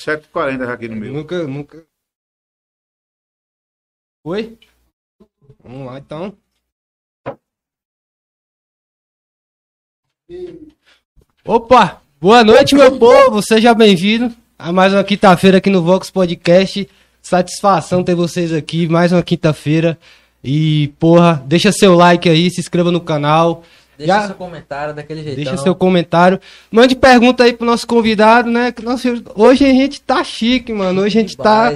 7h40 já aqui no meu. Nunca. Oi? Vamos lá, então. Opa! Boa noite, meu povo! Seja bem-vindo a mais uma quinta-feira aqui no Vox Podcast. Satisfação ter vocês aqui, mais uma quinta-feira. E, porra, deixa seu like aí, se inscreva no canal. Deixa seu comentário daquele jeitão. Deixa seu comentário. Mande pergunta aí pro nosso convidado, né? Hoje a gente tá chique, mano. Hoje a gente tá...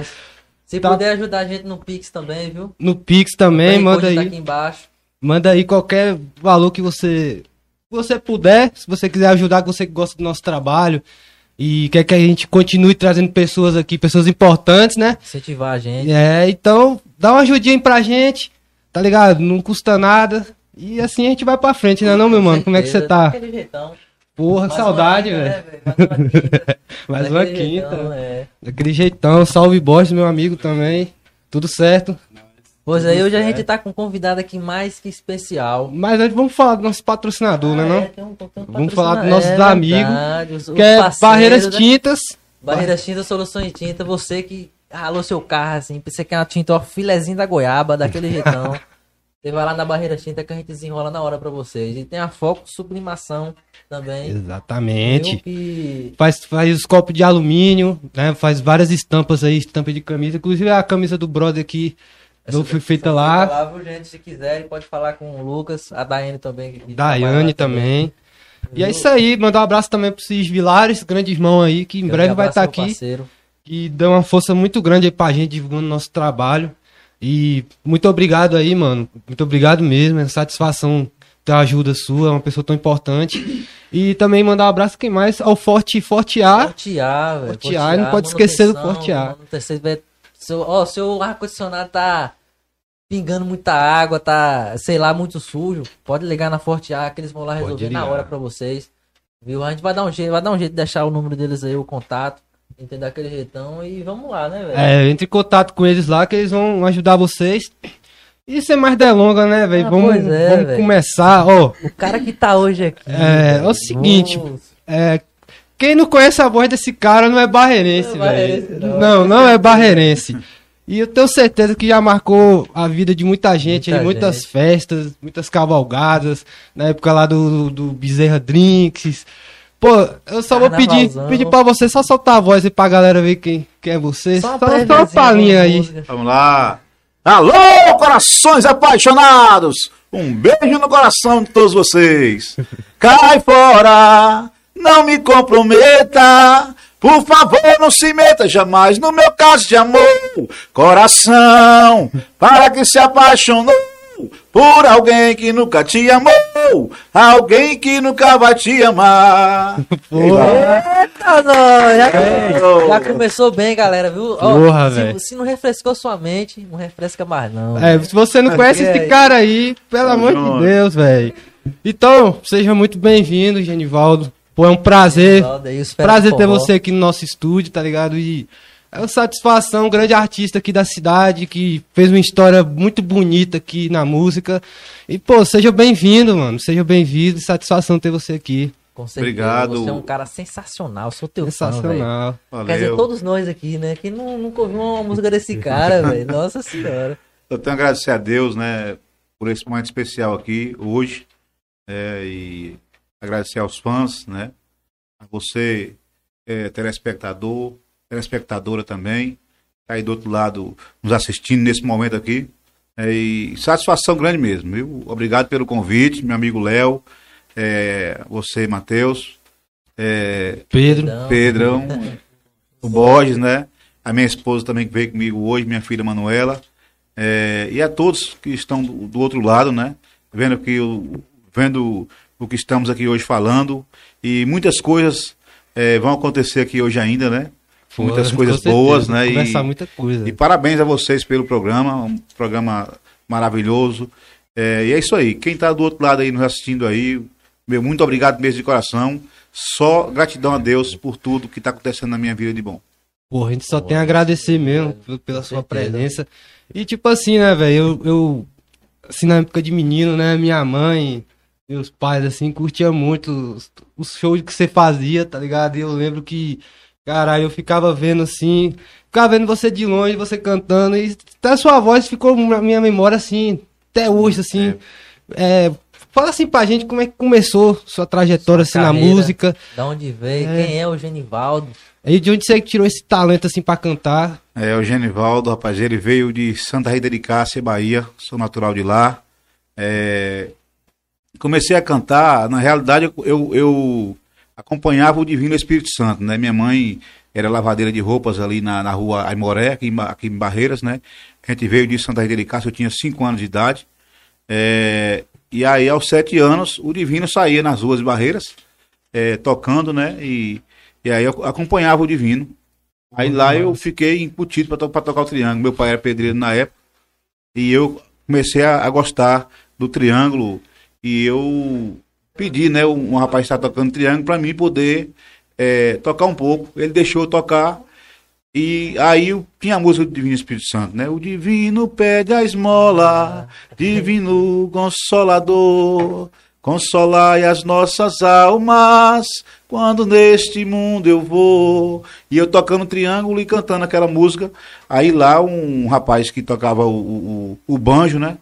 Se puder ajudar a gente no Pix também, viu? No Pix também, manda aí. Tá aqui embaixo. Manda aí qualquer valor que você puder. Se você quiser ajudar, que você gosta do nosso trabalho. E quer que a gente continue trazendo pessoas aqui, pessoas importantes, né? Incentivar a gente. É, então dá uma ajudinha aí pra gente, tá ligado? Não custa nada. E assim a gente vai pra frente, né, não, meu mano? Como é que você tá? Daquele jeitão. Porra, mais saudade, velho. Mais uma quinta. Daquele jeitão. Salve, Borges, meu amigo também. Tudo certo? Pois aí, hoje a gente tá com um convidado aqui mais que especial. Mas antes vamos falar do nosso patrocinador, né, não? Tem um vamos falar dos nossos amigos, que é Barreiras Tintas. Barreiras Tintas, Soluções de Tinta. Você que ralou seu carro, assim, pensei que é uma tinta, ó, filezinho da goiaba, daquele jeitão. Você vai lá na Barreira Tinta que a gente desenrola na hora pra vocês. E tem a Foco Sublimação também. Exatamente. Que... Faz os copos de alumínio, né? Faz várias estampas aí, estampa de camisa. Inclusive a camisa do brother aqui foi feita lá. Falar, gente, se quiser, pode falar com o Lucas, a Daiane também. Daiane também. E é isso aí. Mandar um abraço também pro Cis Vilares, grande irmão aí, que em breve vai estar aqui. Parceiro. Que deu uma força muito grande aí pra gente, divulgando nosso trabalho. E muito obrigado aí, mano. Muito obrigado mesmo. É satisfação ter a ajuda sua. É uma pessoa tão importante. E também mandar um abraço, quem mais? Ao Forte A. Forte A, velho. Forte A, não pode esquecer do Forte A. Seu ar-condicionado tá pingando muita água, tá, sei lá, muito sujo. Pode ligar na Forte A que eles vão lá resolver na hora pra vocês. Viu? A gente vai dar um jeito de deixar o número deles aí, o contato. Entender aquele jeitão e vamos lá, né, velho? É, entre em contato com eles lá que eles vão ajudar vocês. E sem mais delongas, né, velho? Vamos começar, ó. O cara que tá hoje aqui. É o seguinte, quem não conhece a voz desse cara não é barreirense, velho. Não é barreirense. E eu tenho certeza que já marcou a vida de muita gente, muitas festas, muitas cavalgadas, na época lá do Bezerra Drinks. Pô, eu só vou pedir pra você só soltar a voz aí pra galera ver quem é você. Só uma palhinha aí. Vamos lá. Alô, corações apaixonados! Um beijo no coração de todos vocês. Cai fora, não me comprometa. Por favor, não se meta jamais no meu caso de amor. Coração, para que se apaixonou por alguém que nunca te amou, alguém que nunca vai te amar. Eita, não, já começou bem, galera, viu? Porra, se não refrescou sua mente, não refresca mais, não. Se você não conhece esse cara aí, pelo amor de Deus, velho. Então, seja muito bem-vindo, Genivaldo. Pô, é um prazer. Prazer ter você aqui no nosso estúdio, tá ligado? E... é uma satisfação, um grande artista aqui da cidade, que fez uma história muito bonita aqui na música. E, pô, seja bem-vindo, mano. Seja bem-vindo. Satisfação ter você aqui. Com certeza. Obrigado. Você é um cara sensacional. Sou teu sensacional. Fã, velho. Quer dizer, todos nós aqui, né? Quem nunca ouviu uma música desse cara, velho. Nossa Senhora. Eu tenho a agradecer a Deus, né, por esse momento especial aqui hoje. E agradecer aos fãs, né? A você, telespectadora também, tá aí do outro lado nos assistindo nesse momento aqui, e satisfação grande mesmo, viu? Obrigado pelo convite, meu amigo Léo, você, Matheus, Pedrão, o Borges, né? A minha esposa também que veio comigo hoje, minha filha Manuela, e a todos que estão do outro lado, né? Vendo o que estamos aqui hoje falando, e muitas coisas vão acontecer aqui hoje ainda, né? Muitas coisas boas, né? E parabéns a vocês pelo programa, um programa maravilhoso. E é isso aí. Quem tá do outro lado aí nos assistindo aí, meu muito obrigado mesmo de coração. Só gratidão a Deus por tudo que tá acontecendo na minha vida de bom. Porra, a gente só tem a agradecer mesmo pela sua presença. E tipo assim, né, velho? Eu assim, na época de menino, né? Minha mãe, meus pais, assim, curtiam muito os shows que você fazia, tá ligado? E eu lembro que Caralho, eu ficava vendo assim, ficava vendo você de longe, você cantando, e até sua voz ficou na minha memória assim, até hoje, assim. É, fala assim pra gente como é que começou sua trajetória sua assim, carreira, na música. Da onde veio, quem é o Genivaldo? E de onde você tirou esse talento assim pra cantar? É, o Genivaldo, rapaz, ele veio de Santa Rita de Cássia, Bahia, sou natural de lá. É, comecei a cantar, na realidade eu acompanhava o Divino Espírito Santo, né? Minha mãe era lavadeira de roupas ali na rua Aimoré, aqui em Barreiras, né? A gente veio de Santa Rita de Cássia, eu tinha 5 anos de idade. É, e aí, aos 7 anos, o Divino saía nas ruas de Barreiras, tocando, né? E aí eu acompanhava o Divino. Aí lá eu fiquei incutido para tocar o triângulo. Meu pai era pedreiro na época, e eu comecei a gostar do triângulo, e eu pedi, né, um rapaz está tocando triângulo para mim poder tocar um pouco. Ele deixou eu tocar, e aí tinha a música do Divino Espírito Santo, né? O Divino pede a esmola, Divino Consolador, consolai as nossas almas quando neste mundo eu vou. E eu tocando triângulo e cantando aquela música. Aí lá um rapaz que tocava o banjo, né?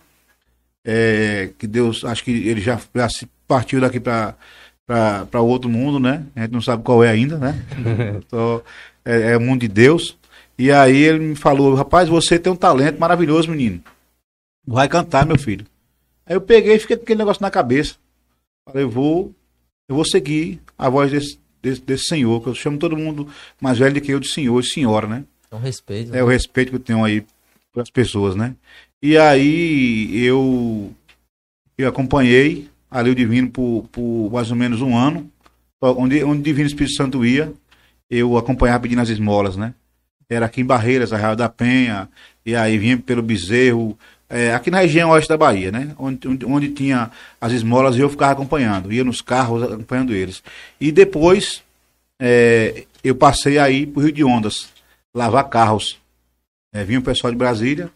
Que Deus, acho que ele já se partiu daqui para outro mundo, né? A gente não sabe qual é ainda, né? É o mundo de Deus. E aí ele me falou: rapaz, você tem um talento maravilhoso, menino. Vai cantar, meu filho. Aí eu peguei e fiquei com aquele negócio na cabeça. Falei: eu vou seguir a voz desse senhor, que eu chamo todo mundo mais velho do que eu de senhor e senhora, né? É um respeito. Né? É o respeito que eu tenho aí pelas pessoas, né? E aí eu acompanhei ali o Divino por mais ou menos um ano, onde o Divino Espírito Santo ia, eu acompanhava pedindo as esmolas, né? Era aqui em Barreiras, Arraial da Penha, e aí vinha pelo Bezerro, aqui na região oeste da Bahia, né? Onde tinha as esmolas, eu ficava acompanhando, ia nos carros acompanhando eles. E depois eu passei aí pro Rio de Ondas, lavar carros. Vinha o pessoal de Brasília,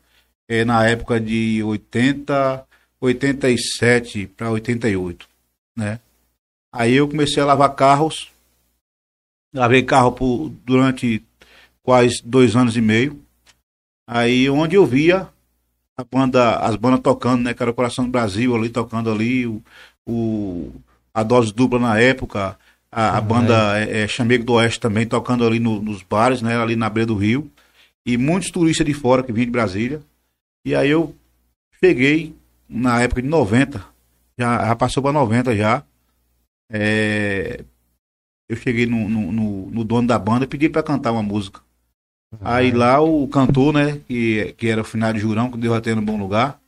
na época de 80, 87 para 88, né? Aí eu comecei a lavar carros, lavei carro durante quase 2 anos e meio, aí onde eu via as bandas tocando, né, que era o Coração do Brasil ali, tocando ali, a Dose Dupla na época, a banda Chamego do Oeste também, tocando ali nos bares, né, ali na beira do rio, e muitos turistas de fora que vinham de Brasília, e aí eu cheguei na época de 90, já passou para 90 já, eu cheguei no dono da banda e pedi para cantar uma música. Aí lá o cantor, né, que era o finado Jurão, que Deus até no bom lugar,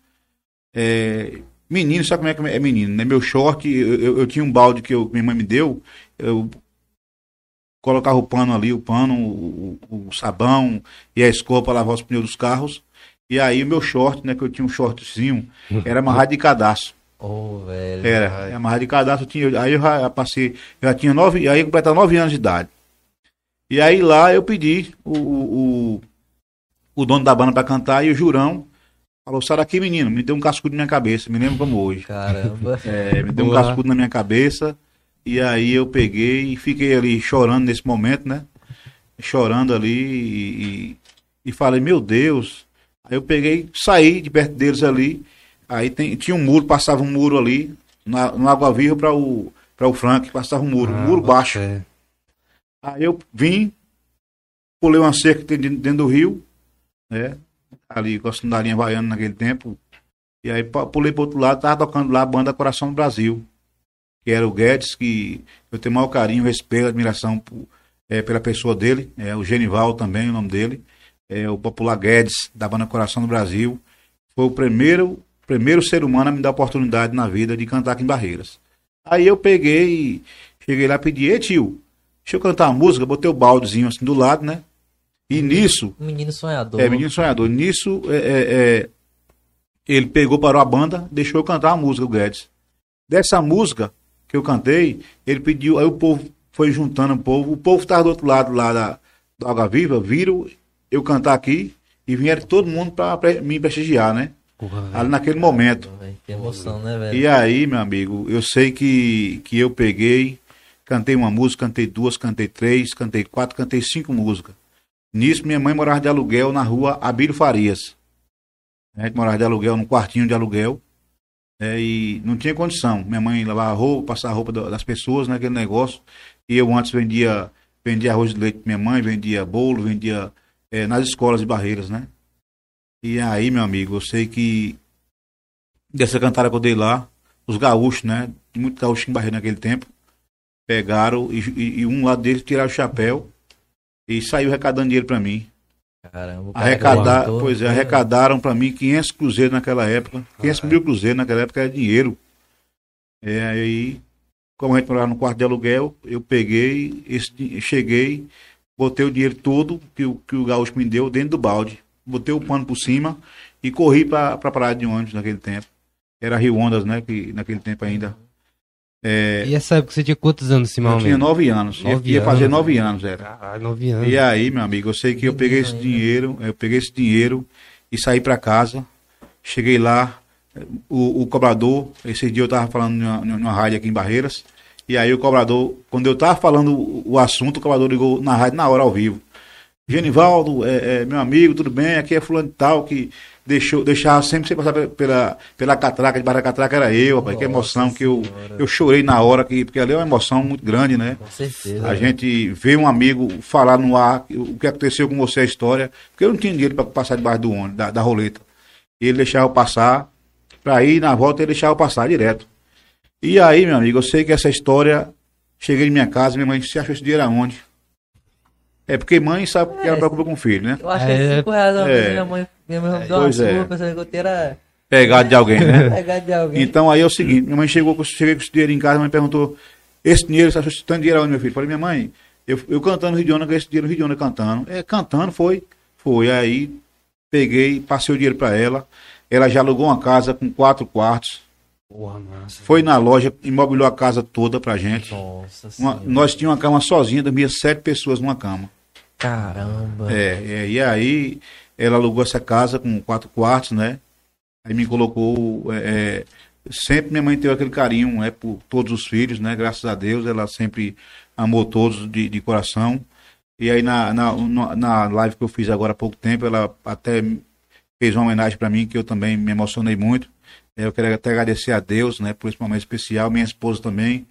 menino, sabe como é que é menino, né? Meu short, eu tinha um balde que minha mãe me deu, eu colocava o pano ali, o sabão e a escova para lavar os pneus dos carros, e aí o meu short, né, que eu tinha um shortzinho, era amarrado de cadarço. Oh, velho. Era amarrado de cadarço, aí eu já passei, já tinha 9, aí eu completava 9 anos de idade. E aí lá eu pedi o dono da banda pra cantar, e o Jurão falou: sai daqui, menino, me deu um cascudo na minha cabeça, me lembro como hoje. Caramba. Me deu um cascudo na minha cabeça, e aí eu peguei e fiquei ali chorando nesse momento, né? Chorando ali e falei: meu Deus. Aí eu peguei, saí de perto deles ali, aí tinha um muro, passava um muro ali, no Água Viva pra o Frank, passava um muro, muro baixo. Aí eu vim, pulei uma cerca dentro do rio, né? Ali com a sandalinha baiana naquele tempo. E aí pulei pro outro lado, tava tocando lá a banda Coração do Brasil, que era o Guedes, que eu tenho o maior carinho, respeito, admiração pela pessoa dele, o Genival também, o nome dele, o popular Guedes, da banda Coração do Brasil. Foi o primeiro ser humano a me dar oportunidade na vida de cantar aqui em Barreiras. Aí eu cheguei lá e pedi: ei, tio, deixa eu cantar a música. Botei o baldezinho assim do lado, né? E nisso... Menino sonhador. Menino sonhador. Nisso, ele pegou, parou a banda, deixou eu cantar a música, o Guedes. Dessa música que eu cantei, ele pediu... Aí o povo foi juntando o povo estava do outro lado, lá da Água Viva, viram eu cantar aqui e vieram todo mundo para me prestigiar, né? Porra, ali naquele momento. Que emoção, né, velho? E aí, meu amigo, eu sei que eu peguei... Cantei uma música, cantei duas, cantei três, cantei quatro, cantei cinco músicas. Nisso, minha mãe morava de aluguel na rua Abílio Farias. A gente morava de aluguel, num quartinho de aluguel. E não tinha condição. Minha mãe lavava roupa, passava a roupa das pessoas, né, aquele negócio. E eu antes vendia arroz de leite pra minha mãe, vendia bolo, vendia nas escolas de Barreiras, né? E aí, meu amigo, eu sei que dessa cantada que eu dei lá, os gaúchos, né? Muito gaúcho em Barreiras naquele tempo, pegaram e um lado deles tiraram o chapéu e saiu arrecadando dinheiro pra mim. Caramba, cara, arrecadaram pra mim 500 cruzeiros naquela época. 500 mil cruzeiros naquela época era dinheiro. Aí, como a gente morava no quarto de aluguel, eu peguei, cheguei, botei o dinheiro todo que o gaúcho me deu dentro do balde. Botei o pano por cima e corri pra parada de ônibus naquele tempo. Era Rio Ondas, né? Que naquele tempo ainda. E essa época você tinha quantos anos, Simão? Eu tinha 9 anos. Ia fazer 9 anos, era. Caralho, 9 anos. E aí, meu amigo, eu sei que eu peguei esse dinheiro, e saí pra casa. Cheguei lá, o cobrador, esse dia eu tava falando numa rádio aqui em Barreiras, e aí o cobrador, quando eu tava falando o assunto, o cobrador ligou na rádio na hora, ao vivo. Genivaldo, meu amigo, tudo bem? Aqui é fulano de tal que deixava sempre você passar pela catraca, debaixo da catraca era eu, rapaz. Nossa, que emoção, que eu chorei na hora, porque ali é uma emoção muito grande, né? Com certeza. A gente vê um amigo falar no ar o que aconteceu com você, a história, porque eu não tinha dinheiro para passar debaixo do ônibus, da roleta. Ele deixava eu passar, para ir na volta ele deixava eu passar direto. E aí, meu amigo, eu sei que essa história, cheguei em minha casa, minha mãe disse: "Você achou esse dinheiro aonde?" Porque mãe sabe que ela preocupa com o filho, né? Eu achei R$5 uma vez, minha mãe deu uma surra, pensando que eu era... Pegado de alguém, né? Pegado de alguém. Então aí é o seguinte, minha mãe cheguei com esse dinheiro em casa, minha mãe perguntou: "Esse dinheiro, você achou esse tanto dinheiro aonde, meu filho?" Eu falei: "Minha mãe, eu cantando Rio de Ondas, esse dinheiro no Rio de Ondas cantando." Foi, aí peguei, passei o dinheiro pra ela, ela já alugou uma casa com 4 quartos. Porra, massa. Foi na loja, imobiliou a casa toda pra gente. Nossa Senhora. Nós tínhamos uma cama sozinha, dormia 7 pessoas numa cama. Caramba! E aí ela alugou essa casa com 4 quartos, né? Aí me colocou. Sempre minha mãe teve aquele carinho por todos os filhos, né? Graças a Deus, ela sempre amou todos de coração. E aí na live que eu fiz agora há pouco tempo, ela até fez uma homenagem para mim, que eu também me emocionei muito. Eu quero até agradecer a Deus, né, por esse momento especial. Minha esposa também,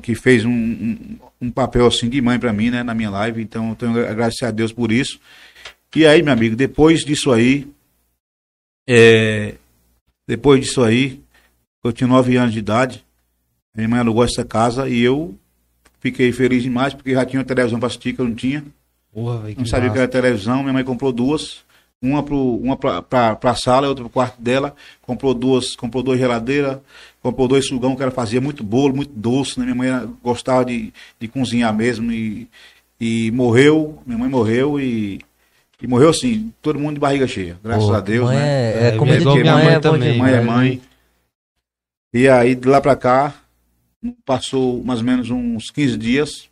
que fez um papel assim de mãe para mim, né, na minha live. Então eu tenho que agradecer a Deus por isso. E aí, meu amigo, depois disso aí, eu tinha 9 anos de idade, minha mãe alugou essa casa e eu fiquei feliz demais, porque já tinha uma televisão para assistir que eu não tinha. Porra, véio, não sabia o que era televisão. Minha mãe comprou 2, uma para a sala, outra para o quarto dela. Comprou 2 geladeiras, comprou 2 fogão, que ela fazia muito bolo, muito doce, né? Minha mãe gostava de cozinhar mesmo, e morreu. Minha mãe morreu e morreu assim, todo mundo de barriga cheia, graças a Deus, mãe, né? Como minha mãe também, mãe é mãe. E aí, de lá para cá, passou mais ou menos uns 15 dias,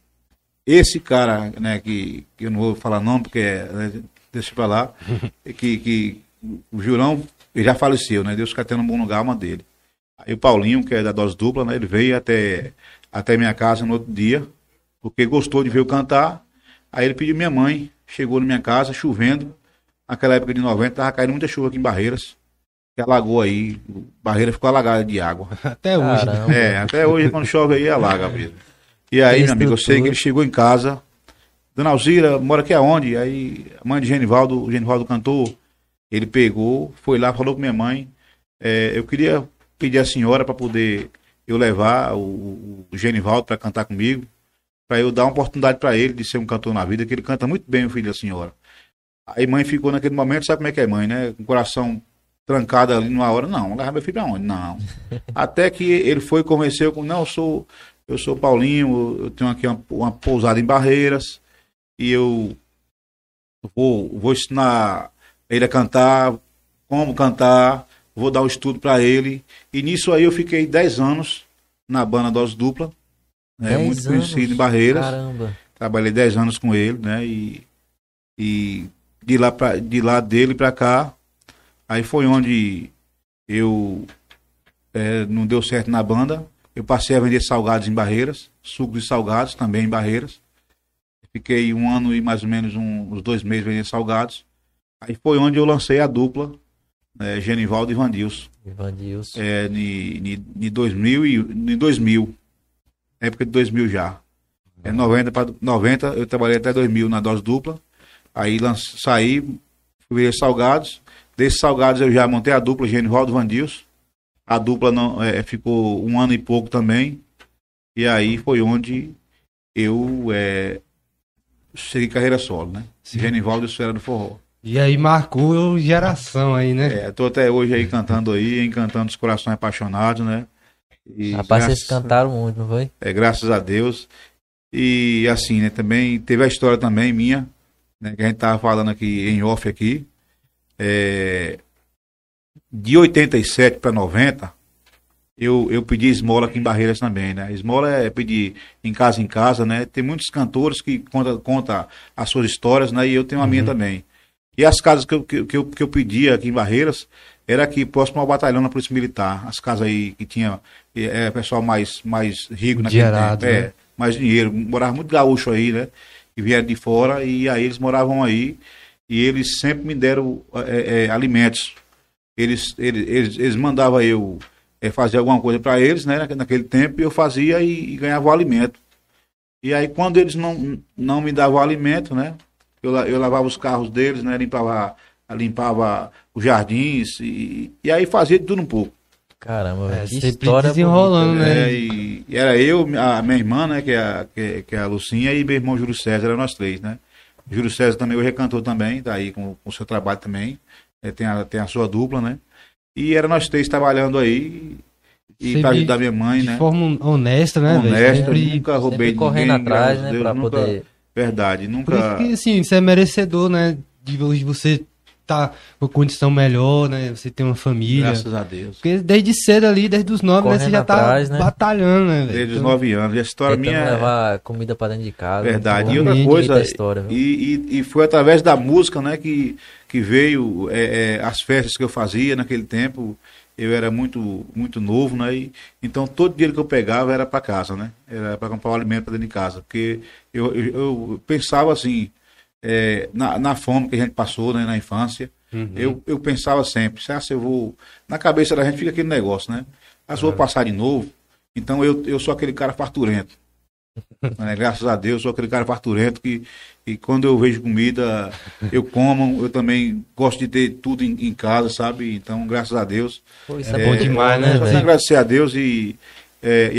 esse cara, né, que eu não vou falar nome, porque deixa pra lá, que o Jurão já faleceu, né? Deus fica tendo um bom lugar, uma dele. Aí o Paulinho, que é da Dose Dupla, né? Ele veio até minha casa no outro dia, porque gostou de ver eu cantar. Aí ele pediu minha mãe, chegou na minha casa, chovendo. Naquela época de 90, tava caindo muita chuva aqui em Barreiras, que alagou aí. Barreira ficou alagada de água. Até hoje. Caramba. Até hoje, quando chove aí, alaga mesmo. E aí, meu amigo, eu sei que ele chegou em casa: "Dona Alzira, mora aqui aonde?" Aí a mãe de Genivaldo, o Genivaldo cantor, ele pegou, foi lá, falou com minha mãe: "Eu queria pedir a senhora para poder eu levar o Genivaldo para cantar comigo, para eu dar uma oportunidade para ele de ser um cantor na vida, que ele canta muito bem, o filho da senhora." Aí mãe ficou naquele momento, sabe como é que é mãe, né? Com o coração trancado ali numa hora: "Não, levar meu filho para onde? Não." Até que ele foi e convenceu com: "Não, eu sou Paulinho, eu tenho aqui uma pousada em Barreiras, e eu vou ensinar ele a cantar, como cantar, vou dar um estudo para ele." E nisso aí eu fiquei 10 anos na banda Dose Dupla, né? Muito conhecido em Barreiras. Caramba. Trabalhei 10 anos com ele, né? E de lá dele para cá, aí foi onde eu não deu certo na banda. Eu passei a vender salgados em Barreiras, sucos e salgados, também em Barreiras. Fiquei um ano e mais ou menos uns 2 meses vendendo salgados. Aí foi onde eu lancei a dupla, né, Genivaldo e Vandilson. Vandilson. É, em 2000, época de 2000 já. É 90 para 90, eu trabalhei até 2000 na dose dupla. Aí saí, fui ver salgados. Desses salgados eu já montei a dupla Genivaldo e Vandilson. A dupla não, ficou um ano e pouco também. E aí foi onde eu segui carreira solo, né? Sim. Genivaldo e os Feras do Forró. E aí marcou geração aí, né? Tô até hoje aí cantando aí, encantando os corações apaixonados, né? E rapaz, vocês cantaram muito, não foi? Graças a Deus. E assim, né, também teve a história também minha, né, que a gente tava falando aqui em off aqui. De 87 para 90, eu pedi esmola aqui em Barreiras também, né? Esmola é pedir em casa, né? Tem muitos cantores que conta as suas histórias, né? E eu tenho a minha também. E as casas que eu pedia aqui em Barreiras, era aqui próximo ao batalhão na Polícia Militar. As casas aí que tinha pessoal mais rico naquele tempo, né? Mais dinheiro. Morava muito gaúcho aí, né? Que vieram de fora e aí eles moravam aí e eles sempre me deram alimentos. Eles mandavam eu fazer alguma coisa para eles, né? Naquele tempo eu fazia e ganhava o alimento. E aí quando eles não me davam alimento, né? Eu lavava os carros deles, né? Limpava os jardins e aí fazia de tudo um pouco. Caramba, que história desenrolando, bonita, né? E era eu, a minha irmã, né? Que é a Lucinha, e meu irmão Júlio César, eram nós três, né? Júlio César também hoje é cantor também, tá aí com o seu trabalho também. Tem a sua dupla, né? E era nós três trabalhando aí e para ajudar minha mãe, né? De forma honesta, né? Honesta, eu nunca roubei ninguém, correndo atrás, né? Deus, pra nunca... poder... Verdade, nunca... Por isso que, assim, você é merecedor, né? De você tá com uma condição melhor, né? Você tem uma família. Graças a Deus. Porque desde cedo ali, desde os 9, né? Você já tá atrás, né? Batalhando, né? Véio? Desde os 9 anos. E a história tentando minha... levar comida pra dentro de casa. Verdade. E outra coisa, história, e foi através da música, né? Que veio as festas que eu fazia naquele tempo. Eu era muito, muito novo, né? Então, todo dinheiro que eu pegava era para casa, né? Era para comprar o alimento para dentro de casa. Porque eu pensava assim, na fome que a gente passou, né, na infância. Uhum. Eu pensava sempre, se eu vou... Na cabeça da gente fica aquele negócio, né? Se eu vou passar de novo, então eu sou aquele cara farturento. Né? Graças a Deus, eu sou aquele cara farturento que quando eu vejo comida, eu como. Eu também gosto de ter tudo em casa, sabe? Então, graças a Deus. Pô, isso é bom demais, né? Só agradecer a Deus e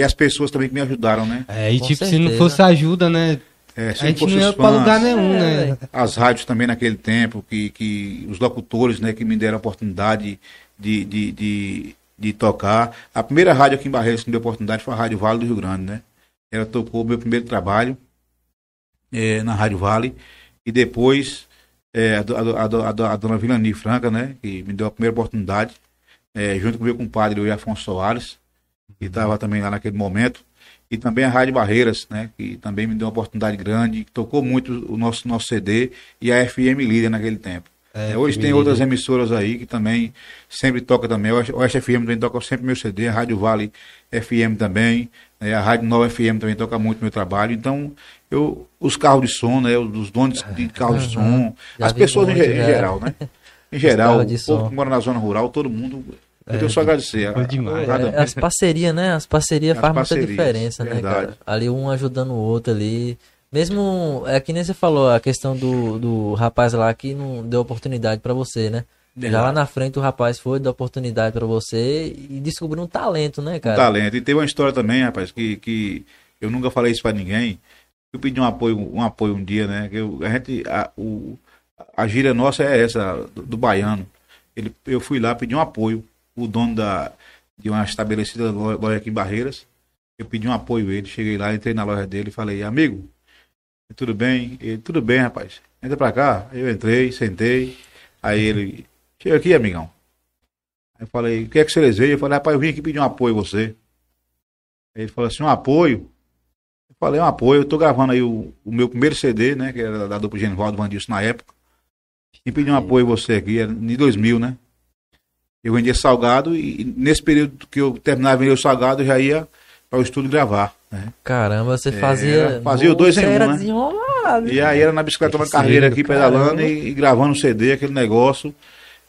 as pessoas também que me ajudaram, né? E com tipo, certeza. Se não fosse ajuda, né? A gente não ia para lugar nenhum, né? As rádios também naquele tempo, que os locutores, né, que me deram a oportunidade de tocar. A primeira rádio aqui em Barreiras que me deu a oportunidade foi a Rádio Vale do Rio Grande, né? Ela tocou meu primeiro trabalho na Rádio Vale e depois a dona Vilani Franca, né, que me deu a primeira oportunidade junto com meu compadre, o Afonso Soares, que estava também lá naquele momento, e também a Rádio Barreiras, né, que também me deu uma oportunidade grande, que tocou muito o nosso CD e a FM Líder naquele tempo. Hoje tem outras emissoras aí que também sempre toca também. O Oeste FM também toca sempre meu CD, a Rádio Vale FM também, né? A Rádio Nova FM também toca muito meu trabalho. Então, os carros de som, né? Os donos de carros de som, as pessoas muito, em geral, né? Em geral, o povo que mora na zona rural, todo mundo. Eu tenho só agradecer. As parcerias, né? As parcerias fazem muita diferença, verdade, né, cara? Ali um ajudando o outro ali. Mesmo, que nem você falou, a questão do rapaz lá que não deu oportunidade pra você, né? É. Já lá na frente o rapaz foi, deu oportunidade pra você e descobriu um talento, né, cara? Um talento. E tem uma história também, rapaz, que eu nunca falei isso pra ninguém. Eu pedi um apoio um dia, né? A gíria nossa é essa, do baiano. Eu fui lá pedir um apoio. O dono de uma estabelecida loja aqui em Barreiras, eu pedi um apoio a ele. Cheguei lá, entrei na loja dele e falei, amigo... Tudo bem? Ele, tudo bem, rapaz. Entra pra cá. Eu entrei, sentei. Aí ele, chega aqui, amigão. Aí eu falei, o que é que você deseja? Eu falei, rapaz, eu vim aqui pedir um apoio a você. Aí ele falou assim, um apoio? Eu falei, um apoio. Eu tô gravando aí o meu primeiro CD, né? Que era da dupla Genivaldo Vandilson na época. E pedi um apoio a você aqui, era em 2000, né? Eu vendia salgado e nesse período que eu terminava de vender o salgado, eu já ia para o estúdio gravar. Né? Caramba, você fazia... Fazia o 2 em 1, né? Desenrolado. E aí era na bicicleta, uma carreira aqui, pedalando e gravando CD, aquele negócio.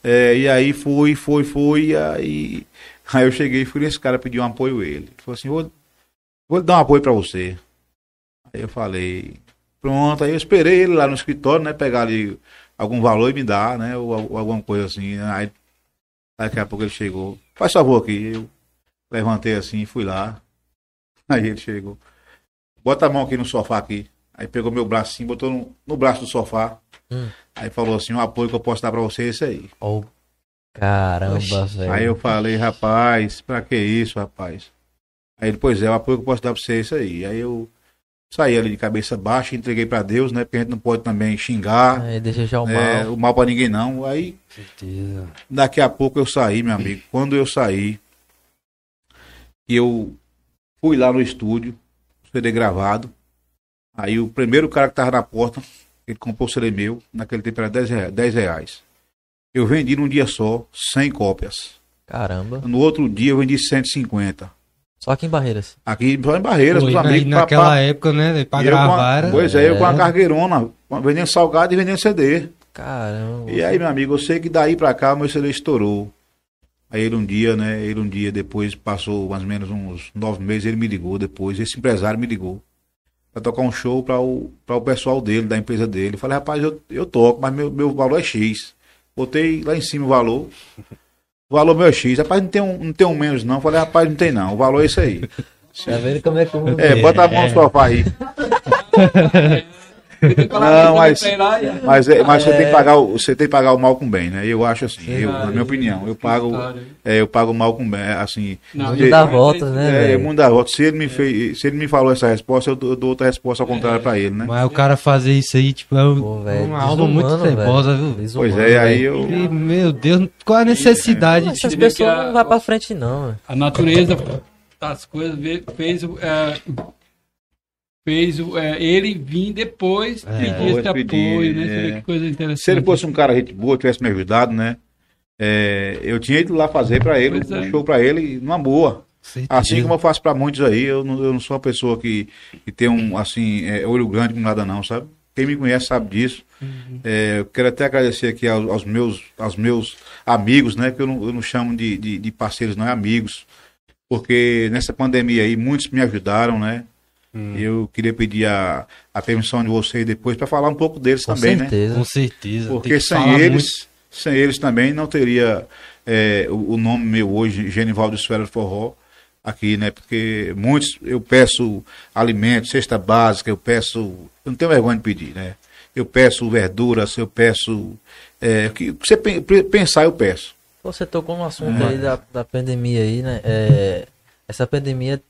E aí foi, e aí eu cheguei e fui nesse cara pedir um apoio a ele. Ele falou assim, vou dar um apoio pra você. Aí eu falei, pronto, aí eu esperei ele lá no escritório, né, pegar ali algum valor e me dar, né, ou alguma coisa assim. Aí daqui a pouco ele chegou, faz favor aqui, eu levantei assim e fui lá. Aí ele chegou, bota a mão aqui no sofá aqui. Aí pegou meu braço assim, botou no braço do sofá. Aí falou assim, um apoio que eu posso dar pra você é esse aí. Oh, caramba, velho. Aí eu falei, rapaz, pra que isso, rapaz? Aí ele, pois é, o apoio que eu posso dar pra você é isso aí. Aí eu saí ali de cabeça baixa, entreguei pra Deus, né? Porque a gente não pode também xingar. É, desejar o mal. O mal pra ninguém não. Aí, daqui a pouco eu saí, meu amigo. Quando eu saí, eu... fui lá no estúdio, CD gravado. Aí o primeiro cara que tava na porta, ele comprou o CD meu, naquele tempo era R$10. Eu vendi num dia só, 100 cópias. Caramba. No outro dia eu vendi 150. Só aqui em Barreiras? Aqui só em Barreiras, meus amigos. Naquela época, né? Pra gravar. Pois é, eu com a cargueirona, vendendo salgado e vendendo CD. Caramba. E aí, meu amigo, eu sei que daí pra cá meu CD estourou. Aí ele um dia depois, passou mais ou menos uns 9 meses, ele me ligou depois, esse empresário me ligou pra tocar um show pra o pessoal dele, da empresa dele. Eu falei, rapaz, eu toco, mas meu valor é X. Botei lá em cima o valor meu é X. Rapaz, não tem um menos não. Eu falei, rapaz, não tem não, o valor é isso aí. Tá vendo como é que eu vou ver? Bota a mão no sofá aí. Não, mas você tem que pagar o mal com bem, né? Eu acho assim, na minha opinião, eu pago o mal com bem, assim. Não, mundo dá volta, né? Mundo dá volta. Se ele me falou essa resposta, eu dou outra resposta ao contrário pra ele, né? Mas o cara fazer isso aí, tipo, é uma alma muito trevosa, viu? Pois é, aí eu... Meu Deus, qual a necessidade? Essas pessoas não vão pra frente, não. A natureza das coisas fez ele vir depois pedir esse apoio, né? Que coisa interessante. Se ele fosse um cara gente boa, tivesse me ajudado, né? Eu tinha ido lá fazer pra ele, um show pra ele, numa boa. Certeza. Assim como eu faço pra muitos aí, eu não sou uma pessoa que tem um, assim, olho grande com nada não, sabe? Quem me conhece sabe disso. Eu quero até agradecer aqui aos meus amigos, né? Que eu não chamo de parceiros, não, é amigos. Porque nessa pandemia aí, muitos me ajudaram, né? Eu queria pedir a permissão de vocês depois para falar um pouco deles também, né? Com certeza. Porque sem eles também não teria o nome meu hoje, Genivaldo e os Feras do Forró, aqui, né? Porque muitos, eu peço alimentos, cesta básica, eu não tenho vergonha de pedir, né? Eu peço verduras, eu peço... que você pensar, eu peço. Você tocou no assunto aí da pandemia aí, né? Essa pandemia...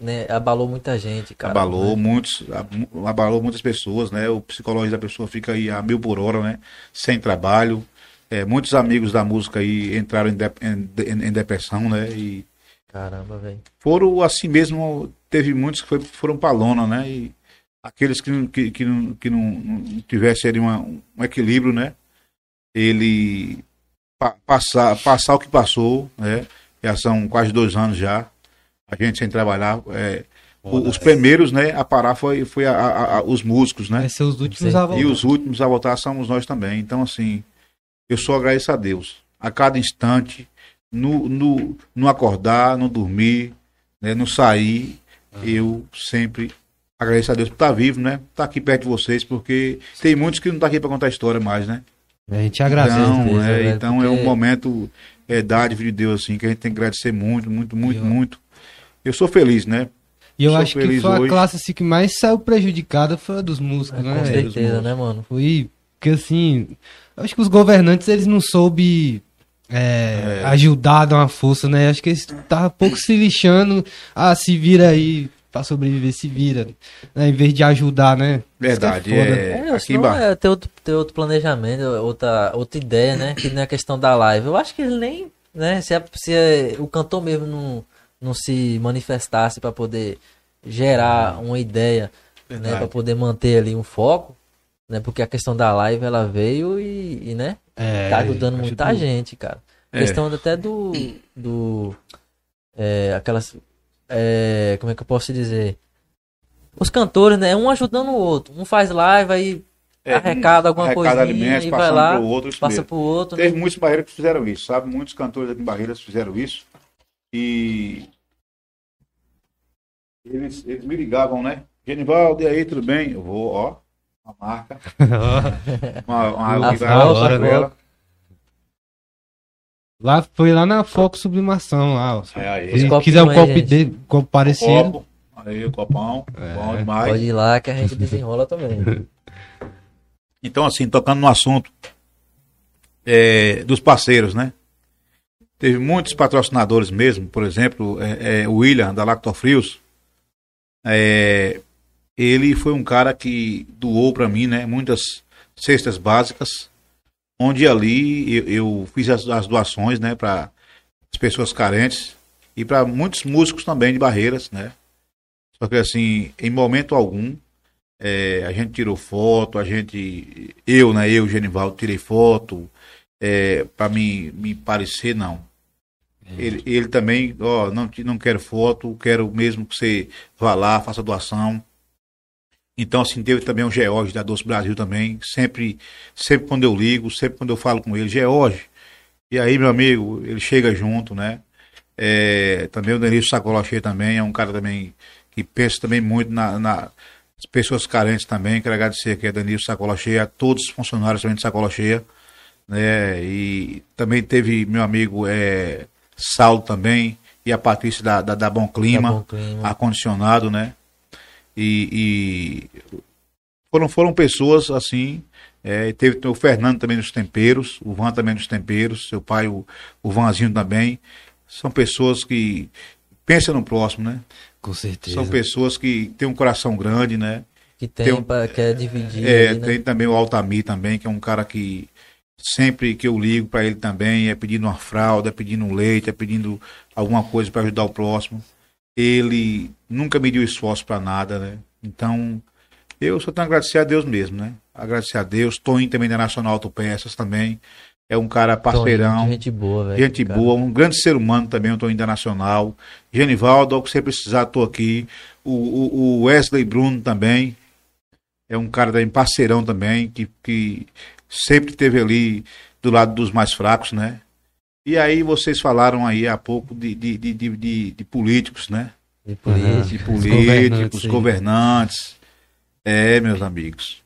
Né, abalou muita gente, cara. Abalou muitas pessoas, né? O psicológico da pessoa fica aí a 1000 por hora, né? Sem trabalho. Muitos amigos da música aí entraram em depressão, né? E caramba, velho. Foram assim mesmo, teve muitos que foram pra lona, né? E aqueles que não tivessem ali um equilíbrio, né? Ele passar o que passou, né? Já são quase 2 anos já. A gente sem trabalhar, os primeiros, né, a parar foi os músicos, né? Vai ser os últimos a voltar. E os últimos a voltar somos nós também. Então, assim, eu só agradeço a Deus. A cada instante, no acordar, no dormir, né, no sair, eu sempre agradeço a Deus por estar vivo, né? Por estar aqui perto de vocês, porque tem muitos que não estão aqui para contar história mais, né? A gente agradece. Então, é um momento, dádiva de Deus, assim, que a gente tem que agradecer muito, muito, muito, muito. Eu sou feliz, né? E eu acho que foi a classe assim, que mais saiu prejudicada foi a dos músicos, né? Com certeza, né, mano? Foi, porque assim, eu acho que os governantes, eles não soube ajudar a dar uma força, né? Acho que eles estavam pouco se lixando, se vira aí, pra sobreviver, se vira, né? Em vez de ajudar, né? Verdade, ter outro planejamento, outra ideia, né? Que não é questão da live. Eu acho que ele nem, né? Se o cantor mesmo não se manifestasse para poder gerar uma ideia, né, para poder manter ali um foco, né, porque a questão da live ela veio e né, tá ajudando muita gente, cara. A questão até do aquelas, como é que eu posso dizer, os cantores, né? Um ajudando o outro. Um faz live, aí arrecada alguma coisinha, alimentos, e vai lá, passa para o outro. Teve muitos barreiras que fizeram isso, sabe? Muitos cantores aqui em Barreiras fizeram isso. E eles me ligavam, né? Genivaldo, e aí, tudo bem? Eu vou, ó, uma marca. uma lá foi lá na Foco Sublimação lá. Se quiser um copo dele, copo parecido. Copo. Aí o copão, bom demais. Pode ir lá que a gente desenrola também. Então, assim, tocando no assunto dos parceiros, né? Teve muitos patrocinadores mesmo, por exemplo, o William, da Lactofrios. Ele foi um cara que doou para mim, né? Muitas cestas básicas, onde ali eu fiz as doações, né? Para as pessoas carentes e para muitos músicos também de Barreiras, né? Só que assim, em momento algum, a gente tirou foto, eu, Genivaldo, tirei foto, para me parecer, não. Ele também, ó, não quero foto, quero mesmo que você vá lá, faça doação. Então, assim, teve também o George da Doce Brasil também, sempre quando eu ligo, sempre quando eu falo com ele, George, e aí, meu amigo, ele chega junto, né? Também o Delícias da Preta também, é um cara também que pensa também muito nas pessoas carentes também. Quero agradecer aqui a Danilo Sacolachê, a todos os funcionários também de Sacolachê, né? E também teve meu amigo Saulo também, e a Patrícia da Bom Clima, ar-condicionado, né? E foram pessoas assim. Teve o Fernando também nos temperos, o Van também nos temperos, seu pai, o Vanzinho também. São pessoas que pensam no próximo, né? Com certeza. São pessoas que têm um coração grande, né? Que quer dividir. Né? Tem também o Altamir também, que é um cara que sempre que eu ligo para ele também, pedindo uma fralda, pedindo um leite, pedindo alguma coisa para ajudar o próximo. Ele nunca mediu esforço para nada, né? Então, eu só tenho a agradecer a Deus mesmo, né? Agradecer a Deus. Toninho também da Nacional AutoPeças também. É um cara parceirão. Gente boa, velho. Gente boa, um grande ser humano também, eu estou ainda nacional. Genivaldo, ao que você precisar, estou aqui. O Wesley Bruno também. É um cara também parceirão também, que sempre esteve ali do lado dos mais fracos, né? E aí vocês falaram aí há pouco de políticos, né? De políticos, governantes. Meus amigos.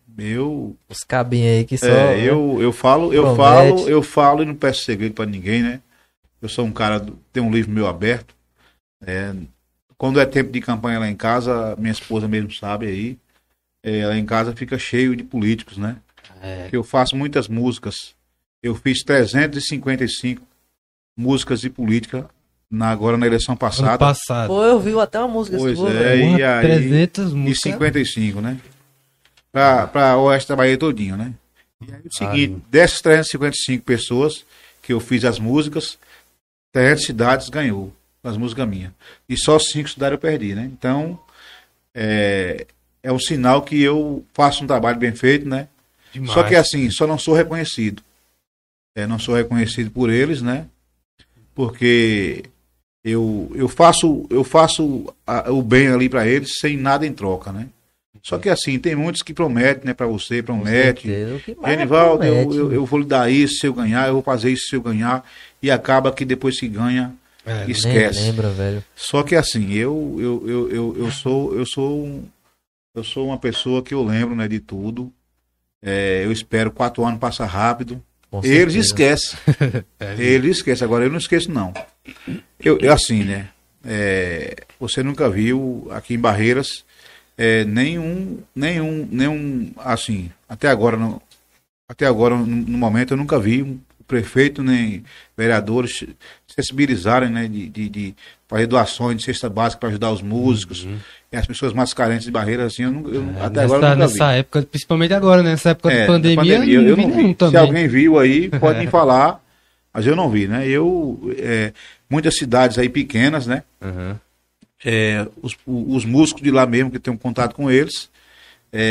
Os cabinhos aí que só. Eu falo e não peço segredo pra ninguém, né? Eu sou um cara, tem um livro meu aberto. Quando é tempo de campanha lá em casa, minha esposa mesmo sabe aí, lá em casa fica cheio de políticos, né? Eu faço muitas músicas. Eu fiz 355 músicas de política agora na eleição passada. Pô, eu vi até uma música sua. E aí, 300 músicas. E 55, né? Para o Oeste da Bahia todinho, né? E aí o seguinte, dessas 355 pessoas que eu fiz as músicas, 300 cidades ganhou as músicas minhas. E só 5 cidades eu perdi, né? Então, um sinal que eu faço um trabalho bem feito, né? Demais. Só que assim, só não sou reconhecido. Não sou reconhecido por eles, né? Porque eu faço o bem ali para eles sem nada em troca, né? Só que assim, tem muitos que prometem, né, pra você, promete. Genivaldo, eu vou lhe dar isso se eu ganhar, eu vou fazer isso se eu ganhar. E acaba que depois que ganha, esquece. Lembra, velho. Só que assim, eu sou uma pessoa que eu lembro, né, de tudo. Eu espero 4 anos passar rápido. Eles esquecem. Eles esquecem. Agora eu não esqueço, não. Eu assim, né? Você nunca viu aqui em Barreiras. Nenhum, assim, até agora no momento eu nunca vi um prefeito nem vereadores sensibilizarem, né, de fazer doações de cesta básica para ajudar os músicos e as pessoas mais carentes de Barreiras, assim, eu nunca vi. Época, principalmente agora, né, nessa época de pandemia eu não vi. Se alguém viu aí, pode me falar, mas eu não vi, né, muitas cidades aí pequenas, né, os músicos de lá mesmo, que eu tenho contato com eles,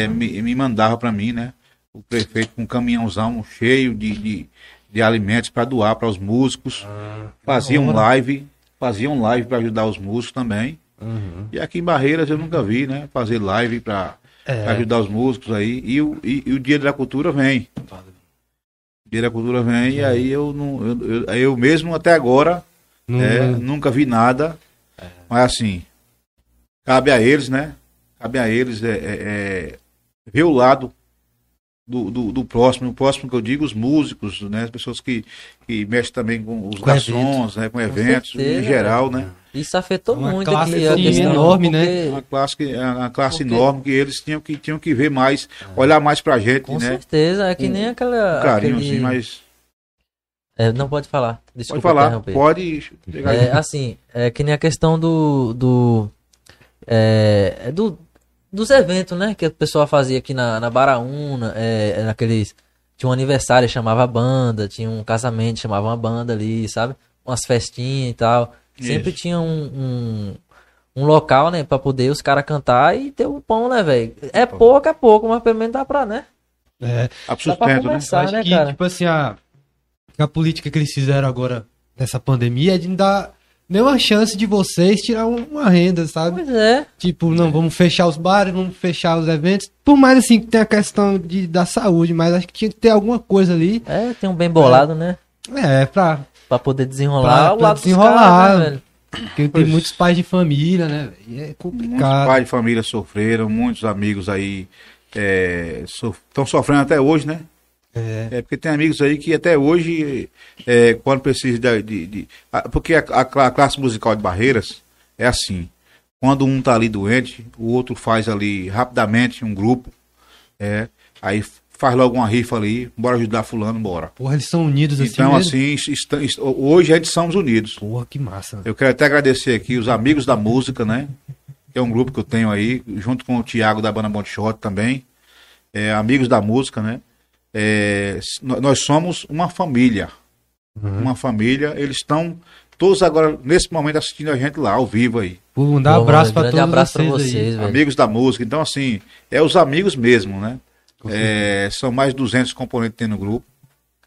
me mandavam para mim, né? O prefeito com um caminhãozão cheio de alimentos para doar para os músicos. Faziam live para ajudar os músicos também. Uhum. E aqui em Barreiras eu nunca vi, né? Fazer live pra ajudar os músicos aí. E o Dia da Cultura vem. O Dia da Cultura vem e aí eu mesmo até agora nunca vi nada. É. Mas assim, cabe a eles, né? Cabe a eles ver o lado do próximo. O próximo que eu digo, os músicos, né? As pessoas que mexem também com os garçons, né? Com eventos, em geral, né? Isso afetou muito aqui, a questão enorme, né? Uma classe enorme que eles tinham que ver mais, olhar mais pra gente, com né? Com certeza, é que nem aquela... Um carinho, aquele... assim, mas... É, não pode falar, desculpa. Pode falar, interromper. Pode... assim, é que nem a questão dos eventos, né? Que o pessoal fazia aqui na Baraúna, naqueles... Tinha um aniversário, chamava a banda, tinha um casamento, chamava uma banda ali, sabe? Umas festinhas e tal... Sempre tinha um local, né, pra poder os caras cantar e ter o pão, né, velho? É pouco, mas pelo menos dá pra, né? É, absolutamente, né? Acho né, que, cara? Tipo assim, a política que eles fizeram agora nessa pandemia é de não dar nenhuma chance de vocês tirar uma renda, sabe? Pois é. Tipo, não, vamos fechar os bares, vamos fechar os eventos. Por mais, assim, que tem a questão da saúde, mas acho que tinha que ter alguma coisa ali. É, tem um bem bolado, né? É, pra poder desenrolar o lado desenrolar, né, velho? Porque tem muitos pais de família, né? E é complicado. Muitos pais de família sofreram, muitos amigos aí estão sofrendo até hoje, né? É porque tem amigos aí que até hoje, quando precisa porque a classe musical de Barreiras é assim. Quando um tá ali doente, o outro faz ali rapidamente um grupo, aí faz logo uma rifa ali, bora ajudar fulano, bora. Porra, eles são unidos assim. Então, mesmo? Assim, hoje a gente somos unidos. Porra, que massa. Né? Eu quero até agradecer aqui os amigos da música, né? Que é um grupo que eu tenho aí, junto com o Thiago da Banda Montichote também. Amigos da música, né? Nós somos uma família. Uhum. Uma família, eles estão todos agora, nesse momento, assistindo a gente lá, ao vivo aí. Um abraço pra todos vocês aí. Amigos da música. Então, assim, os amigos mesmo, né? São mais de 200 componentes que tem no grupo.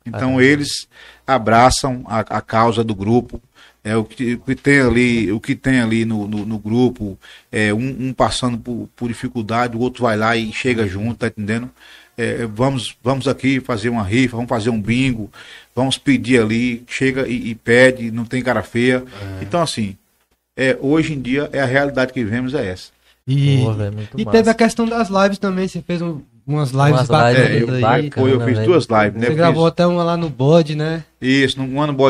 Então eles abraçam a causa do grupo. O que tem ali no grupo, um passando por dificuldade, o outro vai lá e chega junto, tá entendendo? Vamos aqui fazer uma rifa, vamos fazer um bingo, vamos pedir ali, chega e pede, não tem cara feia. Então assim, hoje em dia a realidade que vivemos é essa. E teve a questão das lives também, você fez umas lives bacanas aí. Eu fiz duas lives, né? Você gravou até uma lá no bode, né? Isso,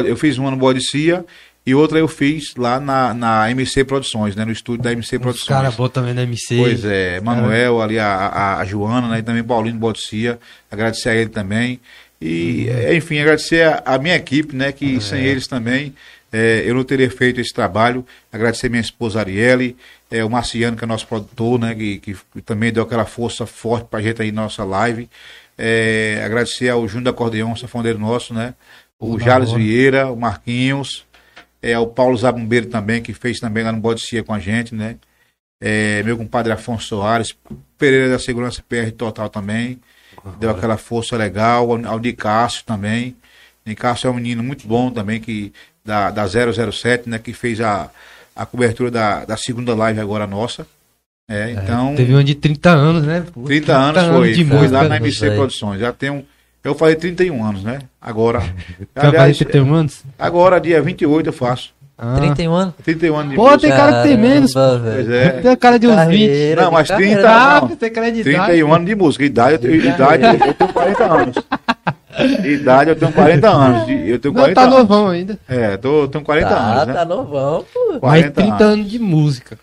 eu fiz uma no bode Cia e outra eu fiz lá na MC Produções, né? No estúdio da MC Produções. Os caras botam também na MC. Pois é, Manuel, ali a Joana, né? E também Paulinho do bode Cia, agradecer a ele também. E, enfim, agradecer a minha equipe, né? Que sem eles também eu não teria feito esse trabalho. Agradecer minha esposa Arielle, o Marciano, que é nosso produtor, né, que também deu aquela força forte pra gente aí na nossa live. Agradecer ao Júnior Acordeon, safoneiro nosso, né? O Jales Vieira, o Marquinhos, o Paulo Zabumbeiro também, que fez também lá no Bodicia com a gente, né? Meu compadre Afonso Soares, Pereira da Segurança PR Total também, deu aquela força legal. Ao Nicássio também. Nicássio é um menino muito bom também, que da 007, né? Que fez a cobertura da segunda live agora nossa. Então, teve uma de 30 anos, né? 30 anos foi lá na MC Produções. Já tem eu falei 31 anos, né? Agora. Já faz 31 anos? Agora, dia 28 eu faço. 31 anos? 31 anos de música. Pô, tem cara que tem menos. Pois é. Tem cara de uns 20. Não, mas 30 anos. 31 anos de música. Idade eu tenho 40 anos. Idade, eu tenho 40 anos. Novão ainda. Eu tenho 40 anos, né? Tá novão, pô. 40 mas 30 anos de música.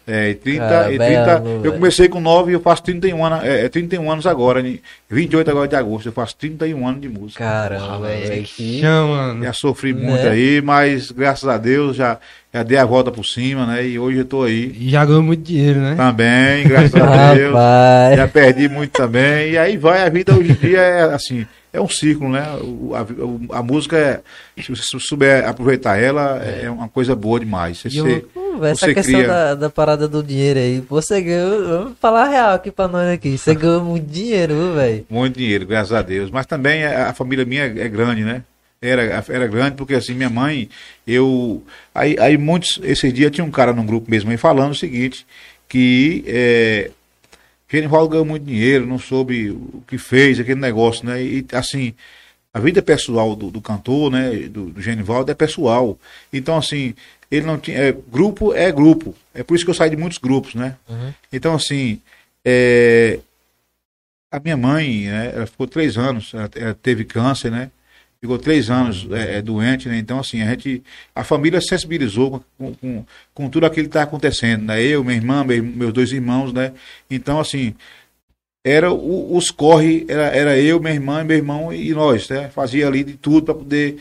Eu comecei com 9 e eu faço 31 anos. 31 anos agora, 28 agora de agosto. Eu faço 31 anos de música. Caramba, mano. Já sofri muito aí, mas graças a Deus já dei a volta por cima, né? E hoje eu tô aí. E já ganhou muito dinheiro, né? Também, graças a Deus. Já perdi muito também. E aí vai, a vida hoje em dia é assim... É um ciclo, né? A música, se você souber aproveitar ela, é uma coisa boa demais. Essa questão cria... da parada do dinheiro aí, você ganhou, vamos falar real aqui pra nós aqui, você ganhou muito dinheiro, velho. Muito dinheiro, graças a Deus. Mas também a família minha é grande, né? Era grande, porque assim, minha mãe, eu... Aí muitos... Esse dia tinha um cara num grupo mesmo aí falando o seguinte, que... Genivaldo ganhou muito dinheiro, não soube o que fez, aquele negócio, né? E assim, a vida pessoal do cantor, né? Do Genivaldo é pessoal. Então, assim, ele não tinha. Grupo é grupo. É por isso que eu saí de muitos grupos, né? Uhum. Então, assim, a minha mãe, né? Ela ficou 3 anos, ela teve câncer, né? Ficou 3 anos doente, né? Então, assim, a família sensibilizou com tudo aquilo que tá acontecendo, né? Eu, minha irmã, meus 2 irmãos, né? Então, assim, era os corre, era eu, minha irmã, meu irmão e nós, né? Fazia ali de tudo para poder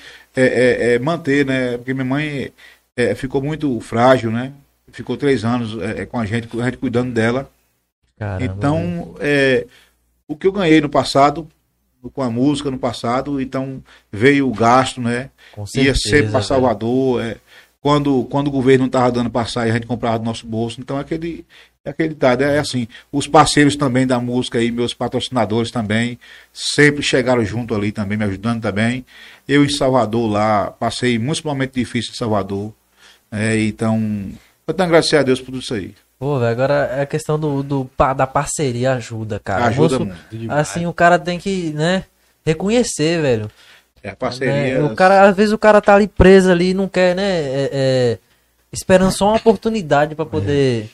manter, né? Porque minha mãe ficou muito frágil, né? Ficou 3 anos com a gente cuidando dela. Caramba. Então, o que eu ganhei no passado... com a música no passado, então veio o gasto, né? Com certeza, ia sempre para Salvador, quando o governo não estava dando passagem, a gente comprava do nosso bolso, então aquele dado, assim, os parceiros também da música aí, meus patrocinadores também, sempre chegaram junto ali também, me ajudando também, eu em Salvador lá, passei muitos momentos difíceis em Salvador, então, eu tenho graças a Deus por tudo isso aí. Pô, velho, agora a questão da parceria ajuda, cara. Ajuda muito. Assim, o cara tem que, né, reconhecer, velho. É a parceria. O cara, às vezes o cara tá ali preso ali e não quer, né, esperando só uma oportunidade pra poder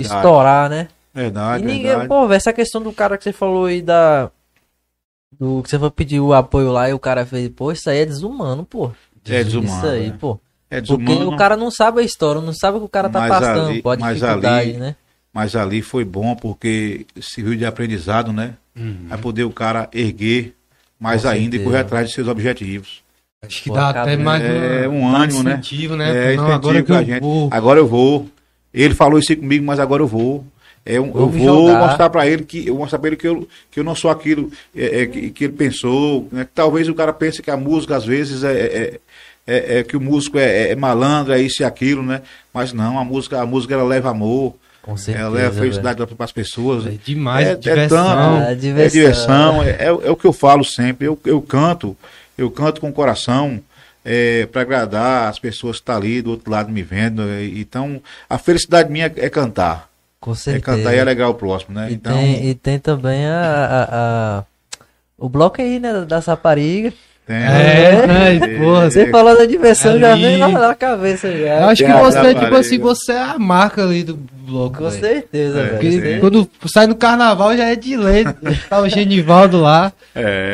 estourar, né? Verdade, e ninguém, pô, velho, essa questão do cara que você falou aí do que você foi pedir o apoio lá e o cara fez, pô, isso aí é desumano, pô. É desumano, isso aí, pô. Porque o cara não sabe a história, não sabe o que o cara tá passando, pode dificuldade, né? Mas ali foi bom porque serviu de aprendizado, né? Uhum. Pra poder o cara erguer mais ainda e correr atrás de seus objetivos. Acho que dá até mais um ânimo, né? Incentivo, né? Não, agora que eu vou. Agora eu vou. Ele falou isso comigo, mas agora eu vou. Eu vou mostrar para ele que eu não sou aquilo que ele pensou, né? Talvez o cara pense que a música às vezes que o músico é malandro, é isso e aquilo, né? Mas não, a música ela leva amor, com certeza, ela leva felicidade para as pessoas. É demais, diversão. É o que eu falo sempre. Eu canto com o coração para agradar as pessoas que estão ali do outro lado me vendo. Então, a felicidade minha é cantar. Com certeza. É cantar e alegrar o próximo, né? E tem também o bloco aí, né? Da Sapariga. Você falou da diversão ali, já vem na cabeça já. Eu acho que você, tipo assim, você é a marca ali do bloco. Com certeza, velho. Quando sai no carnaval já é de lei. Tá o Genivaldo lá.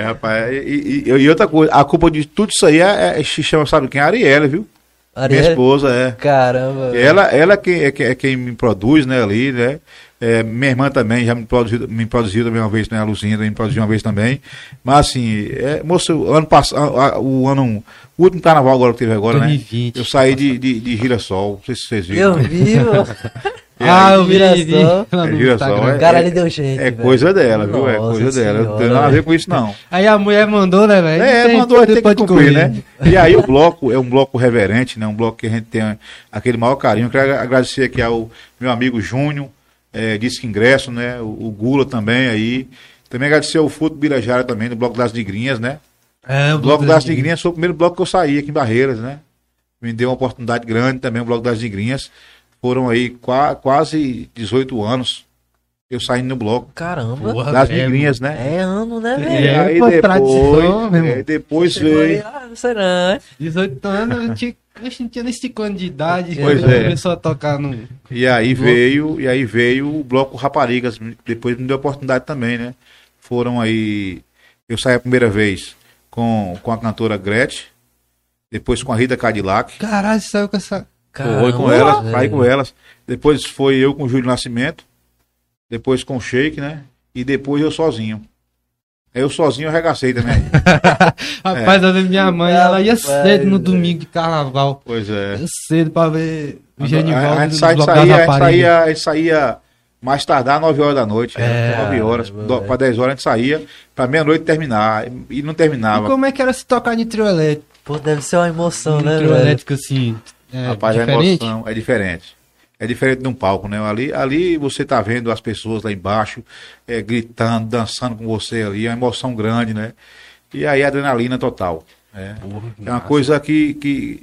Rapaz. E outra coisa, a culpa de tudo isso aí se chama, sabe quem? A Ariela, viu? Ariela? Minha esposa, Caramba. Ela é quem me produz, né, ali, né? Minha irmã também já me produziu também uma vez, né? A Lucinha me produziu uma vez também. Mas assim, moço, ano passado, o último carnaval agora que teve agora, 2020, né? Eu saí de Girassol, não sei se vocês viram. Eu vi, eu vi. Girassol. O cara ali deu jeito. É coisa dela, viu? É coisa dela. Não tem nada a ver com isso, não. Aí a mulher mandou, né, velho? Mandou, a gente tem que cumprir, né? E aí o bloco é um bloco reverente, né? Um bloco que a gente tem aquele maior carinho. Eu quero agradecer aqui ao meu amigo Júnior. Disque Ingresso, né? O Gula também aí. Também agradecer ao Futo Birajara também, do Bloco das Ligrinhas, né? O Bloco das Ligrinhas foi o primeiro bloco que eu saí aqui em Barreiras, né? Me deu uma oportunidade grande também, o Bloco das Ligrinhas. Foram aí quase 18 anos eu saindo no bloco. Caramba! Porra, das Ligrinhas, né? Ano, né, velho? Aí depois, tradição, meu irmão. Depois veio... Não sei não, hein? 18 anos, eu tinha... Eu não tinha nem 5 anos de idade, começou a tocar no... E aí veio o Bloco Raparigas, depois me deu a oportunidade também, né? Foram aí... Eu saí a primeira vez com a cantora Gretchen, depois com a Rita Cadillac. Caralho, saiu com essa... Foi com elas, saí com elas. Depois foi eu com o Júlio Nascimento, depois com o Sheik, né? E depois eu sozinho. Eu sozinho arregacei também. Rapaz, às vezes minha mãe, ela ia cedo no domingo de carnaval. Pois é. Ia cedo pra ver o Genivaldo. A gente saía mais tardar 9 horas da noite. 9 horas, pra 10 horas a gente saía, pra meia-noite terminar. E não terminava. E como é que era se tocar no trio elétrico? Pô, deve ser uma emoção, né, velho? Trio elétrico, assim, rapaz, diferente? A emoção é diferente. É diferente de um palco, né? Ali você tá vendo as pessoas lá embaixo, gritando, dançando com você ali, é uma emoção grande, né? E aí a adrenalina total. É, porra, é uma coisa que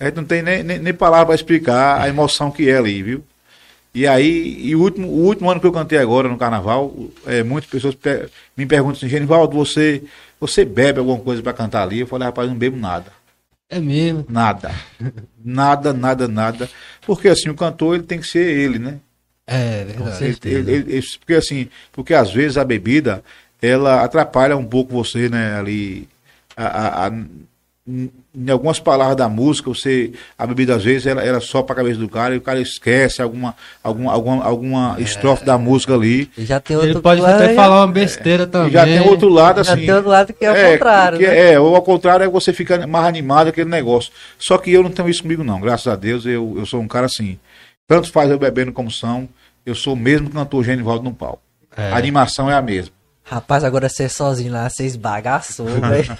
a gente não tem nem palavra para explicar a emoção que é ali, viu? E aí, o último ano que eu cantei agora no carnaval, muitas pessoas me perguntam assim, Genivaldo, você bebe alguma coisa para cantar ali? Eu falei, rapaz, não bebo nada. É mesmo? Nada. Nada. Porque assim, o cantor, ele tem que ser ele, né? É, verdade. Porque às vezes a bebida, ela atrapalha um pouco você, né, ali, em algumas palavras da música, a bebida às vezes ela sopa a cabeça do cara e o cara esquece alguma estrofe da música ali. Já tem outro. Ele pode até falar uma besteira também. Já tem outro lado, assim. Já tem outro lado que é o contrário. Ou ao contrário, é você fica mais animado aquele negócio. Só que eu não tenho isso comigo, não. Graças a Deus, eu sou um cara assim. Tanto faz eu bebendo como são, eu sou o mesmo cantor Genivaldo no palco. É. A animação é a mesma. Rapaz, agora você sozinho lá, você esbagaçou, velho.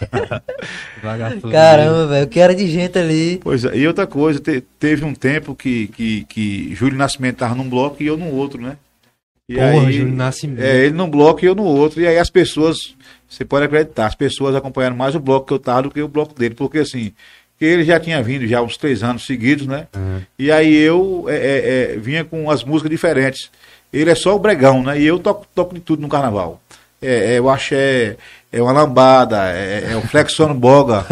Caramba, velho, o que era de gente ali. Pois é, e outra coisa, teve um tempo que Júlio Nascimento tava num bloco e eu no outro, né? E porra, aí, Júlio Nascimento. É, ele num bloco e eu no outro. E aí as pessoas, você pode acreditar, as pessoas acompanharam mais o bloco que eu tava do que o bloco dele. Porque assim, ele já tinha vindo já uns 3 anos seguidos, né? Uhum. E aí eu vinha com as músicas diferentes. Ele é só o bregão, né? E eu toco de tudo no carnaval. Eu acho é uma lambada, é o flexono boga.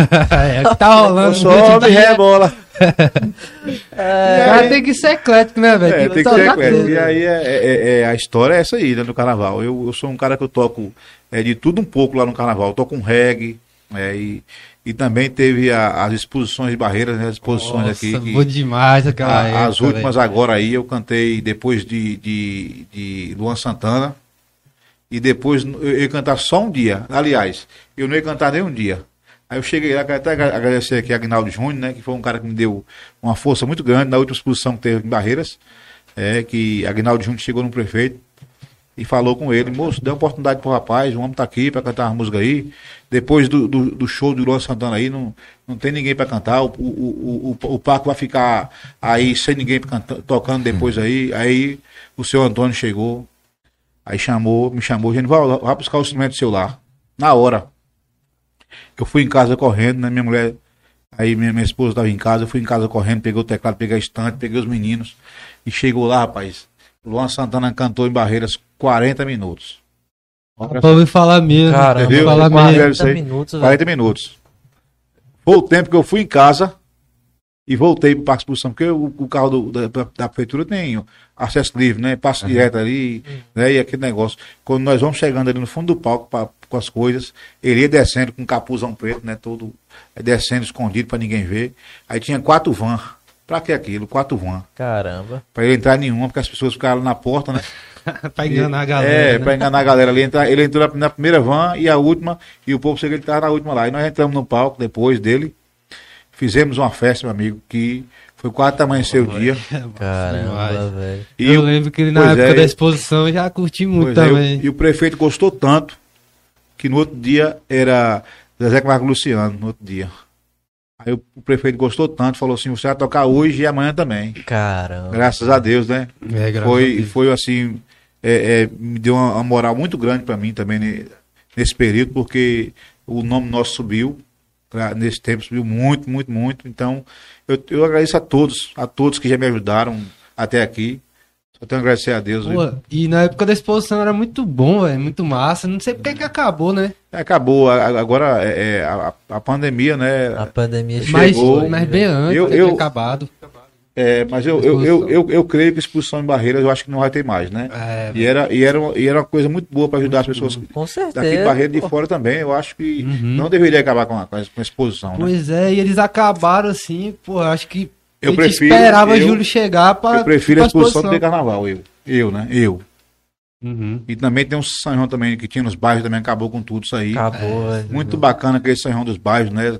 É o que tá rolando. Sobe e rebola. Aí tem que ser eclético, né, velho? Tem que ser eclético. E aí a história é essa aí, né, no carnaval. Eu sou um cara que eu toco de tudo um pouco lá no carnaval. Eu toco um reggae, e também teve as exposições de Barreiras, né, as exposições. Nossa, aqui. Nossa, boa demais aquela época. As últimas véio. Agora aí, eu cantei depois de Luan Santana. E depois eu ia cantar só um dia. Aliás, eu não ia cantar nem um dia. Aí eu cheguei lá, até agradecer aqui a Agnaldo Júnior, né? Que foi um cara que me deu uma força muito grande na última exposição que teve em Barreiras. Que Agnaldo Júnior chegou no prefeito e falou com ele: moço, dê uma oportunidade pro rapaz, o homem tá aqui pra cantar uma música aí. Depois do show do Luan Santana aí, não tem ninguém pra cantar. O Paco vai ficar aí sem ninguém tocando depois aí. Aí o seu Antônio chegou. Aí me chamou, Genivaldo, vai buscar o instrumento do seu lar. Na hora. Eu fui em casa correndo, né? Minha mulher, aí minha esposa estava em casa, eu fui em casa correndo, peguei o teclado, peguei a estante, peguei os meninos. E chegou lá, rapaz. Luan Santana cantou em Barreiras 40 minutos. Pra ouvir falar mesmo. Cara, entendeu? Falar 40 minutos. Foi o tempo que eu fui em casa e voltei pro Parque Expulsão, porque o carro da prefeitura tem acesso livre, né? Passo direto ali, né? E aquele negócio. Quando nós vamos chegando ali no fundo do palco com as coisas, ele ia descendo com um capuzão preto, né? Todo descendo escondido para ninguém ver. Aí tinha 4 vans. Pra que aquilo? 4 vans. Caramba. Pra ele entrar nenhuma, porque as pessoas ficaram na porta, né? Pra enganar a galera. Né? Pra enganar a galera. Ele entrou na primeira van e a última, e o povo chegou, ele tava na última lá. E nós entramos no palco depois dele. Fizemos uma festa, meu amigo, que foi quase tamanho seu dia. Caramba, velho. Eu lembro que ele na época da exposição eu já curti muito também. E o prefeito gostou tanto que no outro dia era Zezé Marco Luciano, no outro dia. Aí o prefeito gostou tanto, falou assim, você vai tocar hoje e amanhã também. Caramba. Graças a Deus, né? Foi assim, me deu uma moral muito grande pra mim também nesse período, porque o nome nosso subiu. Nesse tempo subiu muito, muito, muito. Então, eu agradeço a todos que já me ajudaram até aqui. Só tenho a agradecer a Deus. Pô, e na época da exposição era muito bom, véio, muito massa. Não sei porque que acabou, né? Acabou. Agora a pandemia, né? A pandemia chegou. Mas bem antes tinha acabado. Mas eu creio que a expulsão em Barreiras eu acho que não vai ter mais, né? E era uma coisa muito boa para ajudar as pessoas daqui de Barreiras de fora também. Eu acho que não deveria acabar com a exposição, né? Pois é, e eles acabaram assim, pô, acho que esperava Júlio chegar para. Eu prefiro a exposição do carnaval, eu. Uhum. E também tem um São João também que tinha nos bairros, também acabou com tudo isso aí. Acabou. Muito bacana aquele São João dos bairros, né?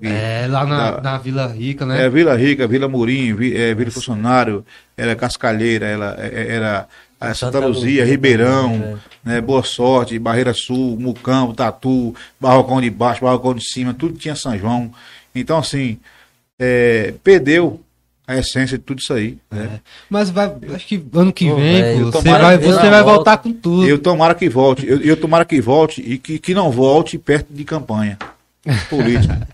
Lá na Vila Rica, né? Vila Rica, Vila Murim, Vila Funcionário, era Cascalheira, era Santa Luzia, Ribeirão, né? Boa Sorte, Barreira Sul, Mucambo, Tatu, Barrocão de Baixo, Barrocão de Cima, tudo tinha São João. Então, assim, perdeu a essência de tudo isso aí, né? Mas acho que ano que vem você vai voltar com tudo. Eu tomara que volte. Eu tomara que volte e que não volte perto de campanha política.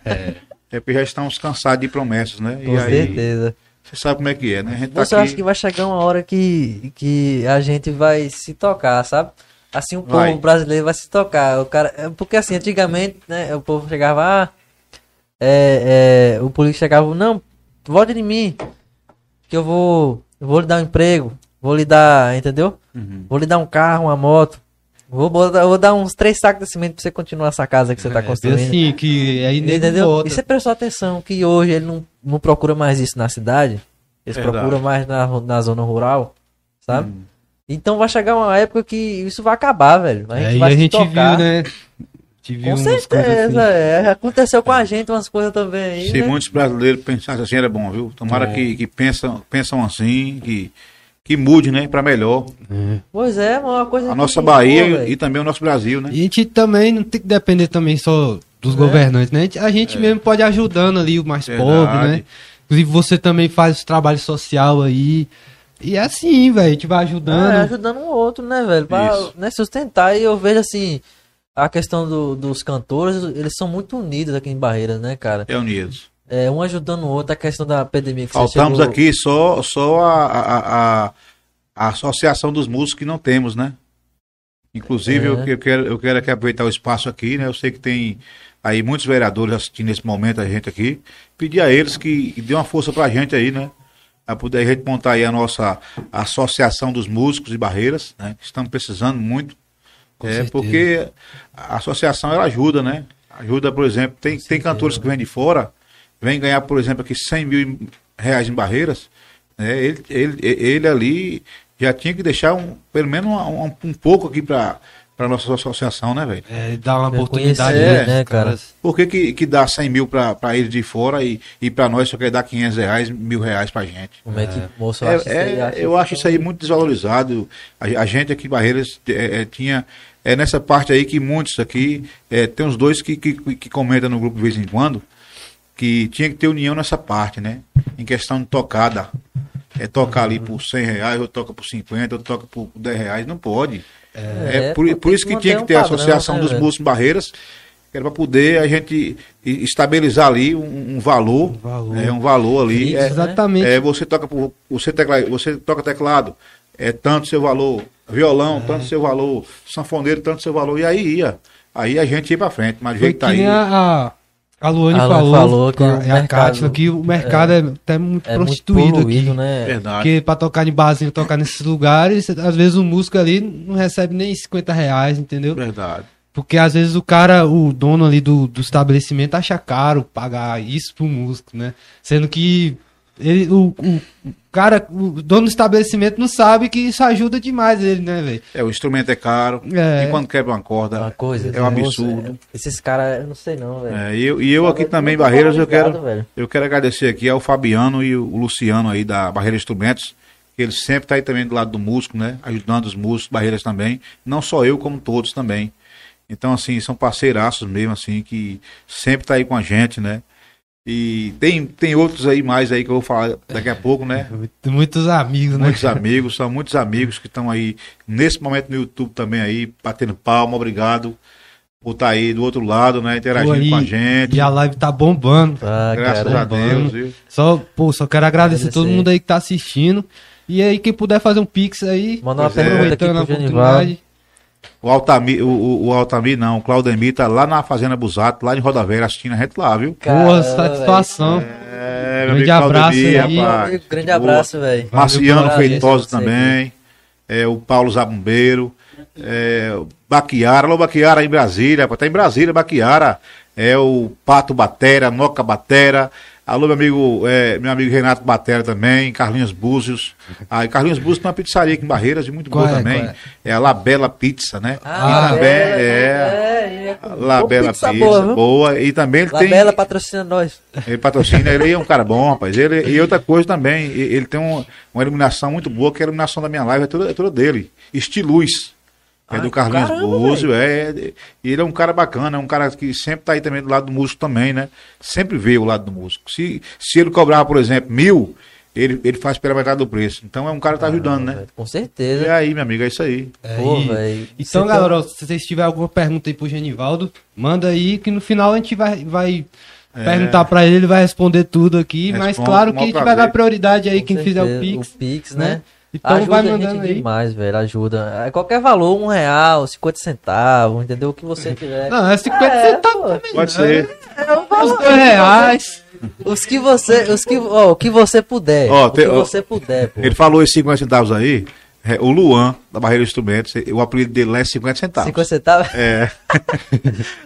É porque já estamos cansados de promessas, né? Com certeza. Aí... Você sabe como é que é, né? A gente tá acha que vai chegar uma hora que a gente vai se tocar, sabe? Assim, o povo brasileiro vai se tocar. O cara, porque assim, antigamente, né, o povo chegava, o político chegava, não, vote em mim, que eu vou lhe dar um emprego, vou lhe dar, entendeu? Uhum. Vou lhe dar um carro, uma moto. Vou dar uns 3 sacos de cimento pra você continuar essa casa que você tá construindo. Assim, que aí nem entendeu? E você prestou atenção que hoje ele não procura mais isso na cidade. Eles procuram mais na zona rural, sabe? Então vai chegar uma época que isso vai acabar, velho. A gente vai se tocar. Viu, né? Com certeza, assim. Aconteceu com a gente umas coisas também aí, se muitos brasileiros pensassem assim, era bom, viu? Tomara que pensam assim, que mude, né, para melhor. Pois é, uma coisa... A nossa Bahia e também o nosso Brasil, né? E a gente também não tem que depender também só dos governantes, né? A gente mesmo pode ir ajudando ali o mais pobre, né? Inclusive você também faz o trabalho social aí. E é assim, velho, a gente vai ajudando. Ajudando o outro, né, velho? Pra sustentar. E eu vejo assim, a questão dos cantores, eles são muito unidos aqui em Barreiras, né, cara? É unidos. Um ajudando o outro, a questão da pandemia que faltamos aqui só a associação dos músicos que não temos, né? Inclusive, eu quero aqui aproveitar o espaço aqui, né? Eu sei que tem aí muitos vereadores assistindo nesse momento a gente aqui. Pedir a eles que dê uma força pra gente aí, né? A poder a gente montar aí a nossa associação dos músicos de Barreiras, né? Estamos precisando muito. Porque a associação, ela ajuda, né? Ajuda, por exemplo, tem cantores que vêm de fora... Vem ganhar, por exemplo, aqui 100 mil reais em Barreiras, né? Ele ali já tinha que deixar pelo menos um pouco aqui para a nossa associação, né, velho? Dá uma oportunidade, né, cara? Por que dá 100 mil para ele de fora e para nós só quer dar 500 reais, R$1.000 para gente? Como é que moço acha isso aí? Eu acho isso aí muito desvalorizado. A gente aqui em Barreiras tinha... nessa parte aí que muitos aqui... Tem uns dois que comentam no grupo de vez em quando, que tinha que ter união nessa parte, né? Em questão de tocada. Tocar ali por R$100, ou toca por 50, ou toca por R$10, não pode. Por isso que tinha que ter a Associação dos Músicos Barreiras, que era para poder a gente estabilizar ali um valor. Um valor ali. Isso, exatamente. Você toca teclado, tanto seu valor, violão, tanto seu valor, sanfoneiro, tanto seu valor. E aí ia. Aí a gente ia para frente, mas o jeito tá aí. A Luane falou que a Cátia, que o mercado é até muito prostituído muito poluído, aqui, né? Verdade. Porque para tocar em barzinho, tocar nesses lugares, às vezes o músico ali não recebe nem R$50, entendeu? Verdade. Porque às vezes o dono ali do estabelecimento acha caro pagar isso pro músico, né? Sendo que o dono do estabelecimento não sabe que isso ajuda demais ele, né, velho? O instrumento é caro, e quando quebra uma corda, uma coisa, um absurdo. Esses caras, eu não sei não, velho. E eu aqui também, Barreiras, eu quero agradecer aqui ao Fabiano e o Luciano aí da Barreira Instrumentos, que ele sempre tá aí também do lado do músico, né, ajudando os músicos, Barreiras também, não só eu, como todos também. Então, assim, são parceiraços mesmo, assim, que sempre tá aí com a gente, né? E tem outros aí mais aí que eu vou falar daqui a pouco, né? Muitos amigos, né? São muitos amigos que estão aí nesse momento no YouTube também aí, batendo palma, obrigado por estar aí do outro lado, né? Interagindo com a gente. E a live tá bombando. Graças a Deus. Viu? Só quero agradecer a todo mundo aí que tá assistindo. E aí quem puder fazer um pix aí, mandar uma pergunta aqui pro oportunidade. O Claudemir tá lá na Fazenda Busato, lá em Roda Velha, assistindo a gente lá, viu? Boa, satisfação. Grande abraço aí, rapaz. Grande abraço, velho. Marciano Feitosa também, o Paulo Zabumbeiro, Baquiara, alô Baquiara em Brasília, tá em Brasília, Baquiara, o Pato Batera, Noca Batera, alô meu amigo Renato Batera também, Carlinhos Búzios. Carlinhos Búzios tem uma pizzaria aqui em Barreiras e muito boa também. É a La Bela Pizza, né? E também La Bela Pizza, boa. E também ele tem... La Bela patrocina nós. Ele patrocina, ele é um cara bom, rapaz. E outra coisa também, ele tem uma iluminação muito boa, que a iluminação da minha live é toda dele. Estiluz. É do Carlinhos Búzio, ele é um cara bacana, é um cara que sempre tá aí também do lado do músico também, né? Sempre vê o lado do músico. Se ele cobrava, por exemplo, 1.000, ele faz pela metade do preço. Então é um cara que tá ajudando, né? Com certeza. E aí, meu amigo, é isso aí. Então, galera, se vocês tiverem alguma pergunta aí pro Genivaldo, manda aí que no final a gente vai Perguntar pra ele, ele vai responder tudo aqui. Responde, mas claro que a gente vai dar prioridade aí, quem fizer o Pix. O Pix, né? Então ajuda, vai mandando aí. Demais, velho, ajuda. Qualquer valor, R$1, 50 centavos, entendeu? O que você tiver. Não, é 50 centavos também. Pode ser. Os R$2. Os que você puder. Oh, que você puder, pô. Ele falou esses 50 centavos aí. O Luan, da Barreira Instrumentos, o apelido dele lá é 50 centavos. 50 centavos? É.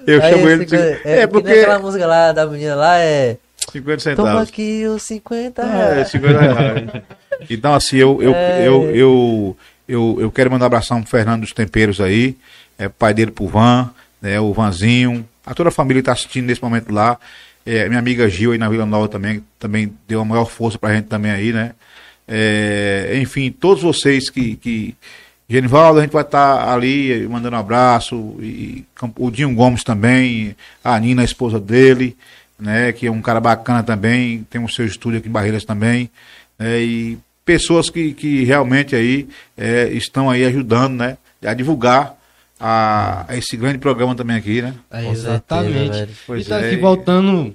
Eu aí chamo ele de... É porque aquela música lá da menina lá é... 50 centavos. Toma aqui os 50 reais. É, 50 reais. Então, assim, eu quero mandar um abração pro Fernando dos Temperos aí, pai dele pro Van, né, o Vanzinho, a toda a família que tá assistindo nesse momento lá. Minha amiga Gil aí na Vila Nova também deu a maior força pra gente também aí, né? Enfim, todos vocês que Genivaldo, a gente vai estar ali mandando um abraço, e o Dinho Gomes também, a Nina, a esposa dele, né, que é um cara bacana também, tem o seu estúdio aqui em Barreiras também, né, e pessoas que realmente aí estão aí ajudando, né, a divulgar a esse grande programa também aqui, né? Exatamente. E tá aqui voltando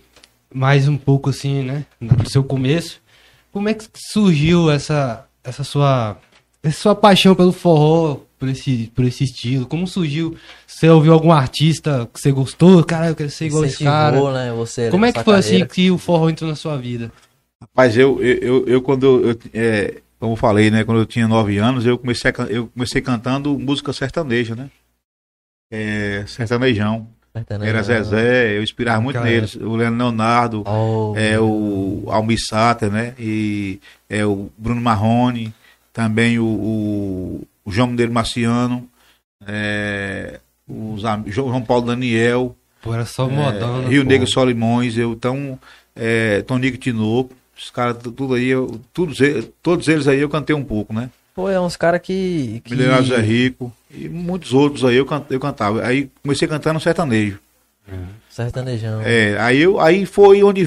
mais um pouco assim, né, no seu começo. Como é que surgiu essa sua paixão pelo forró, por esse estilo? Como surgiu? Você ouviu algum artista que você gostou? Cara, eu quero ser igual esse cara. Né, você, como é que foi carreira, assim que o forró entrou na sua vida? Rapaz, eu quando... como eu falei, né? Quando eu tinha 9 anos, eu comecei cantando música sertaneja, né? Sertanejão. Era Zezé, eu inspirava muito neles, o Leandro Leonardo, o Almir Sater, né? E o Bruno Marrone, também o João Mineiro Marciano, João Paulo Daniel, pô, era só modão, Rio Negro Solimões, Tonico Tinoco, os caras tudo aí, todos eles aí eu cantei um pouco, né? Pô, é uns caras que... Milionário Zé Rico e muitos outros aí eu cantava. Aí comecei cantando sertanejo. Sertanejão. Aí foi onde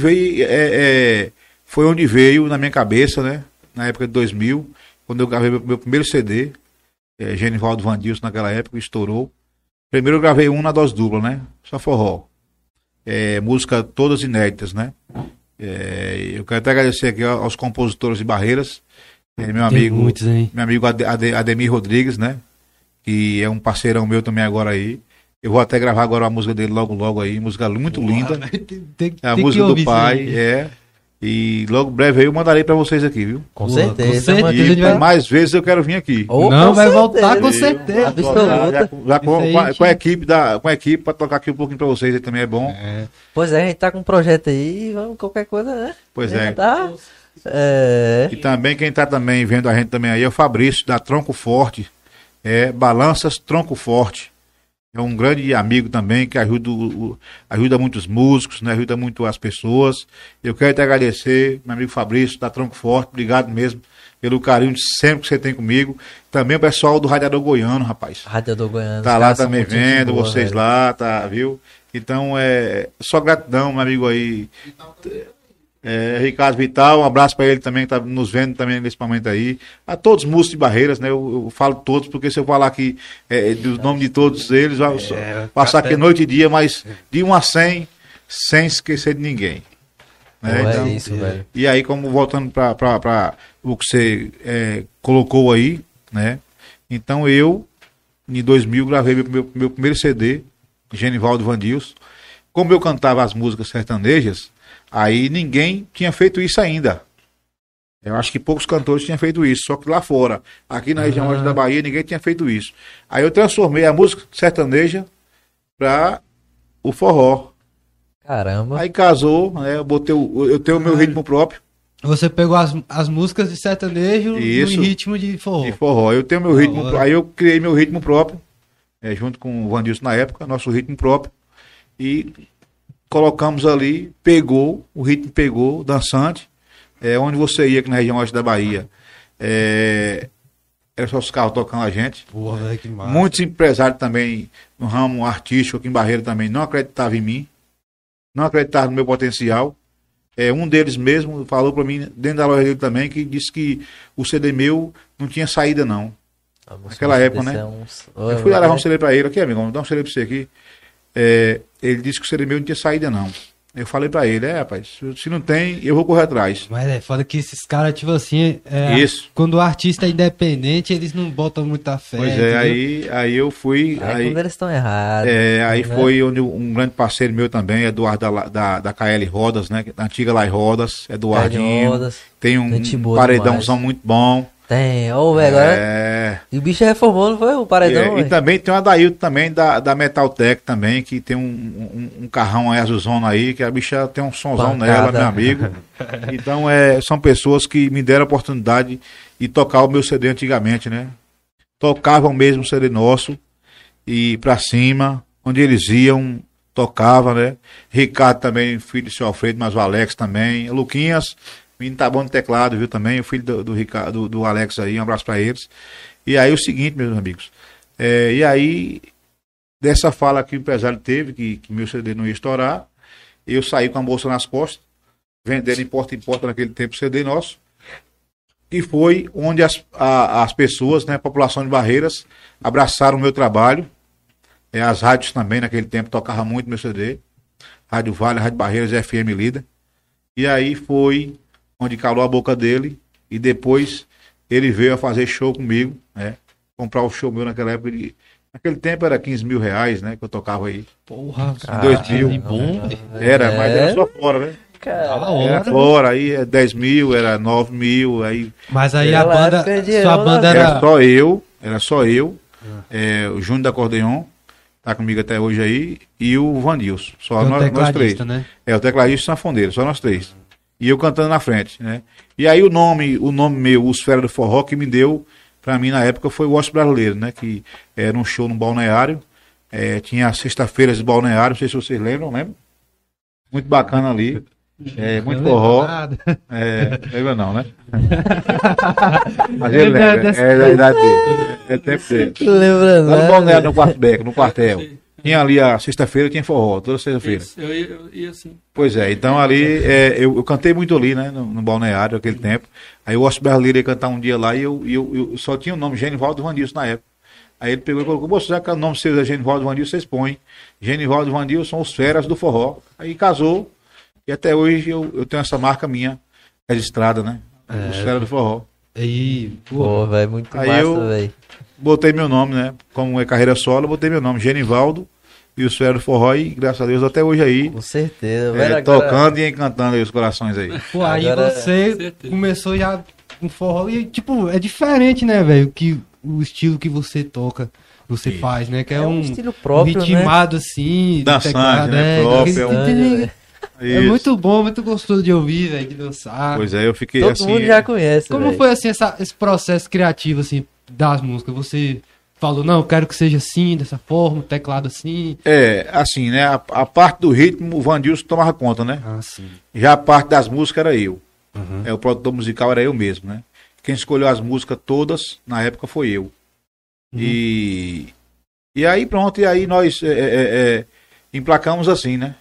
veio, na minha cabeça, né? Na época de 2000, quando eu gravei meu primeiro CD, Genivaldo Vandilson naquela época, estourou. Primeiro eu gravei um na Dose Dupla, né? Só forró. Música todas inéditas, né? Eu quero até agradecer aqui aos compositores de Barreiras. Meu amigo Ademir Rodrigues, né? Que é um parceirão meu também agora aí. Eu vou até gravar agora a música dele logo aí. Música muito linda. A música do pai, E logo breve aí eu mandarei pra vocês aqui, viu? Com certeza. E mais vezes eu quero vir aqui. Não, vai voltar com certeza. Com a equipe pra tocar aqui um pouquinho pra vocês aí também é bom. Pois é, a gente tá com um projeto aí. Vamos qualquer coisa, né? Pois é. Tá... E também quem está também vendo a gente também aí é o Fabrício da Tronco Forte, Balanças Tronco Forte, é um grande amigo também que ajuda muitos músicos, né? Ajuda muito as pessoas. Eu quero te agradecer, meu amigo Fabrício da Tronco Forte, obrigado mesmo pelo carinho de sempre que você tem comigo. Também o pessoal do Radiador Goiano, rapaz. Radiador Goiano. Tá lá também vendo boa, vocês velho. Lá, tá, viu? Então só gratidão, meu amigo aí. Ricardo Vital, um abraço para ele também, que tá nos vendo também nesse momento aí. A todos os músicos de Barreiras, né? Eu falo todos, porque se eu falar aqui do nome de todos eles, vai passar aqui noite e dia, mas de 1 a 100, sem esquecer de ninguém. Né? Então, isso, velho. E aí, como voltando para o que você colocou aí, né? Então eu, em 2000, gravei meu primeiro CD, Genivaldo Vandilson. Como eu cantava as músicas sertanejas, aí ninguém tinha feito isso ainda. Eu acho que poucos cantores tinham feito isso, só que lá fora, aqui na região da Bahia, ninguém tinha feito isso. Aí eu transformei a música sertaneja para o forró. Caramba. Aí casou, né? Eu tenho o meu ritmo próprio. Você pegou as músicas de sertanejo em ritmo de forró. De forró. Eu tenho meu ritmo, aí eu criei meu ritmo próprio, junto com o Vandilson na época, nosso ritmo próprio. E colocamos ali, o ritmo pegou, dançante, onde você ia aqui na região oeste da Bahia, era só os carros tocando a gente. Porra, que massa. Muitos empresários também, no ramo artístico aqui em Barreira também, não acreditavam em mim, não acreditavam no meu potencial. Um deles mesmo falou para mim, dentro da loja dele também, que disse que o CD meu não tinha saída não, naquela época, né? Eu fui lá levar um CD para ele, aqui amigo, vou dar um CD para você aqui. Ele disse que o CD meu não tinha saída não. Eu falei pra ele, rapaz, se não tem, eu vou correr atrás. Mas é foda que esses caras, tipo assim, quando o artista é independente, eles não botam muita fé. Pois é, aí eu fui... Aí quando eles estão errados. Aí foi onde um grande parceiro meu também, Eduardo da KL Rodas, né? Da antiga Lai Rodas, Eduardinho. Rodas, tem um paredãozão demais. Muito bom. Tem, agora. E o bicho reformou, não foi o paredão? E também tem o Adailto também, da Metaltech também, que tem um carrão aí, azulzona aí, que a bicha tem um sonzão nela, meu amigo. Então, são pessoas que me deram a oportunidade de tocar o meu CD antigamente, né? Tocavam mesmo o CD nosso, e pra cima, onde eles iam, tocava, né? Ricardo também, filho do seu Alfredo, mas o Alex também, Luquinhas... O menino tá bom no teclado, viu, também, o filho do Ricardo, do Alex aí, um abraço pra eles. E aí o seguinte, meus amigos, e aí, dessa fala que o empresário teve, que meu CD não ia estourar, eu saí com a bolsa nas costas, vendendo importa em porta naquele tempo o CD nosso, e foi onde as pessoas, né, a população de Barreiras, abraçaram o meu trabalho, as rádios também naquele tempo tocavam muito meu CD, Rádio Vale, Rádio Barreiras, FM Líder, e aí foi... onde calou a boca dele, e depois ele veio a fazer show comigo, né? Comprar o show meu naquela época. Naquele tempo era 15 mil reais, né? Que eu tocava aí. Porra, cara. 2 mil. Era, mas era só fora, né? Cara, era fora, aí é 10 mil, era 9 mil, aí... Mas aí a banda, sua banda era... Era só eu, o Júnior da Acordeon, tá comigo até hoje aí, e o Vandilson, só nós três. Né? O tecladista e o sanfoneiro, só nós três. E eu cantando na frente, né? E aí o nome meu, os Feras do Forró, que me deu, pra mim na época, foi o Oeste Brasileiro, né? Que era um show no balneário, tinha as sexta-feiras de balneário, não sei se vocês lembram, né? Muito bacana ali, muito forró. Lembra não, né? Mas ele lembra, da idade dele, tempo dele. Lembra não. Lá no balneário, no quartel. Tinha ali a sexta-feira, tinha forró, toda sexta-feira. Eu ia assim. Pois é, então ali, eu cantei muito ali, né, no balneário, aquele tempo. Aí o Osso Brasileiro ia cantar um dia lá e eu só tinha o nome Genivaldo e Vandilson na época. Aí ele pegou e colocou, moço, já que o nome seu é Genivaldo e Vandilson, vocês põem. Genivaldo e Vandilson são os Feras do Forró. Aí casou, e até hoje eu tenho essa marca minha registrada, né, os Feras do Forró. Aí, pô, velho, muito massa, velho. Botei meu nome, né? Como é carreira solo, botei meu nome, Genivaldo e os Feras do Forró, e graças a Deus até hoje aí. Com certeza, velho. Tocando e encantando aí os corações aí. Pô, aí agora, você começou já com forró e, tipo, é diferente, né, velho? Que o estilo que você toca, você faz, né? Que é um estilo próprio, ritmado, né? Assim, dançante, teclado, né? Próprio, é muito bom, muito gostoso de ouvir, velho, de dançar. Pois é, eu fiquei todo assim... Todo mundo já conhece, como véio. Foi, assim, esse processo criativo, assim, das músicas? Você falou, não, eu quero que seja assim, dessa forma, teclado assim. Assim, né? A parte do ritmo, o Vandilson tomava conta, né? Ah, sim. Já a parte das músicas era eu. Uhum. O produtor musical era eu mesmo, né? Quem escolheu as músicas todas, na época, foi eu. Uhum. E aí, pronto, e aí nós emplacamos assim, né?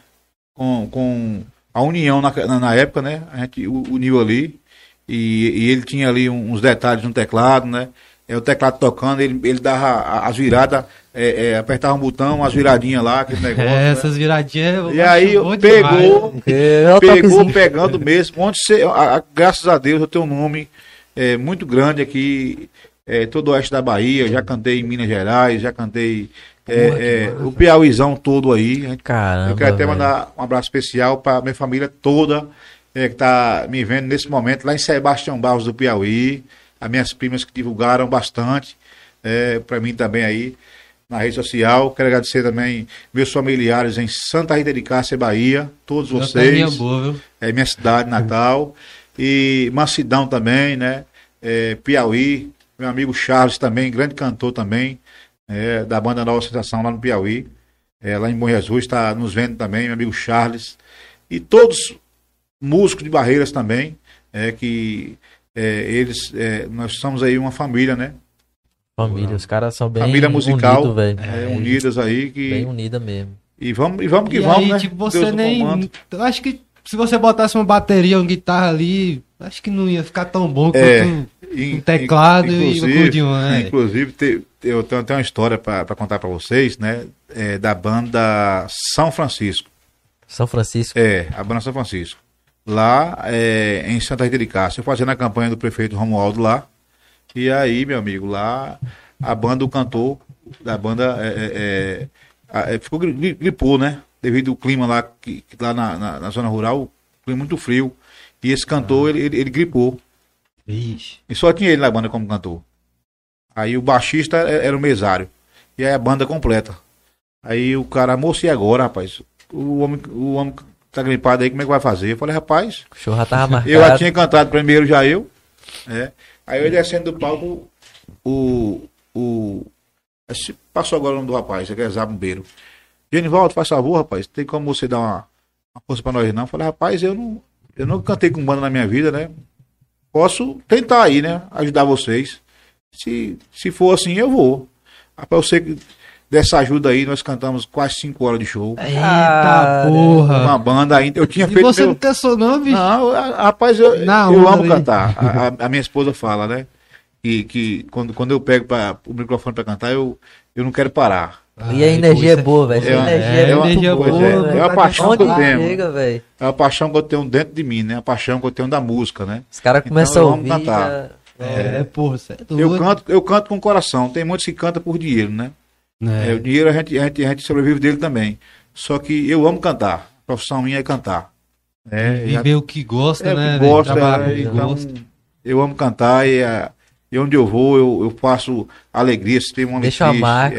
Com a união na época, né? A gente uniu ali. E ele tinha ali uns detalhes no teclado, né? O teclado tocando, ele dava as viradas, apertava um botão, as viradinhas lá, aquele negócio. Essas viradinhas... E aí pegou pegando mesmo. Graças a Deus eu tenho um nome muito grande aqui, todo o oeste da Bahia, já cantei em Minas Gerais, já cantei o Piauizão todo aí. Caramba, eu quero até mandar um abraço especial para minha família toda, que está me vendo nesse momento lá em Sebastião Barros do Piauí, as minhas primas que divulgaram bastante, para mim também aí, na rede social. Quero agradecer também meus familiares em Santa Rita de Cássia, Bahia, todos vocês. Minha cidade natal. E Mansidão também, né? Piauí, meu amigo Charles também, grande cantor também, da banda Nova Sensação lá no Piauí. Lá em Bom Jesus, está nos vendo também, meu amigo Charles. E todos... músicos de Barreiras também, nós somos aí uma família, né? Família, os caras são bem família musical, unido, unidas aí. Bem unida mesmo. E vamos que vamos, aí, né? Tipo, você Deus nem... Acho que se você botasse uma bateria, uma guitarra ali, acho que não ia ficar tão bom quanto um teclado e um acordeon, né? Inclusive, eu tenho até uma história para contar para vocês, né? Da banda São Francisco. São Francisco. É, a Banda São Francisco. Lá em Santa Rita de Cássia, eu fazendo a campanha do prefeito Romualdo lá. E aí, meu amigo, lá a banda, o cantor da banda ficou gripou, né? Devido ao clima lá, que lá na zona rural, o clima muito frio. E esse cantor, ele gripou. Ixi. E só tinha ele na banda como cantor. Aí o baixista era o mesário. E aí a banda completa. Aí o cara, moço, e agora, rapaz? O homem tá gripado aí, como é que vai fazer? Eu falei, rapaz... O show já tava marcado. Eu já tinha cantado primeiro, já eu. É. Aí eu descendo do palco, passou agora o nome do rapaz, que é Zabumbeiro. Genivaldo, faz favor, rapaz, tem como você dar uma força pra nós não? Eu falei, rapaz, eu não cantei com banda na minha vida, né? Posso tentar aí, né? Ajudar vocês. Se for assim, eu vou. Rapaz, eu sei que dessa ajuda aí, nós cantamos quase 5 horas de show. Eita porra! Uma banda ainda. Eu tinha feito. E você não testou, não, bicho? Não, rapaz, eu amo cantar. A minha esposa fala, né? Que quando eu pego o microfone pra cantar, eu não quero parar. E a energia é boa, velho. É uma paixão que eu tenho. É uma paixão que eu tenho dentro de mim, né? A paixão que eu tenho da música, né? Os caras começam a ouvir. Porra, certo. Eu canto com o coração. Tem muitos que cantam por dinheiro, né? O dinheiro a gente sobrevive dele também. Só que eu amo cantar. A profissão minha é cantar. Viver o que gosta, né? O que gosta, então, eu amo cantar e onde eu vou, eu faço alegria. Se tem um homem triste, deixa a marca,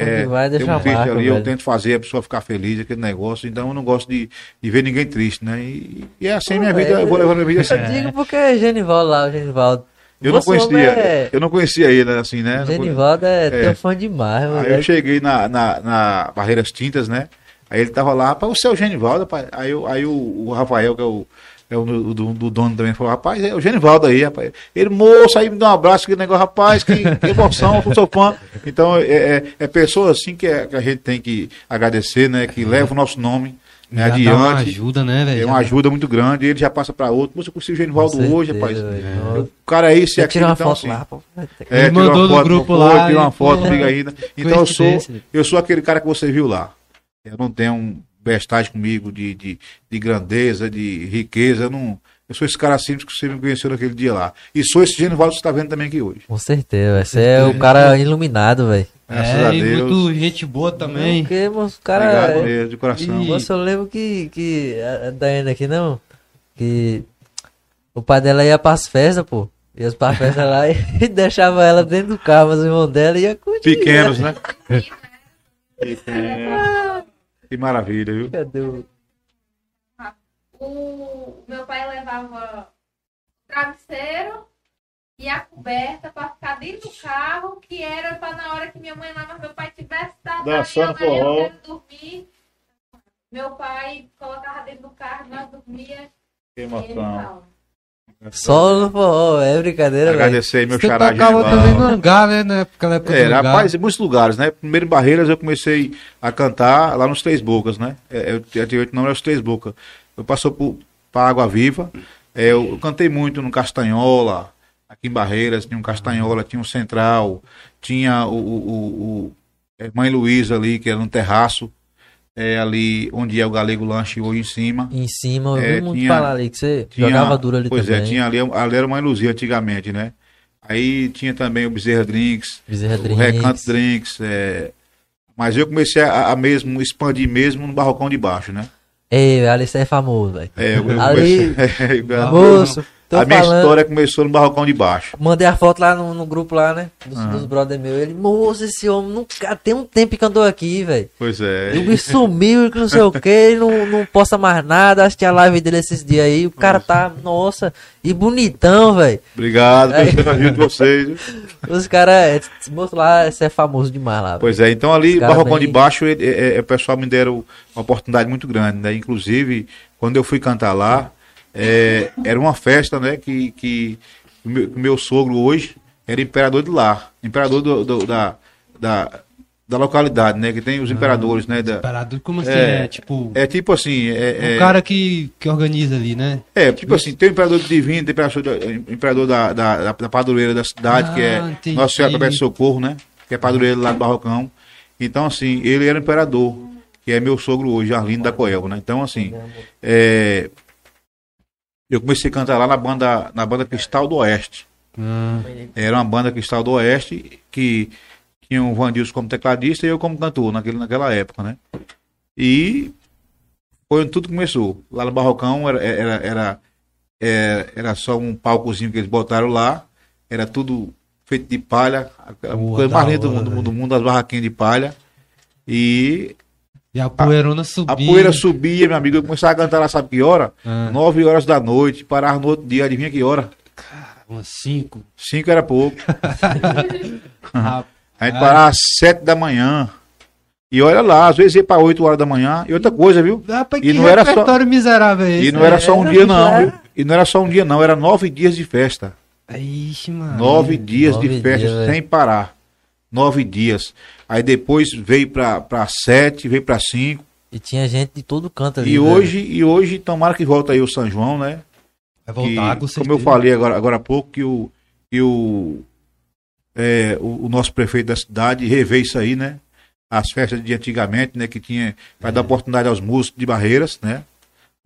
deixa a marca ali, eu tento fazer a pessoa ficar feliz, aquele negócio. Então eu não gosto de ver ninguém triste, né? E é assim minha vida, eu vou levando minha vida assim. Eu digo porque Genivaldo. Eu não conhecia ele, assim, né? Genivaldo é teu fã demais, mano. Aí eu cheguei na Barreiras Tintas, né? Aí ele tava lá, rapaz, o seu Genivaldo, rapaz. Aí o Rafael, que é o do dono também, falou, rapaz, é o Genivaldo aí, rapaz. Ele, moço, aí me deu um abraço, aquele negócio, rapaz, que emoção, eu sou fã. Então, é pessoas assim que a gente tem que agradecer, né? Que leva o nosso nome. Já adiante, dá uma ajuda, né, velho? É uma ajuda muito grande, ele já passa para outro. Você conseguiu o Genivaldo hoje, rapaz. O cara aí, se aqui, então, assim, lá, ele mandou uma foto no grupo lá. Tirou uma foto, liga ainda. Então eu sou aquele cara que você viu lá. Eu não tenho um bestagem comigo de grandeza, de riqueza. Eu sou esse cara simples que você me conheceu naquele dia lá. E sou esse Genivaldo que você tá vendo também aqui hoje. Com certeza, você é o cara iluminado, velho. E Deus. Muito gente boa também. Porque, moço, cara... Obrigado mesmo, de coração. Moço, eu lembro que a Daiane aqui, não? Que o pai dela ia pras festas, pô. Ia pras festas lá e deixava ela dentro do carro, mas o irmão dela ia curtir. Pequenos, né? Pequenos. Que maravilha, viu? Cadê o... O meu pai levava o travesseiro e a coberta para ficar dentro do carro, que era para na hora que minha mãe lá, mas meu pai tivesse dado eu dormir. Meu pai colocava dentro do carro, nós dormia. Que emoção. Só no forró, é brincadeira. Agradecer, meu xará. Tocava também no hangar, né? Na época rapaz, em muitos lugares, né? Primeiro em Barreiras eu comecei a cantar lá nos Três Bocas, né? Eu tinha 8 nomes, era os Três Bocas. Eu passou para Água Viva, eu cantei muito no Castanhola, aqui em Barreiras, tinha um Castanhola, tinha um Central, tinha o Mãe Luísa ali, que era no terraço, ali onde é o Galego Lanche, hoje em cima. Em cima, eu vi muito falar ali, que você jogava duro ali também. Pois é, tinha ali era o Mãe Luzia antigamente, né? Aí tinha também o Bezerra Drinks. Recanto Drinks, mas eu comecei a mesmo expandir mesmo no Barrocão de Baixo, né? Ei, ali você é famoso, velho. A minha história começou no Barrocão de Baixo. Mandei a foto lá no grupo lá, né? Dos brother meu. Ele, moço, esse homem nunca tem um tempo que andou aqui, velho. Pois é. Ele sumiu, que não sei o que, ele não posta mais nada. Acho que a live dele esses dias aí. O cara tá, nossa, e bonitão, velho. Obrigado pelo ajuda de vocês. Os caras, moço lá, você é famoso demais lá. Véio. Pois é, então ali, Barrocão de Baixo, o pessoal me deram uma oportunidade muito grande, né? Inclusive, quando eu fui cantar lá, era uma festa, né, que meu sogro hoje era imperador de lá, imperador da localidade, né, que tem os imperadores, né, imperador, como assim, cara que organiza ali, né? Tipo assim, tem o imperador divino, tem o imperador da padroeira da cidade, que é entendi. Nossa Senhora do Socorro, né, que é padroeira lá do Barrocão. Então, assim, ele era imperador. que é meu sogro hoje, Arlindo da Coelba, né? Então, assim, eu comecei a cantar lá na banda Cristal do Oeste. Era uma banda Cristal do Oeste que tinha o Vandilson como tecladista e eu como cantor naquela época, né? E foi onde tudo começou. Lá no Barrocão era só um palcozinho que eles botaram lá, era tudo feito de palha, a coisa mais linda do mundo, as barraquinhas de palha. E a poeirona subia. A poeira subia, meu amigo. Eu começava a cantar lá, sabe que hora? 9 horas da noite, parava no outro dia, adivinha que hora? Umas 5. 5 era pouco. A gente parava às 7 da manhã. E olha lá, às vezes ia para 8 horas da manhã. E outra coisa, viu? Rapaz, que repertório miserável é esse? E não era só um dia, não, viu? E não era só um dia, não. Era 9 dias de festa. Ixi, mano. 9 dias de festa sem parar. 9 dias. Aí depois veio para 7, veio para 5. E tinha gente de todo canto ali. E hoje, tomara que volta aí o São João, né? Vai voltar, com certeza. Como eu falei agora há pouco, que o nosso prefeito da cidade revê isso aí, né? As festas de antigamente, né? Que tinha. Vai dar oportunidade aos músicos de Barreiras, né?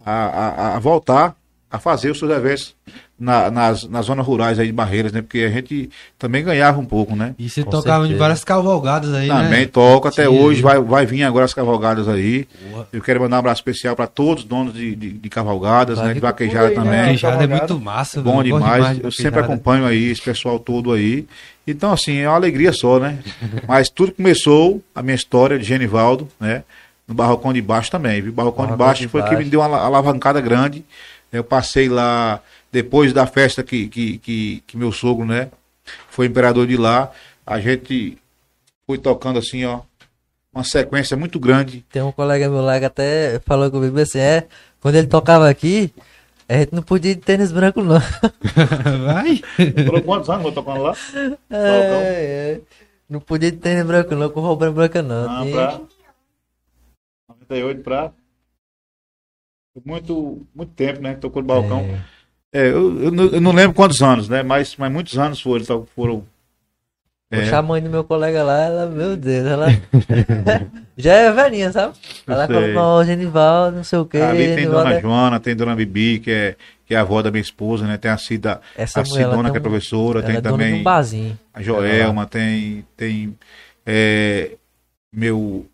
A voltar a fazer os seus eventos nas zonas rurais aí de Barreiras, né? Porque a gente também ganhava um pouco, né? E você tocava de várias cavalgadas aí, né? Também toco, até hoje vai vir agora as cavalgadas aí. Boa. Eu quero mandar um abraço especial para todos os donos de cavalgadas, né? De vaquejada também. Vaquejada é muito massa. Bom demais. Eu sempre acompanho aí esse pessoal todo aí. Então, assim, é uma alegria só, né? Mas tudo começou, a minha história de Genivaldo, né? No Barrocão de Baixo também, viu? Barrocão de Baixo foi que me deu uma alavancada grande. Eu passei lá, depois da festa que meu sogro, né, foi imperador de lá, a gente foi tocando assim, ó, uma sequência muito grande. Tem um colega meu lá que até falou comigo assim, quando ele tocava aqui, a gente não podia ir de tênis branco, não. Vai? Falou quantos anos eu tocando lá? Não podia ir de tênis branco, não, com roupa branca, não. Pra 98 pra... Muito tempo, né? Tocou no balcão. Eu não lembro quantos anos, né? Mas muitos anos foram. A mãe do meu colega lá, ela, meu Deus, ela já é velhinha, sabe? Ela colocou o Genivaldo, não sei o quê. Ali tem Dona Joana, tem Dona Bibi, que é a avó da minha esposa, né? Tem a Cida, Cidona, que é professora, ela tem é também um barzinho, a Joelma, tem meu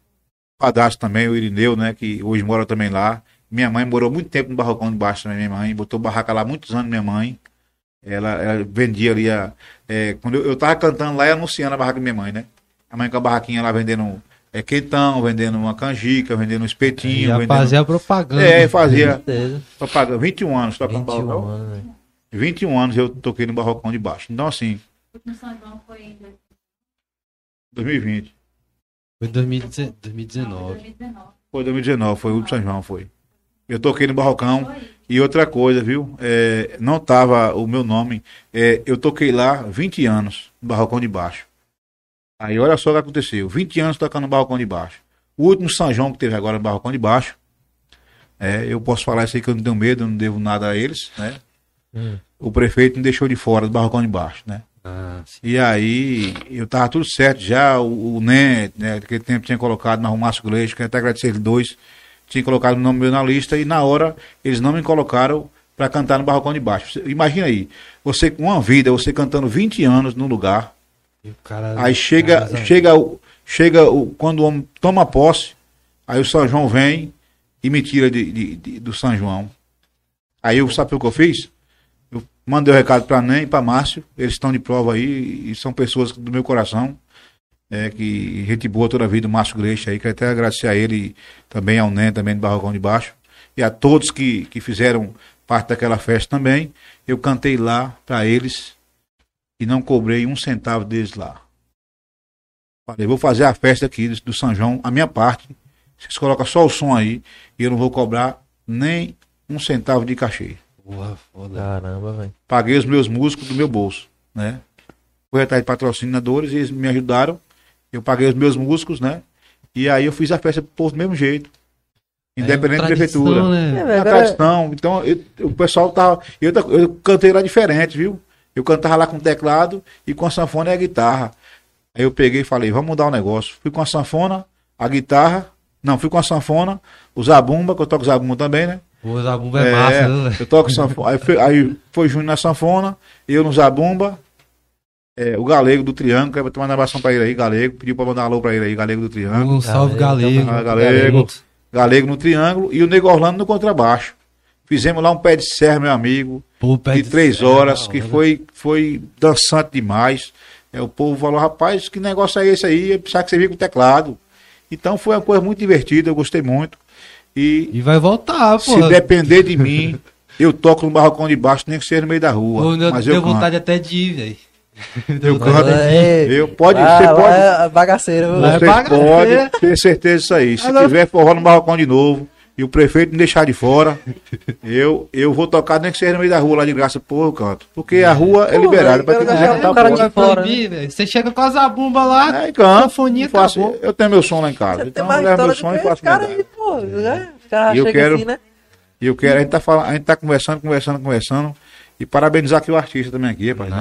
padrasto também, o Irineu, né? Que hoje mora também lá. Minha mãe morou muito tempo no Barrocão de Baixo também, minha mãe. Botou barraca lá muitos anos, minha mãe. Ela vendia ali quando eu tava cantando lá e anunciando a barraca da minha mãe, né? A mãe com a barraquinha lá vendendo quentão, vendendo uma canjica, vendendo um espetinho. Fazia propaganda. Fazia propaganda. 21 anos tocando no Barrocão. 21 anos eu toquei no Barrocão de Baixo. Então, assim... O último São João foi em 2020. Foi em 2019. Foi em 2019, foi o último São João, foi. Eu toquei no Barrocão. E outra coisa, viu? Não tava o meu nome. Eu toquei lá 20 anos, no Barrocão de Baixo. Aí olha só o que aconteceu. 20 anos tocando no Barrocão de Baixo. O último São João que teve agora no Barrocão de Baixo. Eu posso falar isso aí que eu não tenho medo, eu não devo nada a eles, né? O prefeito me deixou de fora do Barrocão de Baixo, né? E aí, eu tava tudo certo já. O Nen, né? Naquele tempo tinha colocado, mas o Márcio Gleis, quero até agradecer eles dois. Tinha colocado o nome meu na lista e na hora eles não me colocaram para cantar no Barrocão de Baixo. Imagina aí, você com uma vida, você cantando 20 anos num lugar, e o cara, aí chega, quando o homem toma posse, aí o São João vem e me tira do São João. Aí eu, sabe o que eu fiz? Eu mandei o recado para Nen e para Márcio, eles estão de prova aí e são pessoas do meu coração. Que gente boa toda a vida, o Márcio Greixa aí, quero até agradecer a ele, também ao Nen, também do Barrocão de Baixo, e a todos que fizeram parte daquela festa também. Eu cantei lá para eles e não cobrei um centavo deles lá. Falei, vou fazer a festa aqui do São João, a minha parte, vocês colocam só o som aí, e eu não vou cobrar nem um centavo de cachê. Uau, foda. Caramba, velho. Paguei os meus músicos do meu bolso, né? Fui atrás de patrocinadores e eles me ajudaram. Eu paguei os meus músicos, né? E aí eu fiz a festa pro povo do mesmo jeito. Independente da prefeitura. Né? É uma tradição. Então, o pessoal tava... Eu cantei lá diferente, viu? Eu cantava lá com teclado e com a sanfona e a guitarra. Aí eu peguei e falei, vamos mudar o negócio. Fui com a sanfona, a guitarra Não, fui com a sanfona, o zabumba, que eu toco zabumba também, né? O zabumba é massa, né? Eu toco sanfona. Aí foi Júnior na sanfona, eu no zabumba, o Galego do Triângulo, que vai tomar uma gravação pra ele aí, Galego, pediu pra mandar um alô pra ele aí, Galego do Triângulo. Um salve, Galego. Galego no Triângulo e o Nego Orlando no contrabaixo. Fizemos lá um pé de serra, meu amigo, de 3 horas, que foi dançante demais. O povo falou, rapaz, que negócio é esse aí? Eu pensava que você vinha com o teclado. Então foi uma coisa muito divertida, eu gostei muito. E vai voltar, pô. Se depender de mim, eu toco no barracão de baixo, nem que seja no meio da rua. Pô, mas eu tenho vontade até de ir, velho. Eu canto. Você pode. Bagaceiro, você pode ter certeza disso aí. Se tiver forró no barracão de novo e o prefeito me deixar de fora, eu vou tocar nem que seja no meio da rua lá de graça, pô, eu canto. Porque a rua é liberada. Pra quem quiser cantar, cara vai fora, né? Você chega com a zabumba lá, canfoninha, eu tenho meu som lá em casa. Você então eu levo meu som e faço meu trabalho. E eu quero. A gente tá conversando. E parabenizar aqui o artista também aqui, rapaz.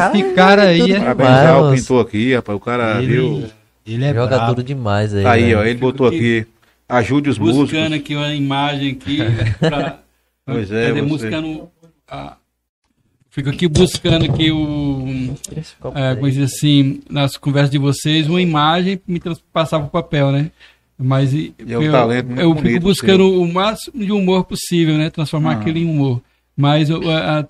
Esse cara aí é... Parabenizar o pintor aqui, rapaz. O cara, viu? Ele é jogador bravo. Demais aí. Aí, ó, ele botou aqui. Ajude os músicos. Buscando aqui uma imagem aqui. Fico aqui buscando aqui coisa assim, nas conversas de vocês, uma imagem me passava o papel, né? Mas eu fico buscando o máximo de humor possível, né? Transformar aquilo em humor. Mas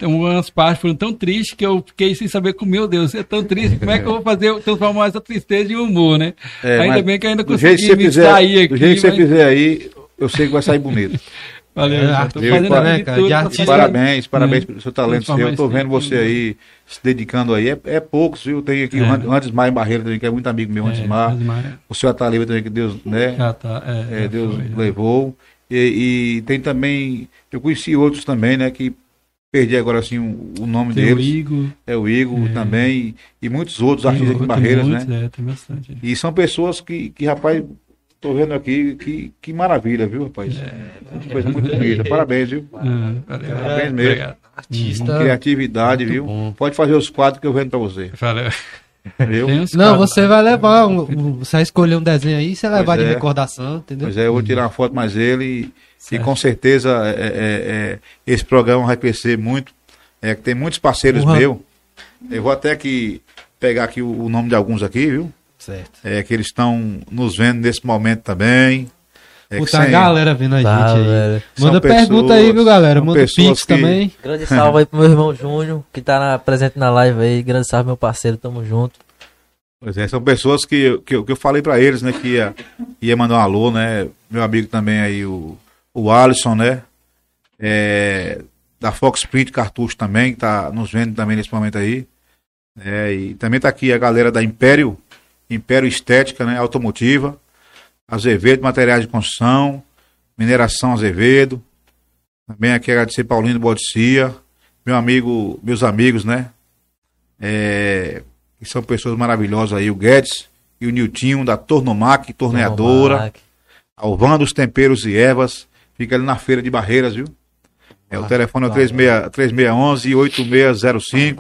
umas partes foram tão tristes que eu fiquei sem saber, meu Deus, é tão triste, como é que eu vou fazer, transformar essa tristeza em humor, né? Ainda bem que eu ainda consegui me sair aqui. Do jeito que você fizer aí, eu sei que vai sair bonito. Valeu, parabéns pelo seu talento. Eu estou vendo você aí se dedicando aí. É poucos, viu? Tem aqui o Andesmar em Barreira também, que é muito amigo meu, Andesmar. O seu Ataliba também, que Deus, né? Deus levou. E tem também, eu conheci outros também, né? Que perdi agora assim o nome tem deles. O Igor também. E muitos outros artistas aqui em Barreiras, né? Tem bastante. E são pessoas que rapaz. Tô vendo aqui, que maravilha, viu, rapaz? Coisa muito bonita. Parabéns, viu? Valeu, parabéns mesmo. Obrigado. Artista. Criatividade, viu? Bom. Pode fazer os quadros que eu vendo pra você. Valeu. Não, você vai levar. Você vai escolher um desenho aí, você vai levar de recordação, entendeu? Pois é, eu vou tirar uma foto mais dele e com certeza esse programa vai crescer muito. Tem muitos parceiros meus. Eu vou até que pegar aqui o nome de alguns aqui, viu? Certo. Que eles estão nos vendo nesse momento também. Puta, a galera vendo a gente aí. Velho. Manda pergunta aí, viu, galera? Manda pix também. Grande salve aí pro meu irmão Júnior, que tá presente na live aí. Grande salve, meu parceiro, tamo junto. Pois é, são pessoas que eu falei pra eles, né, que ia mandar um alô, né? Meu amigo também aí, o Alisson, né? Da Fox Print Cartucho também, que tá nos vendo também nesse momento aí. E também tá aqui a galera da Império Estética, né, Automotiva, Azevedo, Materiais de Construção, Mineração Azevedo, também aqui agradecer Paulino Bodicia, meus amigos, né, que são pessoas maravilhosas aí, o Guedes e o Niltinho da Tornomac, torneadora, Alvando dos Temperos e Ervas, fica ali na Feira de Barreiras, viu? O telefone é 3611-8605,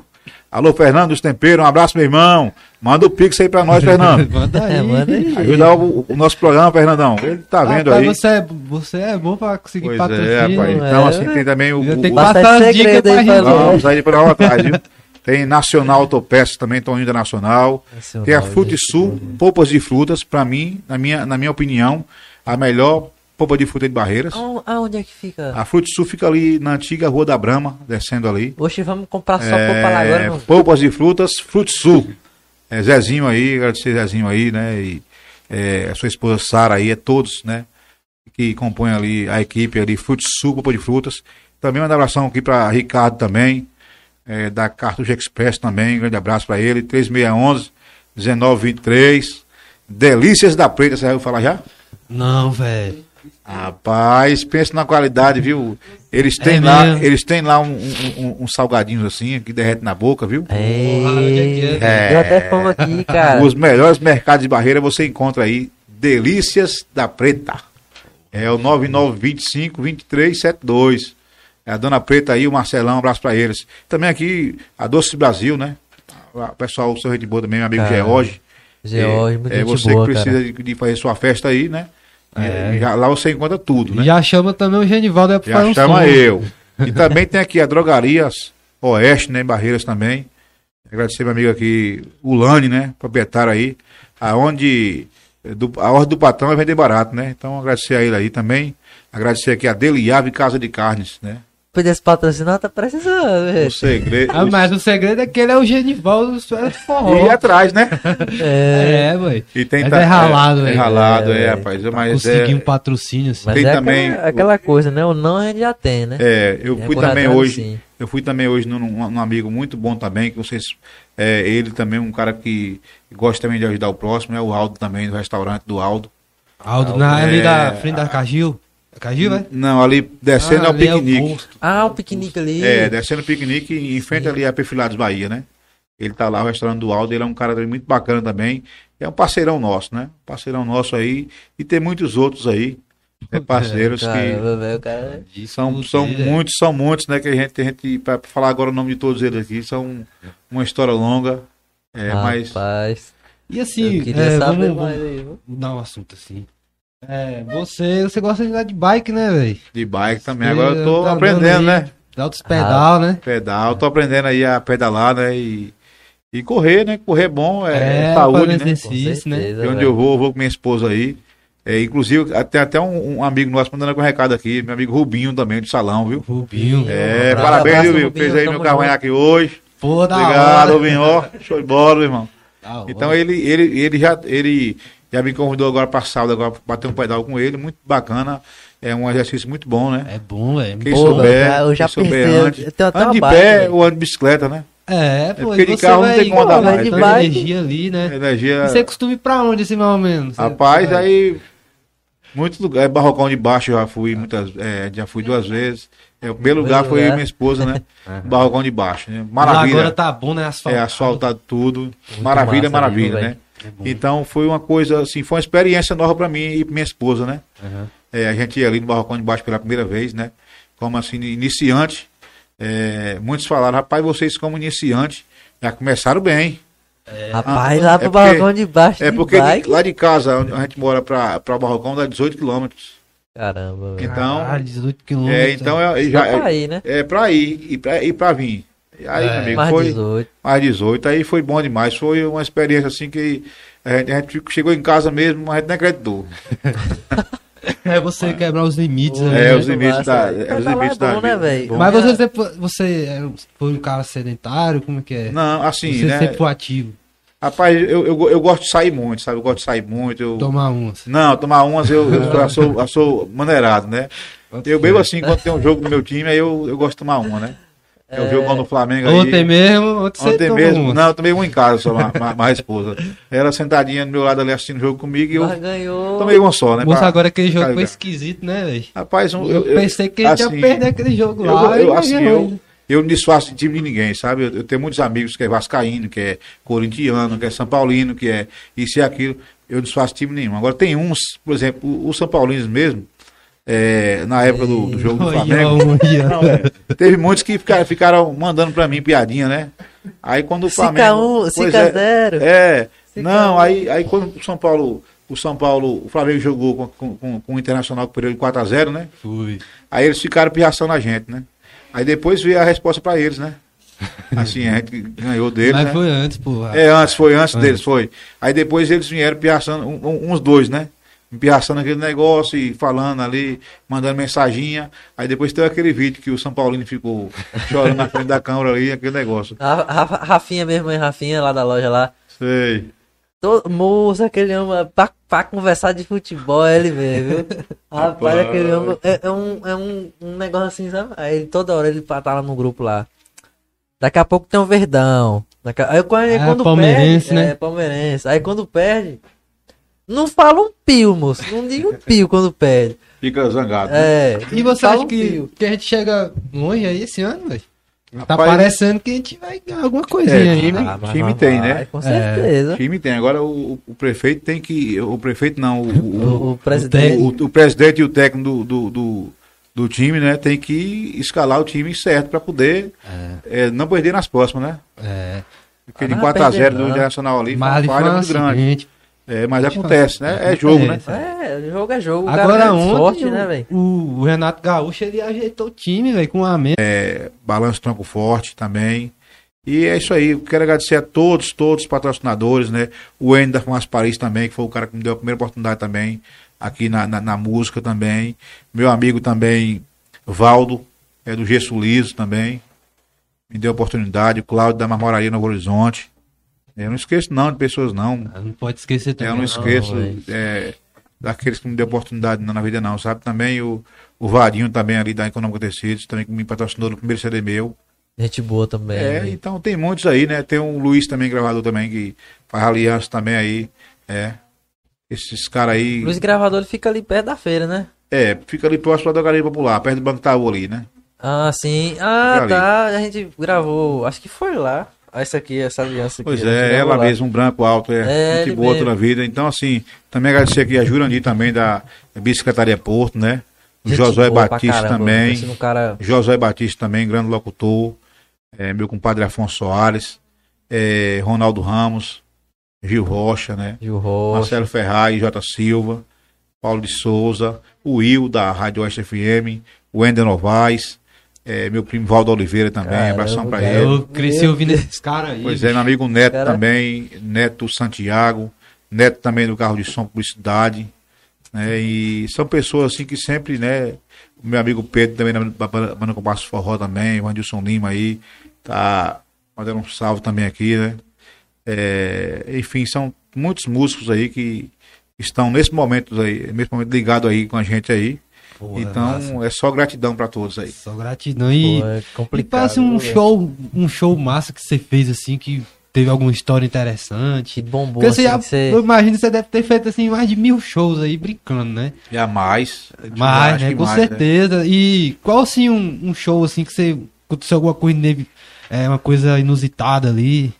Alô, Fernando dos Temperos, um abraço, meu irmão. Manda o pix aí pra nós, Fernando. Manda aí. Ajuda o nosso programa, Fernandão. Ele tá vendo aí. Você é bom pra conseguir patrocínio. Rapaz. Então, assim, tem também o... Tem que passar as dicas aí pra gente. Vamos sair pra lá atrás, viu? Tem Nacional AutoPeças também, estão indo Nacional. Tem a Fruta Sul, polpas de frutas, pra mim, na minha opinião, a melhor polpa de fruta de Barreiras. Aonde é que fica? A Fruta Sul fica ali na antiga Rua da Brama, descendo ali. Oxe, vamos comprar só polpa lá agora. Não. Polpas de frutas, Fruta Sul. Zezinho aí, agradecer Zezinho aí, né? E a sua esposa Sara aí, todos, né? Que compõem ali a equipe ali, Fruta Sul, polpa de frutas. Também uma abração aqui para Ricardo também, da Cartucho Express também, um grande abraço para ele. 3611-1923. Delícias da Preta, você vai falar já? Não, velho. Rapaz, pensa na qualidade, viu? Eles têm lá uns salgadinhos assim, que derrete na boca, viu? Eu até falo aqui, cara. Os melhores mercados de Barreira você encontra aí. Delícias da Preta. É o 9925-2372. É a Dona Preta aí, o Marcelão, um abraço pra eles. Também aqui, a Doce Brasil, né? O pessoal, o seu Red Bull também, meu amigo George. George, muito você boa, que precisa de fazer sua festa aí, né? Já, lá você encontra tudo, né? Já chama também o Genivaldo para fazer um som. Já chama eu. E também tem aqui a Drogarias Oeste, né? Em Barreiras também. Agradecer meu amigo aqui, o Lani, né? Proprietário aí. A ordem do patrão é vender barato, né? Então agradecer a ele aí também. Agradecer aqui a Deliave Casa de Carnes, né? Pudesse patrocinar, tá precisando. O segredo. Mas o segredo é que ele é o Genivaldo e os Feras do Forró. E atrás, né? Mãe. E tem é ralado, velho. É ralado, rapaz. Mas conseguir um patrocínio, assim. Mas tem também aquela coisa, né? O não a gente já tem, né? Eu fui também hoje num amigo muito bom também, que vocês. Ele também, um cara que gosta também de ajudar o próximo, é o Aldo também, do restaurante do Aldo. Aldo, ali da frente da Cagil. Caju, né? Não, ali descendo ao piquenique. O piquenique ali. Descendo o piquenique em frente ali a Perfilados Bahia, né? Ele tá lá, o restaurante do Aldo, ele é um cara muito bacana também. É um parceirão nosso, né? Parceirão nosso aí. E tem muitos outros aí. Parceiros que são muitos, né? Que a gente para falar agora o nome de todos eles aqui, são uma história longa. Rapaz. E assim, vamos dar um assunto assim. Você gosta de andar de bike, né, velho? De bike também, agora eu tô aprendendo, né? Dá outros pedal, né? Pedal, tô aprendendo aí a pedalar, né? E correr, né? Correr é bom, saúde, né? Exercício, né? E onde eu vou com minha esposa aí. Inclusive, até um amigo nosso mandando com um recado aqui, meu amigo Rubinho também, do salão, viu? Rubinho. Parabéns, viu, Rubinho? Fez aí meu carro aqui hoje. Pô, da hora. Obrigado, Rubinho, show de bola, irmão. Então, ele já me convidou agora para sábado, agora bater um pedal com ele, muito bacana. É um exercício muito bom, né? É bom, velho. Quem souber, eu já percebi. Ande de pé ou ande de bicicleta, né? Porque de carro não tem como andar mais. Tem energia ali, né? E você costuma ir pra onde, assim, mais ou menos? Rapaz, aí... Muitos lugares. Barrocão de Baixo eu já fui, já fui 2 vezes. O primeiro lugar foi eu e minha esposa, né? Barrocão de Baixo, né? Maravilha. Agora tá bom, né? Asfaltado tudo. Maravilha, né? Então foi uma coisa assim, foi uma experiência nova para mim e pra minha esposa, né? A gente ia ali no Barrocão de Baixo pela primeira vez, né? Como assim, iniciante. Muitos falaram, rapaz, vocês como iniciante já começaram bem. Rapaz, lá pro Barrocão de Baixo. Porque lá de casa, onde a gente mora para o Barrocão, dá 18 quilômetros. Caramba, velho. Então, 18 quilômetros. Então é pra ir, né? É pra ir e pra vir. Aí, amigo, foi 18. Mais 18, aí foi bom demais. Foi uma experiência assim que a gente chegou em casa mesmo, mas a gente não acreditou. Você quebrar os limites, né? Os limites da vida. Mas você foi um cara sedentário, como que é? Não, assim, você sempre foi ativo. Rapaz, eu gosto de sair muito, sabe? Eu gosto de sair muito. Tomar umas. Não, tomar umas eu sou maneirado, né? Eu bebo assim, quando tem um jogo do meu time, aí eu gosto de tomar uma, né? É o jogo no Flamengo ontem aí. Ontem mesmo. Não, eu tomei um em casa só, mas a esposa. Ela sentadinha do meu lado ali assistindo o jogo comigo e eu tomei um só, né? Moço, agora aquele jogo foi esquisito, né, velho? Rapaz, eu pensei que assim, a gente ia perder aquele jogo lá. Eu não disfarço de time de ninguém, sabe? Eu tenho muitos amigos que é vascaíno, que é corintiano, que é são paulino, que é isso e aquilo. Eu não disfarço de time nenhum. Agora tem uns, por exemplo, os são paulinos mesmo, na época do jogo do Flamengo. Teve muitos que ficaram mandando pra mim piadinha, né? Aí quando o Flamengo. 5-1, 5-0. Aí quando o São Paulo, o Flamengo jogou com o Internacional com o período de 4-0, né? Fui. Aí eles ficaram piaçando na gente, né? Aí depois veio a resposta pra eles, né? Assim, a gente ganhou deles. Mas foi antes, pô. Foi antes deles, foi. Aí depois eles vieram piaçando, uns dois, né? Empiaçando aquele negócio e falando ali, mandando mensaginha. Aí depois teve aquele vídeo que o São Paulino ficou chorando na frente da câmera ali, aquele negócio. Rafinha mesmo, hein? Rafinha lá da loja lá. Sei. Moço, aquele homem, pra conversar de futebol, ele mesmo, viu? Rapaz, aquele homem, é um negócio assim, sabe? Aí toda hora ele tá lá no grupo lá. Daqui a pouco tem um Verdão. Aí quando palmeirense, perde, né? Palmeirense. Aí quando perde... Não fala um pio, moço. Não diga um pio quando perde. Fica zangado. E você acha que a gente chega longe aí esse ano, velho? Tá parecendo que a gente vai ganhar alguma coisinha aí, né? Time tem, né? Com certeza. Time tem. Agora o prefeito tem que... O prefeito não. O presidente. O presidente e o técnico do time, né? Tem que escalar o time certo pra poder não perder nas próximas, né? Porque de 4-0 do Internacional ali, foi uma falha muito grande. É, mas acontece, né? É jogo, né? É, jogo é jogo. Agora ontem, né, o Renato Gaúcho, ele ajeitou o time, velho, com a mesa. É, balanço tronco forte também. E é isso aí. Eu quero agradecer a todos os patrocinadores, né? O Ender com as Paris também, que foi o cara que me deu a primeira oportunidade também, aqui na música também. Meu amigo também, Valdo, é do Gesso Liso também. Me deu a oportunidade. O Cláudio da Marmoraria Novo Horizonte. Eu não esqueço não de pessoas não. Não pode esquecer também. Eu não esqueço daqueles que me deu oportunidade na vida não, sabe? Também o Varinho também ali da Econômica Tecidos, também que me patrocinou no primeiro CD meu. Gente boa também. É, né? Então tem muitos aí, né? Tem o Luiz também, gravador também, que faz aliança também aí, Esses caras aí... Luiz Gravador, ele fica ali perto da feira, né? É, fica ali próximo da Galeria Popular, perto do Banco Itaú ali, né? Ah, sim. Ah, tá. A gente gravou, acho que foi lá. Essa aqui, essa aliança aqui. Pois é, ela mesmo, um branco alto, muito boa mesmo. Toda a vida. Então, assim, também agradecer aqui a Jurandi também, da Bicicletaria Porto, né? O Josué Batista também. Josué Batista também, grande locutor. Meu compadre Afonso Soares. Ronaldo Ramos. Gil Rocha, né? Marcelo Ferraz, J. Silva. Paulo de Souza. O Will, da Rádio Oeste FM. O Ender Novaes. Meu primo Valdo Oliveira também, abração pra ele. Eu cresci ouvindo esses caras aí. Pois é, meu amigo Neto também, Neto Santiago, Neto também do Carro de Som Publicidade, né? E são pessoas assim que sempre, né? O meu amigo Pedro também, da Banda Coração do Forró também, o Vandilson Lima aí, tá mandando um salve também aqui, né? Enfim, são muitos músicos aí que estão nesse momento ligado aí com a gente aí. Porra, então é só gratidão pra todos aí. Só gratidão. E, porra, é complicado, e parece um show massa que você fez assim, que teve alguma história interessante. Que bombou. Assim, eu imagino que você deve ter feito assim mais de 1000 shows aí brincando, né? E a mais. Mais, né? Com certeza. Né? E qual assim um show assim que você aconteceu alguma coisa nele, uma coisa inusitada ali?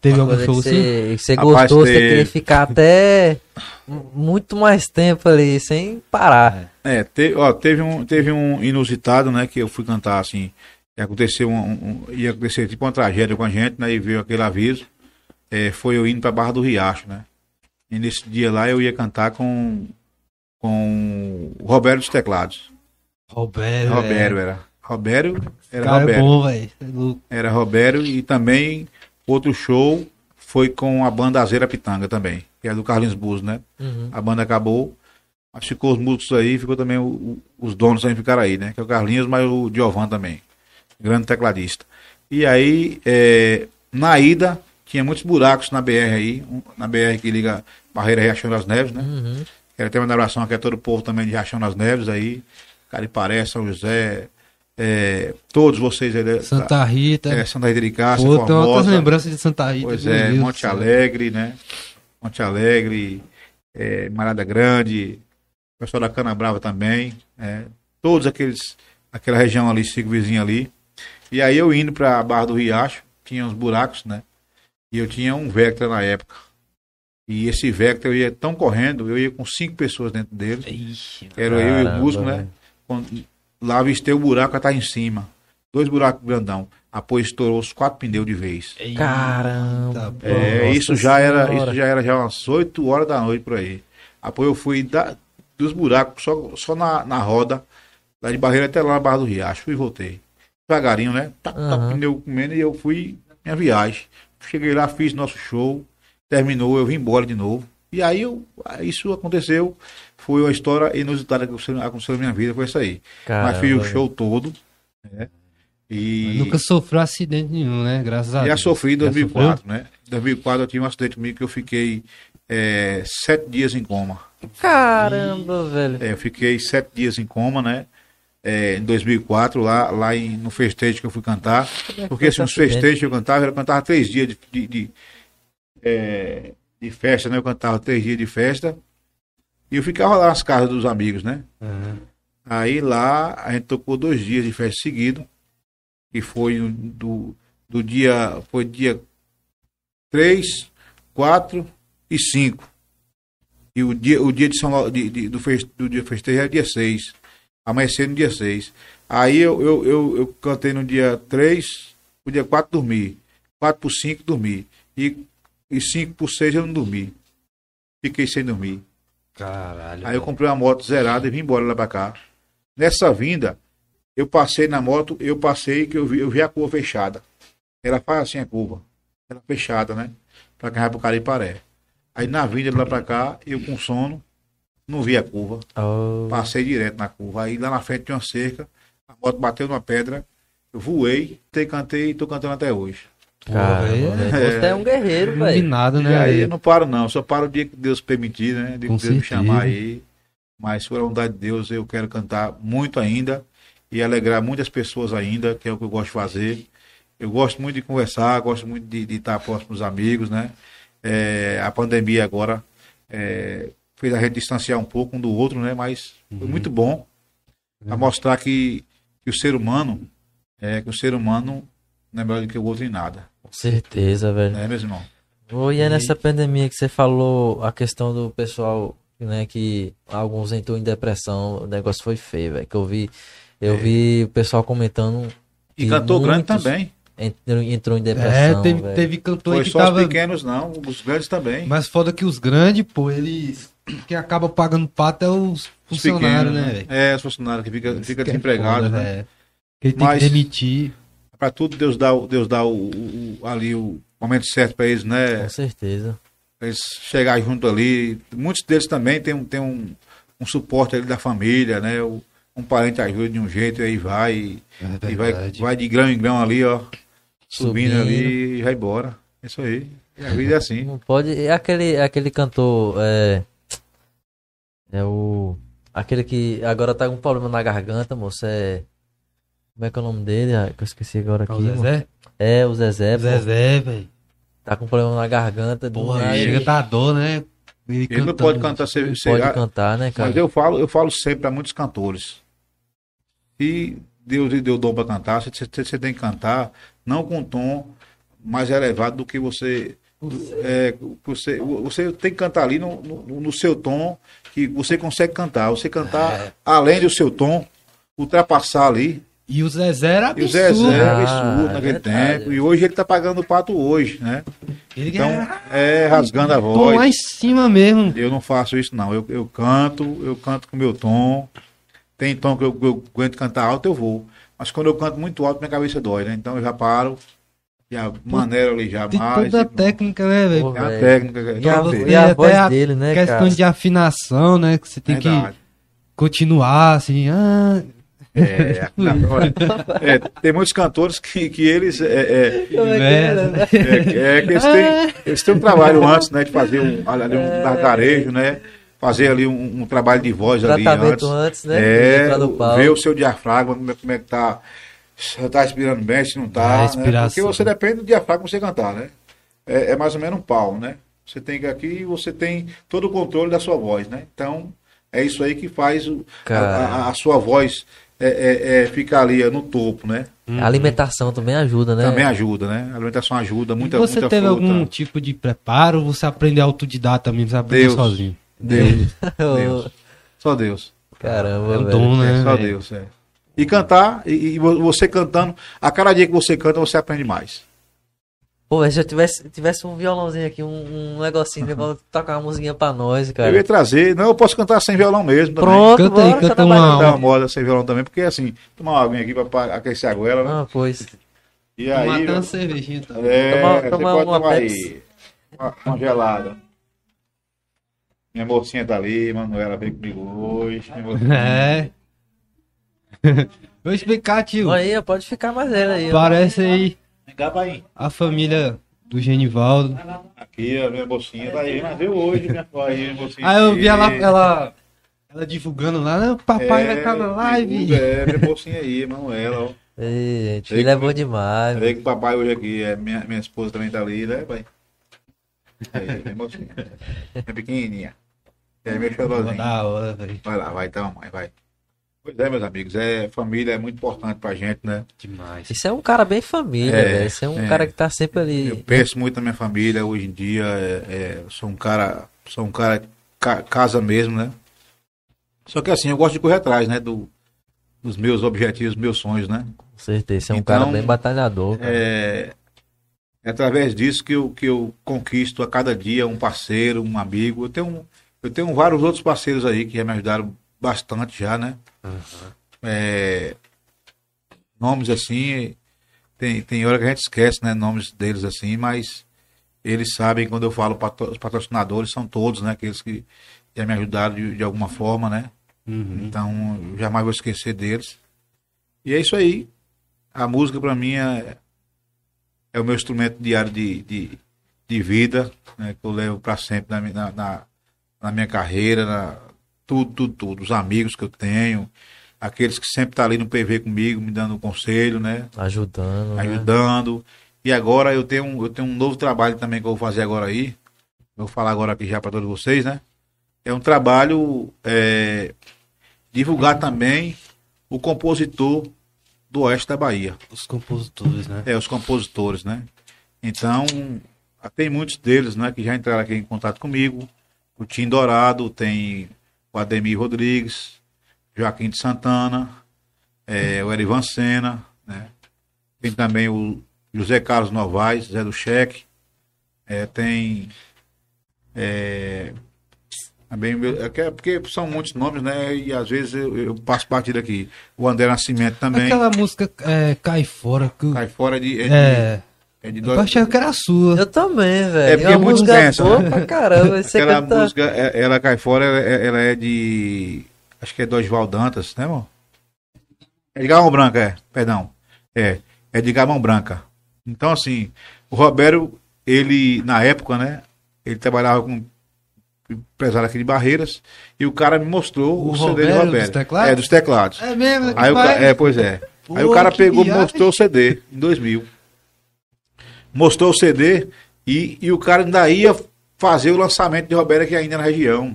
Teve algum show assim? Você gostou, você queria ficar até muito mais tempo ali, sem parar. Teve um inusitado, né, que eu fui cantar assim, ia acontecer tipo uma tragédia com a gente, né, e veio aquele aviso, foi eu indo pra Barra do Riacho, né, e nesse dia lá eu ia cantar com o Roberto dos Teclados. Era Roberto e também... Outro show foi com a banda Azeira Pitanga também, que é do Carlinhos Buzzo, né? Uhum. A banda acabou, mas ficou os músicos aí, ficou também os donos aí ficaram aí, né? Que é o Carlinhos, mas o Diovan também, grande tecladista. E aí, na ida, tinha muitos buracos na BR aí, na BR que liga Barreira Riachão das Neves, né? Uhum. Quero ter uma abração aqui a todo o povo também de Riachão das Neves aí, Cariparé, São José... todos vocês aí Santa Rita, Santa Rita de Cássia, outras lembranças de Santa Rita, pois é, Monte Alegre, né? Monte Alegre, Marada Grande, pessoal da Cana Brava também, todos aquela região ali, cinco vizinhos ali. E aí eu indo pra Barra do Riacho, tinha uns buracos, né? E eu tinha um Vectra na época. E esse Vectra eu ia tão correndo, eu ia com 5 pessoas dentro dele. Ixi, era caramba, eu e o Busco, né? Lá avistei o buraco, tá em cima. 2 buracos grandão. Após estourou os 4 pneus de vez. Caramba! Isso já era umas 8 horas da noite por aí. Após eu fui dos buracos, só na roda, lá de Barreira até lá na Barra do Riacho, e voltei. Devagarinho, né? Pneu comendo, e eu fui minha viagem. Cheguei lá, fiz nosso show, terminou, eu vim embora de novo. E aí isso aconteceu, foi uma história inusitada que aconteceu na minha vida, foi isso aí. Caramba. Mas fiz o show todo, né? E nunca sofreu acidente nenhum, né? Graças a Deus. Já sofri em 2004, né? Em 2004 eu tive um acidente comigo que eu fiquei 7 dias em coma. Caramba, velho. Eu fiquei 7 dias em coma, né? Em 2004, lá no festejo que eu fui cantar. Porque se uns festejos que eu cantava 3 dias de festa, né? Eu cantava 3 dias de festa e eu ficava lá nas casas dos amigos, né? Uhum. Aí lá a gente tocou 2 dias de festa seguido, que foi dia 3, 4 e 5. E o dia de São do dia festejo era dia 6, amanhecer no dia 6. Aí eu cantei no dia 3, o dia 4 dormi, 4 por 5 dormi. E 5 por 6 eu não dormi. Fiquei sem dormir. Caralho. Aí eu comprei uma moto zerada e vim embora lá pra cá. Nessa vinda, eu passei na moto, eu vi a curva fechada. Ela faz assim a curva. Ela fechada, né? Pra quem vai pro Cariparé. Aí na vinda de lá pra cá, eu com sono, não vi a curva. Oh. Passei direto na curva. Aí lá na frente tinha uma cerca, a moto bateu numa pedra, eu voei, cantei e tô cantando até hoje. Cara, você é um guerreiro, velho. Combinado, né? E aí eu não paro, não. Só paro o dia que Deus permitir, né? O dia que Deus me chamar aí. Mas, por vontade de Deus, eu quero cantar muito ainda e alegrar muitas pessoas ainda, que é o que eu gosto de fazer. Eu gosto muito de conversar, gosto muito de estar próximo dos amigos, né? A pandemia agora fez a gente distanciar um pouco um do outro, né? Mas foi muito bom a mostrar que o ser humano não é melhor do que o outro em nada. Com certeza, velho. É, meu irmão. E é nessa pandemia que você falou a questão do pessoal, né, que alguns entrou em depressão, o negócio foi feio, velho. Que eu vi o pessoal comentando. E cantor grande também. Entrou em depressão. É, teve cantor foi que só tava... os pequenos não, os grandes também. Mas foda que os grandes, pô, eles... Quem acaba pagando pato é os funcionários, pequenos, né, velho? É, os funcionários que fica desempregados, foda, né? Quem tem que demitir... Para tudo, Deus dá o momento certo para eles, né? Com certeza. Pra eles chegarem junto ali. Muitos deles também tem um suporte ali da família, né? Um parente ajuda de um jeito e aí vai de grão em grão ali, ó. Subindo ali e vai embora. É isso aí. A vida é assim. Não pode... E aquele cantor... Aquele que agora tá com problema na garganta, moço, Como é que é o nome dele? Que eu esqueci agora aqui. O Zezé? É, o Zezé. Zezé, velho. Tá com problema na garganta. Porra, chega tá a dor, né? Ele não pode cantar. Pode cantar, né, cara? Mas eu falo sempre pra muitos cantores. Se Deus lhe deu dom pra cantar, você tem que cantar, não com um tom mais elevado do que você... Você tem que cantar ali no seu tom, que você consegue cantar. Você cantar além do seu tom, ultrapassar ali... E o Zezé era absurdo. Naquele tempo. E hoje ele tá pagando o pato hoje, né? Ele então, rasgando a voz. Tô lá em cima mesmo. Eu não faço isso, não. Eu canto com o meu tom. Tem tom que eu aguento cantar alto, eu vou. Mas quando eu canto muito alto, minha cabeça dói, né? Então eu já paro. Já maneiro ali, já mais. Toda a técnica, né, velho? É a técnica. E a voz dele, né, cara? Questão de afinação, né? Que você tem que continuar, assim... Tem muitos cantores que eles que eles têm um trabalho antes, né, de fazer um gargarejo, né, fazer ali um trabalho de voz ali antes, né, ver o seu diafragma, como é que tá, se tá respirando bem, se não tá, né? Porque você depende do diafragma pra você cantar, né, é mais ou menos um pau, né, você tem que aqui, você tem todo o controle da sua voz, né, então é isso aí que faz a sua voz ficar ali no topo, né? A alimentação também ajuda, né? Também ajuda, né? A alimentação ajuda, muita fruta. Você teve algum tipo de preparo? Você aprende autodidata mesmo? Você aprende sozinho? Deus. Só Deus. Caramba, é um dom, né? Só Deus, é. E cantar, e você cantando, a cada dia que você canta, você aprende mais. Pô, se eu tivesse um violãozinho aqui, um negocinho, tocar uma musiquinha pra nós, cara. Eu ia trazer, não, eu posso cantar sem violão mesmo. Pronto, também. Canta uma moda sem violão também, porque assim, tomar uma aguinha aqui pra aquecer a goela, né? Ah, pois. E aí... Matando uma cervejinha também. Tomar uma Pepsi. Uma gelada. Minha mocinha tá ali, Manuela veio comigo hoje. Vou explicar, tio. Aí, pode ficar mais ela aí. Parece aí. A família do Genivaldo. Aqui, a minha bolsinha tá aí, mas eu hoje, minha bolsinha. Aí eu vi ela divulgando lá, né? O papai vai estar na live. Minha bolsinha aí, Manuela, ó. Ei, te levou demais. Vê que o papai hoje aqui, minha esposa também tá ali, né, pai? Aí, minha bolsinha. É pequenininha. É meu xodózinho. Da hora, velho. Vai lá, vai, tá, mamãe, vai. Pois é, meus amigos, família é muito importante pra gente, né? Demais. Isso é um cara bem família, velho. Isso é um cara que tá sempre ali. Eu penso muito na minha família hoje em dia. Sou um cara casa mesmo, né? Só que assim, eu gosto de correr atrás, né? Dos meus objetivos, meus sonhos, né? Com certeza, você é um cara bem batalhador. Cara. É através disso que eu conquisto a cada dia um parceiro, um amigo. Eu tenho vários outros parceiros aí que já me ajudaram bastante já, né? Uhum. Nomes assim, tem hora que a gente esquece, né? Nomes deles assim, mas eles sabem, quando eu falo os patrocinadores, são todos, né? Aqueles que já me ajudaram de alguma forma, né? Uhum. Então, eu jamais vou esquecer deles. E é isso aí. A música pra mim é o meu instrumento diário de vida, né, que eu levo para sempre na minha carreira, tudo. Os amigos que eu tenho, aqueles que sempre estão ali no PV comigo, me dando conselho, né? Ajudando. Né? E agora eu tenho um novo trabalho também que eu vou fazer agora aí. Vou falar agora aqui já para todos vocês, né? É um trabalho divulgar também o compositor do Oeste da Bahia. Os compositores, né? Os compositores, né? Então, tem muitos deles, né, que já entraram aqui em contato comigo. O Tim Dourado, tem o Ademir Rodrigues, Joaquim de Santana, o Erivan Senna, né? Tem também o José Carlos Novaes, Zé do Cheque. Também, porque são muitos nomes, né? E às vezes eu passo partida aqui. O André Nascimento também. Aquela música Cai Fora. Cai Fora de eu achei que era a sua. Eu também, velho. É porque é muito intensa. Né? Caramba, aquela música, ela Cai Fora, ela é de... Acho que é do Oswald Dantas, né, irmão? É de Gamão Branca, Perdão. É de Gamão Branca. Então, assim, o Roberto, ele, na época, né? Ele trabalhava com empresário aqui de Barreiras, e o cara me mostrou o CD do Roberto. Dos teclados. É mesmo? Aí aí o cara pegou, mostrou o CD em 2000. Mostrou o CD e o cara ainda ia fazer o lançamento de Roberto aqui ainda na região.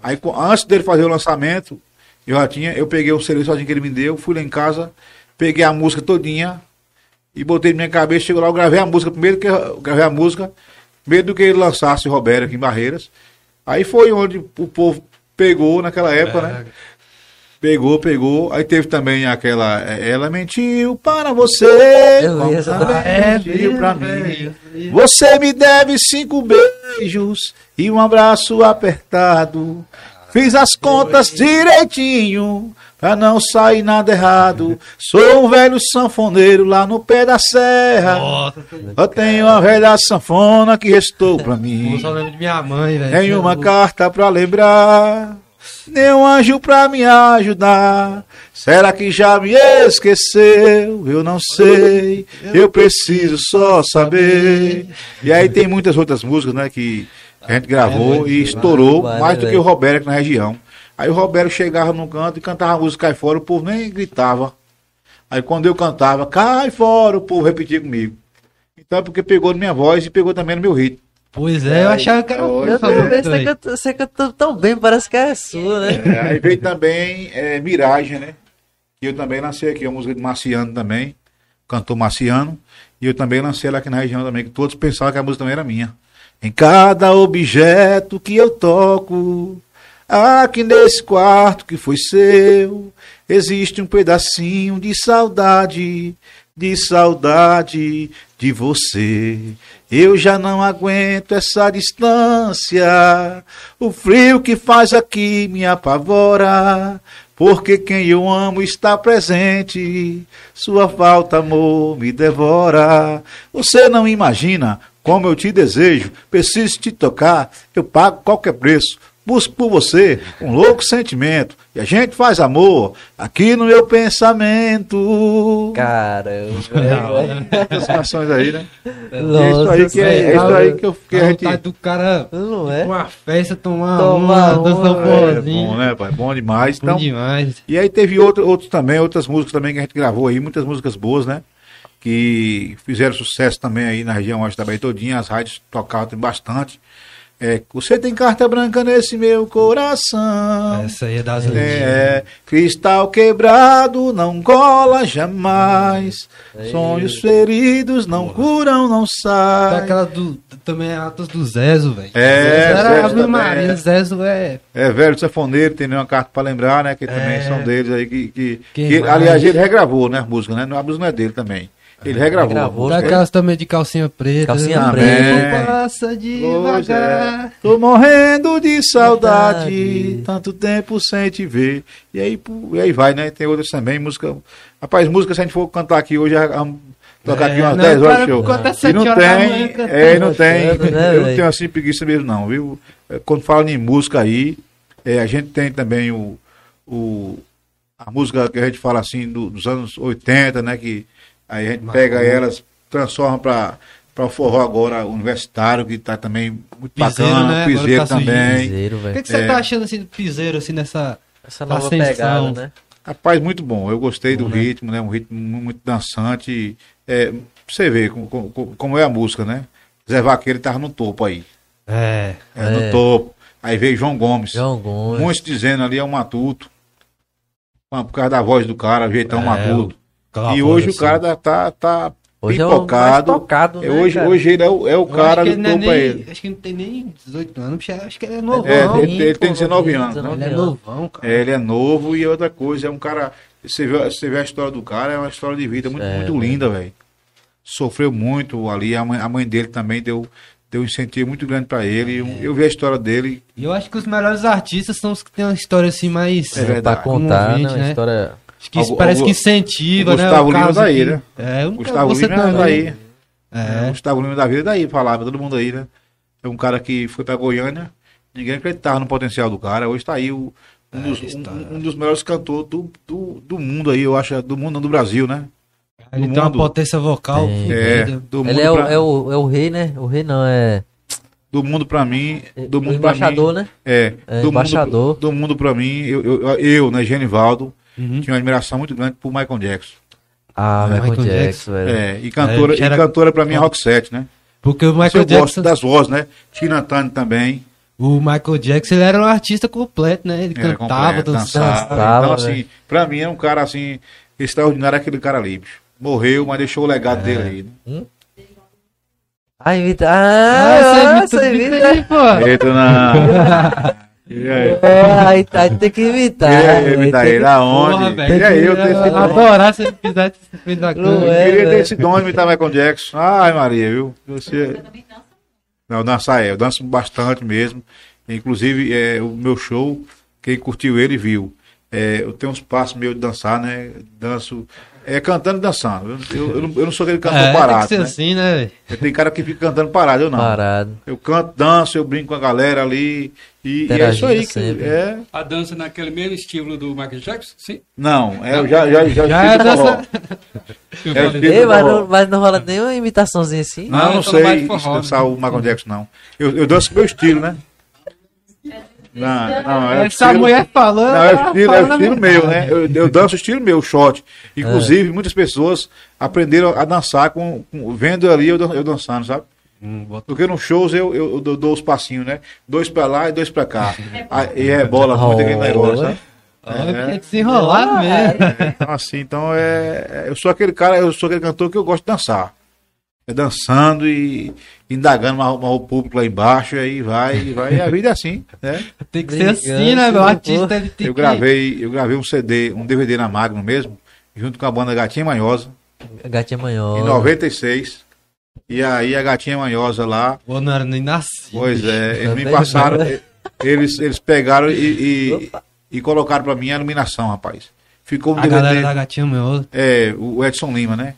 Aí antes dele fazer o lançamento, eu peguei o CD sozinho que ele me deu, fui lá em casa, peguei a música todinha e botei na minha cabeça, chegou lá, eu gravei a música primeiro do que ele lançasse o Roberto aqui em Barreiras. Aí foi onde o povo pegou naquela época, né? Pegou. Aí teve também aquela... Ela mentiu para você. Beleza, mentiu pra mim. Você me deve 5 beijos e um abraço apertado. Fiz as contas direitinho pra não sair nada errado. Sou um velho sanfoneiro lá no pé da serra. Eu tenho uma velha sanfona que restou pra mim. Eu só lembro de minha mãe, velho. Tem uma carta pra lembrar, nem um anjo pra me ajudar. Será que já me esqueceu? Eu não sei, eu preciso só saber. E aí tem muitas outras músicas, né, que a gente gravou e estourou mais do que o Roberto na região. Aí o Roberto chegava num canto e cantava a música Cai Fora, o povo nem gritava. Aí quando eu cantava Cai Fora, o povo repetia comigo. Então é porque pegou na minha voz e pegou também no meu ritmo. Pois é, eu achava que era você cantou tão bem, parece que é sua, né? Aí veio também Miragem, né? E eu também lancei aqui, a música de Marciano também, cantor Marciano. E eu também lancei ela aqui na região também, que todos pensavam que a música também era minha. Em cada objeto que eu toco, aqui nesse quarto que foi seu, existe um pedacinho de saudade de você. Eu já não aguento essa distância, o frio que faz aqui me apavora, porque quem eu amo está presente, sua falta, amor, me devora. Você não imagina como eu te desejo, preciso te tocar, eu pago qualquer preço. Busco por você um louco sentimento e a gente faz amor aqui no meu pensamento. Caramba. Essas canções aí, né? Nossa, isso aí que a gente... do cara não é? Uma festa, tomar uma dançar um forrozinho. Bom, né, pai? Bom demais. Então, bom demais. E aí teve outras músicas também que a gente gravou aí, muitas músicas boas, né? Que fizeram sucesso também aí na região oeste da Bahia todinha, as rádios tocavam bastante. Você tem carta branca nesse meu coração. Essa aí é das legendas. Cristal quebrado não cola jamais. Sonhos feridos não curam, não saem. Tá aquela também Atos do Zezo, velho. Zezo é. Velho sanfoneiro, tem uma carta pra lembrar, né? Que também são deles aí. Aliás, ele regravou, né? A música, né? A música não é dele também. Ele regravou. Daquelas também de calcinha preta. Calcinha preta. Passa devagar. É. Tô morrendo de saudade. Tanto tempo sem te ver. E aí vai, né? Tem outras também. Música. Rapaz, música, se a gente for cantar aqui hoje, tocar aqui umas 10 horas de show. E não tem. Eu não tenho assim preguiça mesmo, não, viu? Quando falam em música aí, a gente tem também a música que a gente fala assim dos anos 80, né? Que aí a gente pega elas, transforma para o forró agora universitário, que está também muito piseiro, bacana, né? Piseiro tá também. O que você está achando assim do piseiro, assim, nessa nova ascensão? Pegada, né? Rapaz, muito bom. Eu gostei do ritmo, né? Um ritmo muito dançante. Você vê como é a música, né? Zé Vaqueiro estava no topo aí. No topo. Aí veio João Gomes. Muitos dizendo ali é um matuto. Por causa da voz do cara, o jeitão matuto. E hoje assim, o cara tá hoje pipocado. Hoje ele é o cara do topo aí. Acho que não tem nem 18 anos, acho que ele é novão. Ele tem 19 anos. Ele é novão, cara. Ele é novo e outra coisa, é um cara... Você vê a história do cara, é uma história de vida muito, muito linda, velho. Sofreu muito ali, a mãe dele também deu um incentivo muito grande pra ele. Eu vi a história dele. E eu acho que os melhores artistas são os que têm uma história assim mais... pra contar, né? Uma história... Acho que isso parece que incentiva, né? Gustavo Lima daí, né? Gustavo Lima daí. Gustavo Lima da vida daí, falava todo mundo aí, né? É um cara que foi pra Goiânia, ninguém acreditava no potencial do cara. Hoje tá aí um dos melhores cantores do mundo aí, eu acho, do mundo, não, do Brasil, né? Ele tem uma potência vocal. Ele é o rei, né? O rei não, é... Do mundo pra mim... Do mundo embaixador, pra mim, né? Embaixador. Do mundo pra mim, eu, né, Genivaldo, tinha uma admiração muito grande por Michael Jackson. Michael Jackson, velho. E cantora pra mim é Roxette, né? Porque o Michael Jackson... Eu gosto das vozes, né? Tina Turner também. O Michael Jackson, ele era um artista completo, né? Ele cantava, dançava. Então, assim, pra mim é um cara, assim, extraordinário, aquele cara ali, bicho. Morreu, mas deixou o legado dele aí, né? Você imita aí, pô. Eita, não... Aí tem que imitar. Ele aonde? Eu adorar se ele pisar na cama. Eu queria ter esse dom de imitar Michael Jackson. Ai, Maria, viu? Você... Não, dançar eu danço bastante mesmo. Inclusive, o meu show, quem curtiu ele viu. Eu tenho uns passos meus de dançar, né? Danço... cantando e dançando. Eu não sou aquele cantor parado. Tem que ser, né? Assim, né? Tem cara que fica cantando parado, eu não. Parado. Eu canto, danço, eu brinco com a galera ali. E é isso aí. A dança naquele mesmo estilo do Michael Jackson? Sim? Não, já é dança. Mas não rola nenhuma imitaçãozinha assim? Não, não sei dançar o Michael Jackson, não. Eu danço meu estilo, né? Não, é essa estilo, mulher falando. Não, é o estilo meu, né? Eu danço o estilo meu, shot. Inclusive, muitas pessoas aprenderam a dançar vendo ali eu dançando, sabe? Porque nos shows eu dou os passinhos, né? Dois pra lá e dois pra cá. E rebola muito aquele negócio, sabe? Tem que se enrolar mesmo. Eu sou aquele cara, eu sou aquele cantor que eu gosto de dançar. Dançando e indagando o público lá embaixo, aí vai, e a vida é assim, né? Tem que ser assim, né, meu? O artista ele tem Eu gravei um CD, um DVD na Magno mesmo, junto com a banda Gatinha Manhosa. Gatinha Manhosa. Em 96. E aí a Gatinha Manhosa lá... Pô, não era nem nascido. Pois é, eles me passaram... Eles pegaram e colocaram pra mim a iluminação, rapaz. Ficou um DVD... A galera da Gatinha Manhosa. O Edson Lima, né?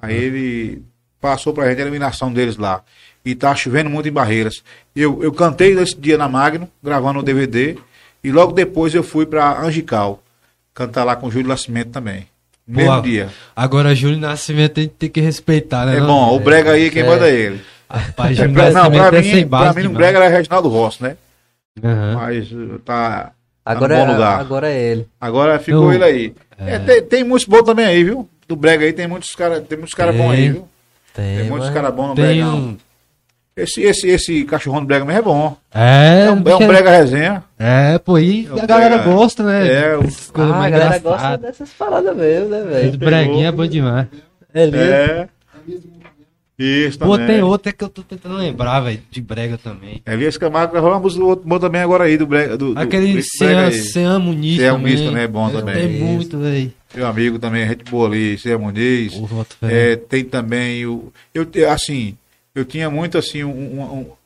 Aí ele... Passou pra gente a iluminação deles lá. E tá chovendo muito em Barreiras. Eu cantei nesse dia na Magno, gravando o DVD. E logo depois eu fui pra Angical. Cantar lá com o Júlio Nascimento também. Mesmo dia. Agora, Júlio Nascimento a gente tem que respeitar, né? O brega aí, quem manda ele. Rapaz, pra mim o brega era Reginaldo Rossi, né? Uhum. Mas tá no bom lugar. Agora é ele. Agora ficou ele aí. Tem muitos bons também aí, viu? Do brega aí tem muitos caras bons aí, viu? Tem muitos caras bons no brega. Esse cachorrão do brega mesmo é bom. É um brega resenha. A galera gosta, né? A galera gosta dessas paradas mesmo, né, velho? Breguinha é bom demais. É lindo. Isso, também. Pô, tem outra que eu tô tentando lembrar, velho, de brega também. É, Vias Camargo, vai uma música outra boa também agora aí, do brega. Aquele Sean Muniz também é bom também. Tem muito, velho. Meu amigo também, gente boa ali, Sean Muniz. Tem também o... Eu tinha muito, assim, eu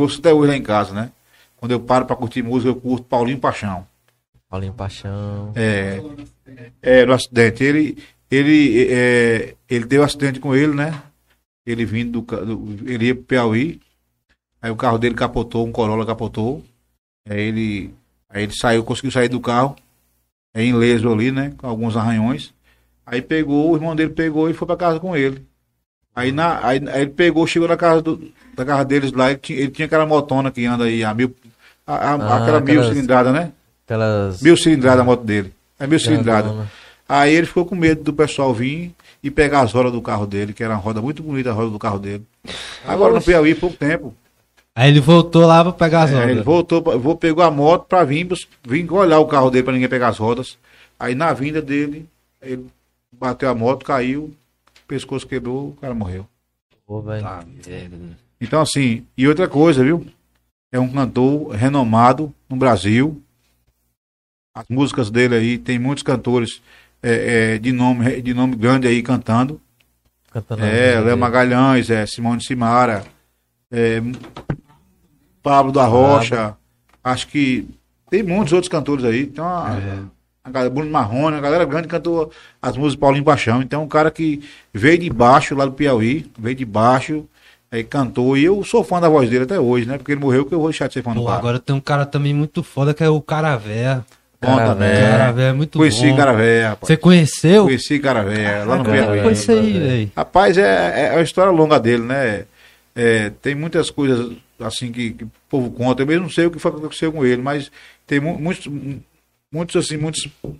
ouço até hoje lá em casa, né? Quando eu paro pra curtir música, eu curto Paulinho Paixão. No acidente. Ele deu um acidente com ele, né? Ele vindo ele ia pro Piauí. Aí o carro dele capotou, um Corolla capotou. Aí ele conseguiu sair do carro. Aí ileso ali, né? Com alguns arranhões. Aí o irmão dele pegou e foi pra casa com ele. Aí ele chegou na casa da casa deles lá. Ele tinha aquela motona que anda aí, aquela cilindrada, né? Aquelas... 1000 cilindradas a moto dele. É 1000 cilindradas. Aí ele ficou com medo do pessoal vir e pegar as rodas do carro dele, que era uma roda muito bonita, a roda do carro dele. Agora no Piauí, pouco tempo. Aí ele voltou lá pra pegar as rodas. Ele pegou a moto pra vir olhar o carro dele pra ninguém pegar as rodas. Aí na vinda dele, ele bateu a moto, caiu, o pescoço quebrou, o cara morreu. Então assim, e outra coisa, viu? É um cantor renomado no Brasil. As músicas dele aí, tem muitos cantores... de nome grande aí cantando. Léo Magalhães, Simone Simara, Pablo da Rocha, acho que tem muitos outros cantores aí. Então, a galera, Bruno Marrone, a galera grande cantou as músicas de Paulinho Paixão. Então, um cara que veio de baixo, lá do Piauí, aí cantou, e eu sou fã da voz dele até hoje, né? Porque ele morreu, que eu vou deixar de ser fã do cara. Agora tem um cara também muito foda, que é o Caravé. Caravé, muito conheci bom. Caravé, rapaz. Você conheceu? Conheci Caravé, lá no Piauí. Conheci aí, velho. Rapaz, é a história longa dele, né? Tem muitas coisas assim que o povo conta. Eu mesmo não sei o que foi que aconteceu com ele, mas tem muitos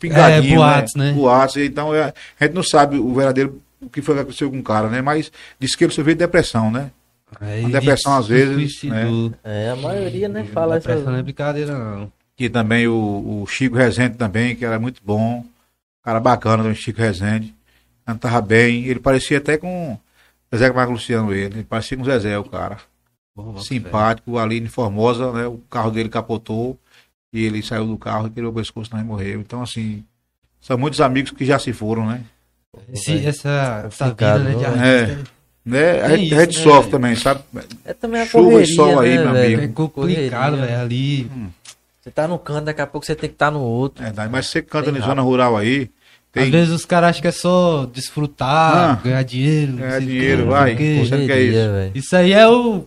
pingadinhos, boatos, né? Boatos, então a gente não sabe o verdadeiro o que foi que aconteceu com o cara, né? Mas diz que ele sofreu de depressão, né? A depressão às vezes, né? A maioria, né, fala isso. Não é brincadeira, não. E também o Chico Rezende também, que era muito bom, cara bacana do Chico Rezende, cantava bem, ele parecia até com Zezé Camargo Luciano, ele parecia com Zezé, o cara, simpático, ali em Formosa, né, o carro dele capotou, e ele saiu do carro e quebrou o pescoço, não morreu, então assim, são muitos amigos que já se foram, né? Essa vida, né, de artista... A gente sofre também, sabe? Também chuva correria, e sol, né, aí, meu amigo. É complicado, velho, ali... Você tá no canto, daqui a pouco você tem que estar no outro. Mas você canta na zona rural aí. Às vezes os caras acham que é só desfrutar, ganhar dinheiro. Ganhar dinheiro, vai. Que é isso. Isso aí é o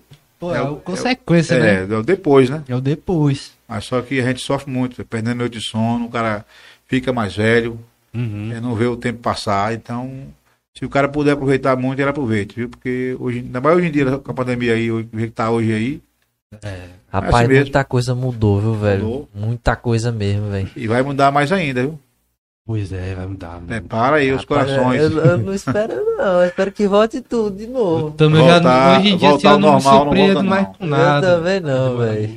consequência, né? É o depois, né? É o depois. Mas só que a gente sofre muito, perdendo noite de sono, o cara fica mais velho, não vê o tempo passar. Então, se o cara puder aproveitar muito, ele aproveita, viu? Porque ainda mais hoje em dia, com a pandemia aí, o que tá hoje aí. Rapaz, muita coisa mudou, viu, velho? Mudou. Muita coisa mesmo, velho. E vai mudar mais ainda, viu? Pois é, vai mudar. Prepara aí os corações. Eu não espero, não. Eu espero que volte tudo de novo. Hoje em dia, assim, eu não me surpreendo mais com nada. Eu também não, velho.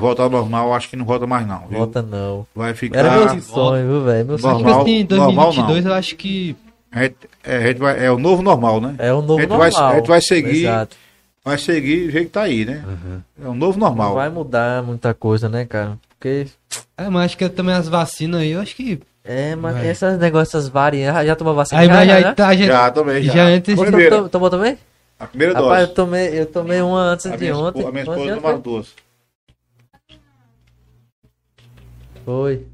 Voltar ao normal, acho que não volta mais, não. Viu? Volta não. Vai ficar... Era meu sonho, viu, velho? Meu sonho. Tipo assim, em 2022, eu acho que... É o novo normal, né? É o novo normal. A gente vai seguir... Exato. Vai seguir o jeito que tá aí, né? É um novo normal. Não vai mudar muita coisa, né, cara? Porque... mas acho que também as vacinas aí, eu acho que... mas tem esses negócios variantes. Já tomou vacina? Já tomei, já. Tomou também? A primeira dose. Rapaz, eu tomei uma antes de ontem. A minha esposa tomou duas. Foi.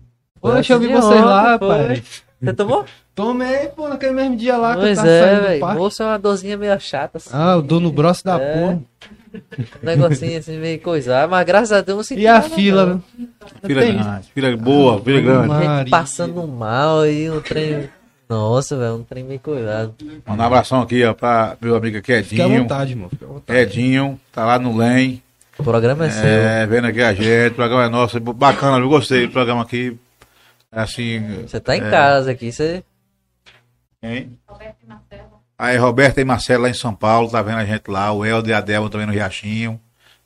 Poxa, eu vi vocês lá, rapaz. Você tomou? Tomei, pô, naquele mesmo dia lá que eu tava saindo do parque. Moço é uma dorzinha meio chata, assim. O dor no broço da porra. Um negocinho assim, meio coisado, mas graças a Deus não senti nada. E a fila, né? Fila boa, fila grande. Passando mal aí, um trem... Nossa, velho, um trem meio coisado. Manda um abração aqui, ó, pra meu amigo aqui, Edinho. Fica à vontade, mano. Edinho, tá lá no LEM. O programa é seu. Vendo aqui a gente, o programa é nosso. Bacana, eu gostei do programa aqui. Assim... Você tá em casa aqui, você... Hein? Roberta e Marcelo lá em São Paulo, tá vendo a gente lá, o Helder e a Delma também no Riachinho.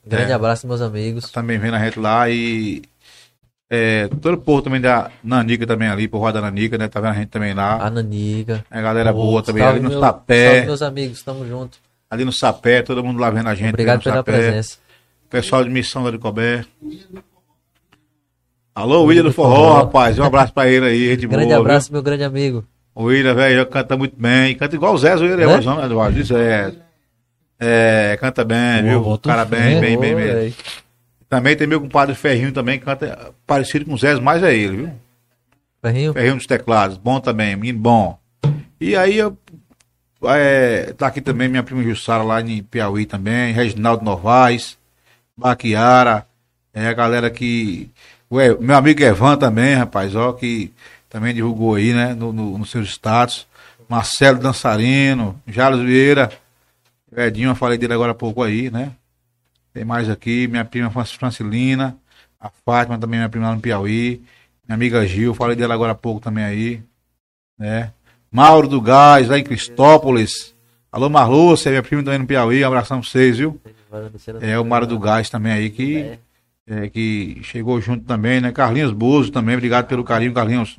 Grande abraço, meus amigos. Também vendo a gente lá e todo o povo também da Nanica também ali, por roda da Nanica, né? Tá vendo a gente também lá. A Nanica. A galera boa também, ali no Tapé. Salve, meus amigos, tamo junto. ali no Sapé, todo mundo lá vendo a gente. Obrigado pela Sapé, presença. Pessoal de Missão da Nicobé. Alô, William do Forró, rapaz. Um abraço pra ele aí, de grande boa, abraço, viu? Meu grande amigo. O William, velho, canta muito bem. Canta igual o Zé Zoeira, né? Canta bem, viu? O cara bem mesmo. Também tem meu compadre Ferrinho também, que canta parecido com o Zé, mas é ele, viu? Ferrinho dos teclados, bom também, menino bom. E aí, tá aqui também minha prima Jussara lá em Piauí também, Reginaldo Novaes, Baquiara, a galera que... Ué, meu amigo Evan também, rapaz, ó, que também divulgou aí, né, no seus status. Marcelo Dançarino, Jales Vieira, Edinho, eu falei dele agora há pouco aí, né? Tem mais aqui, minha prima Francilina, a Fátima também, minha prima lá no Piauí, minha amiga Gil, falei dela agora há pouco também aí, né? Mauro do Gás, lá em Cristópolis. Alô, Marlô, você é minha prima também no Piauí, um abração pra vocês, viu? É o Mauro do Gás também aí, que chegou junto também, né? Carlinhos Bozo também, obrigado pelo carinho, Carlinhos.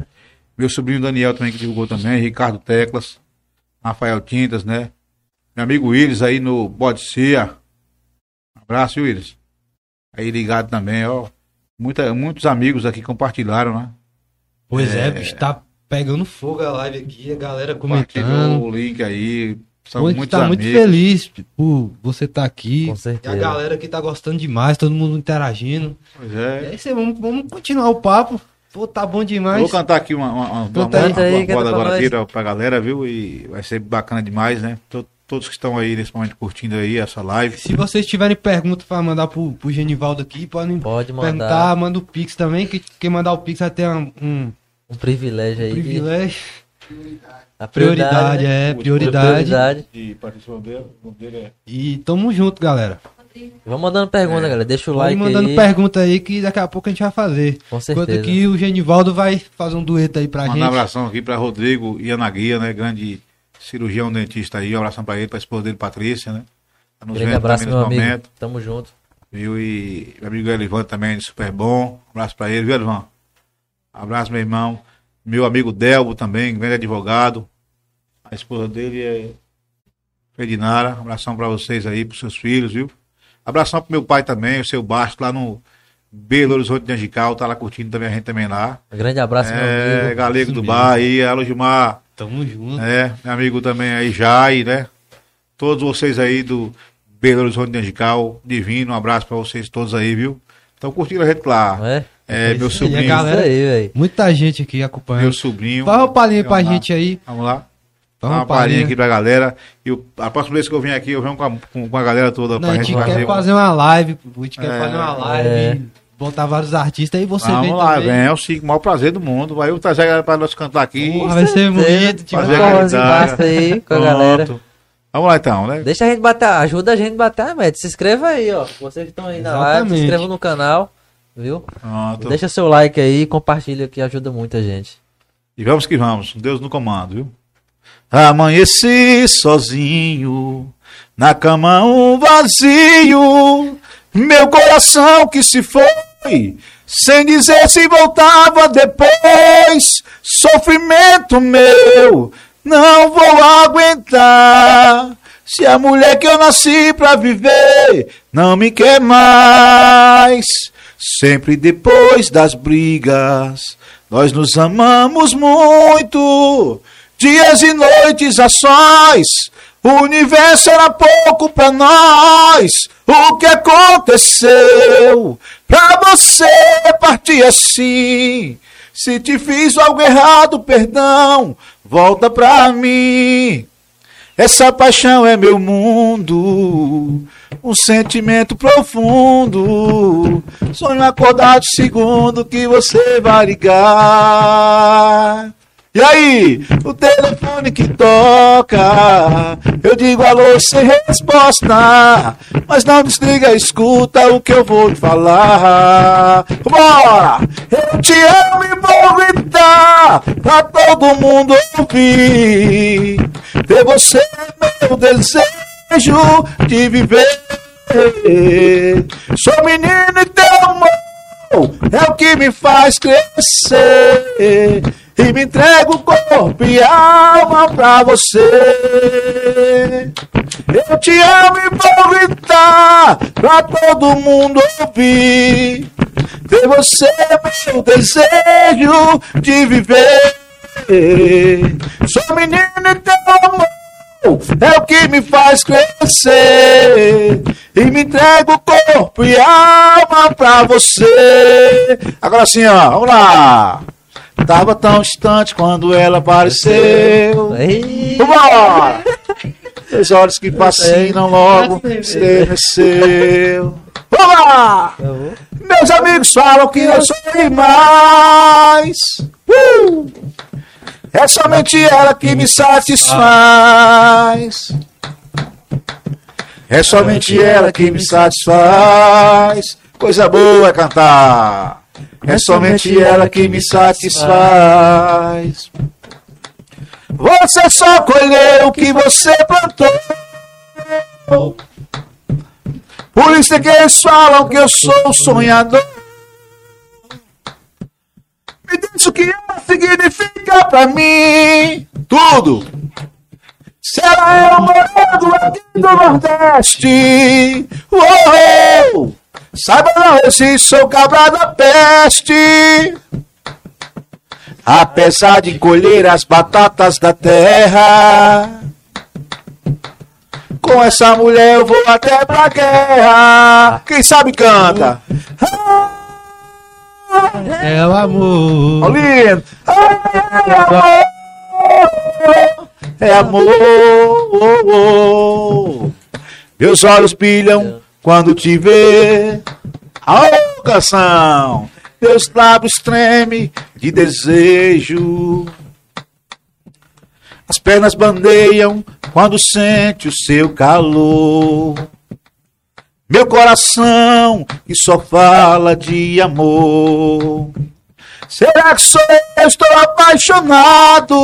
Meu sobrinho Daniel também, que divulgou também, Ricardo Teclas, Rafael Tintas, né? Meu amigo Willis aí no Bodcia. Abraço, Willis. Aí ligado também, ó. Muitos amigos aqui compartilharam, né? Pois é, está pegando fogo a live aqui, a galera comentando. O link aí. São muitos tá amigos. Muito feliz por você estar aqui. Com certeza. E a galera que tá gostando demais, todo mundo interagindo. Pois é. E aí, vamos continuar o papo. Pô, tá bom demais. Vou cantar aqui uma moda agora aqui pra galera, viu? E vai ser bacana demais, né? Todos que estão aí nesse momento curtindo aí essa live. Se vocês tiverem perguntas para mandar pro Genivaldo aqui, pode mandar. Perguntar, manda o Pix também, que quem mandar o Pix vai ter um privilégio aí. Privilégio. A prioridade, né? Prioridade. E participação dele é. E tamo junto, galera. Vamos mandando pergunta, galera. Deixa o like aí. Vamos mandando pergunta aí, que daqui a pouco a gente vai fazer. Com certeza. Enquanto que o Genivaldo vai fazer um dueto aí pra gente. Um abração aqui pra Rodrigo e Ana Guia, né? Grande cirurgião dentista aí, um abração pra ele, pra esposa dele, Patrícia, né? Tá nos grande abraço, meu amigo. Momento. Tamo junto. Viu? E meu amigo Elivan também, super bom. Um abraço pra ele, viu, Elivan? Um abraço, meu irmão. Meu amigo Delbo também, grande advogado. A esposa dele é Ferdinara. Um abração pra vocês aí, pros seus filhos, viu? Abração pro meu pai também, o seu Basto, lá no Belo Horizonte de Angical, tá lá curtindo também a gente também lá. Grande abraço, meu amigo. Galego do Bar aí, alô, Gilmar. Tamo junto. Meu amigo também aí, Jai, né? Todos vocês aí do Belo Horizonte de Angical, divino, um abraço pra vocês todos aí, viu? Estão curtindo a gente lá. Meu sobrinho. E a galera aí, velho. Muita gente aqui acompanhando. Meu sobrinho. Fala uma palhinha pra gente aí. Vamos lá. Dá uma palhinha aqui pra galera. E a próxima vez que eu vim aqui, eu venho com a galera toda. Não, pra gente quer fazer uma live. A gente quer fazer uma live. Botar vários artistas aí, você vem lá, também. É o maior prazer do mundo. Vai eu trazer a galera pra nós cantar aqui. Vai ser bonito. Fazer a aí com a galera. Vamos lá então, né? Deixa a gente bater. Ajuda a gente bater, Matt. Se inscreva aí, ó. Vocês que estão aí na live, se inscreva no canal. Viu? Pronto. Deixa seu like aí, compartilha que ajuda muita gente. E vamos que vamos. Deus no comando, viu? Amanheci sozinho, na cama um vazio, meu coração que se foi, sem dizer se voltava depois, sofrimento meu, não vou aguentar, se a mulher que eu nasci pra viver não me quer mais, sempre depois das brigas, nós nos amamos muito, dias e noites a sós, o universo era pouco pra nós. O que aconteceu pra você partir assim? Se te fiz algo errado, perdão, volta pra mim. Essa paixão é meu mundo, um sentimento profundo. Sonho acordado segundo que você vai ligar. E aí, o telefone que toca, eu digo alô sem resposta, mas não desliga, escuta o que eu vou te falar. Bora! Eu te amo e vou gritar pra todo mundo ouvir. Ter você é meu desejo de viver. Sou menino e teu amor é o que me faz crescer. e me entrego corpo e alma pra você. Eu te amo e vou gritar pra todo mundo ouvir. Ter você é meu desejo de viver. Sou menino e teu amor é o que me faz crescer. E me entrego corpo e alma pra você. Agora sim, ó, vamos lá. Tava tão distante quando ela apareceu. Vambora! Os olhos que fascinam logo estremeceu. Vamos lá! Meus amigos falam que eu sou demais. É somente ela que me satisfaz. É somente ela que me satisfaz. Coisa boa é cantar. É somente ela que me satisfaz. Você só colheu o que você plantou. Por isso é que eles falam que eu sou sonhador. Me diz o que ela significa pra mim. Tudo. Se ela é o morado aqui do Nordeste. Uou! Saiba não, eu sim sou cabra da peste. Apesar de colher as batatas da terra, com essa mulher eu vou até pra guerra. Quem sabe canta. É o amor. Lindo. É amor. Meus olhos brilham quando te vê. Aô, canção. Meus lábios tremem de desejo. As pernas bandeiam quando sente o seu calor. Meu coração que só fala de amor. Será que sou eu? Estou apaixonado.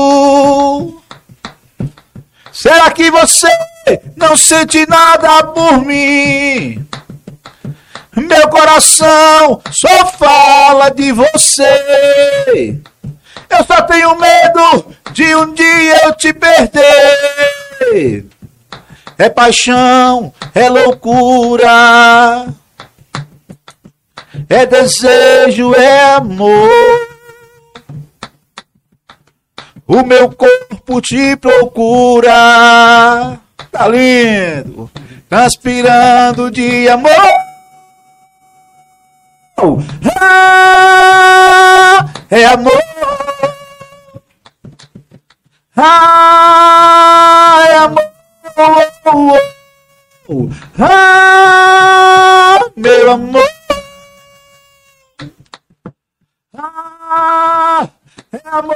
Será que você não sente nada por mim? Meu coração só fala de você. Eu só tenho medo de um dia eu te perder. É paixão, é loucura, é desejo, é amor. O meu corpo te procura. Tá lindo. Transpirando de amor. Ah, é amor. Ah, é amor. Ah, meu amor. Ah, é amor.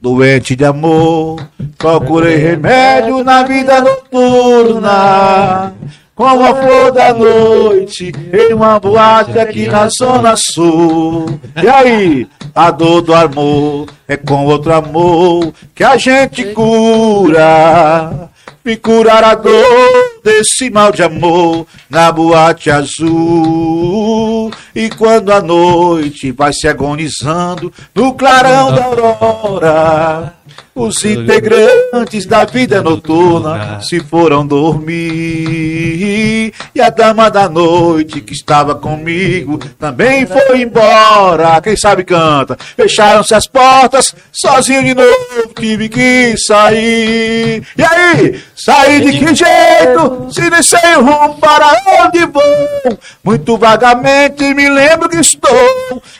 Doente de amor, procurei remédio na vida noturna. Como a flor da noite, em uma boate aqui na Zona Sul. E aí, a dor do amor é com outro amor que a gente cura. Me curar a dor desse mal de amor na boate azul. E quando a noite vai se agonizando no clarão da aurora, os integrantes da vida noturna se foram dormir. E a dama da noite que estava comigo também foi embora. Quem sabe canta. Fecharam-se as portas, sozinho de novo tive que sair. E aí? Saí de que jeito? Se nem sei o rumo para onde vou. Muito vagamente me lembro que estou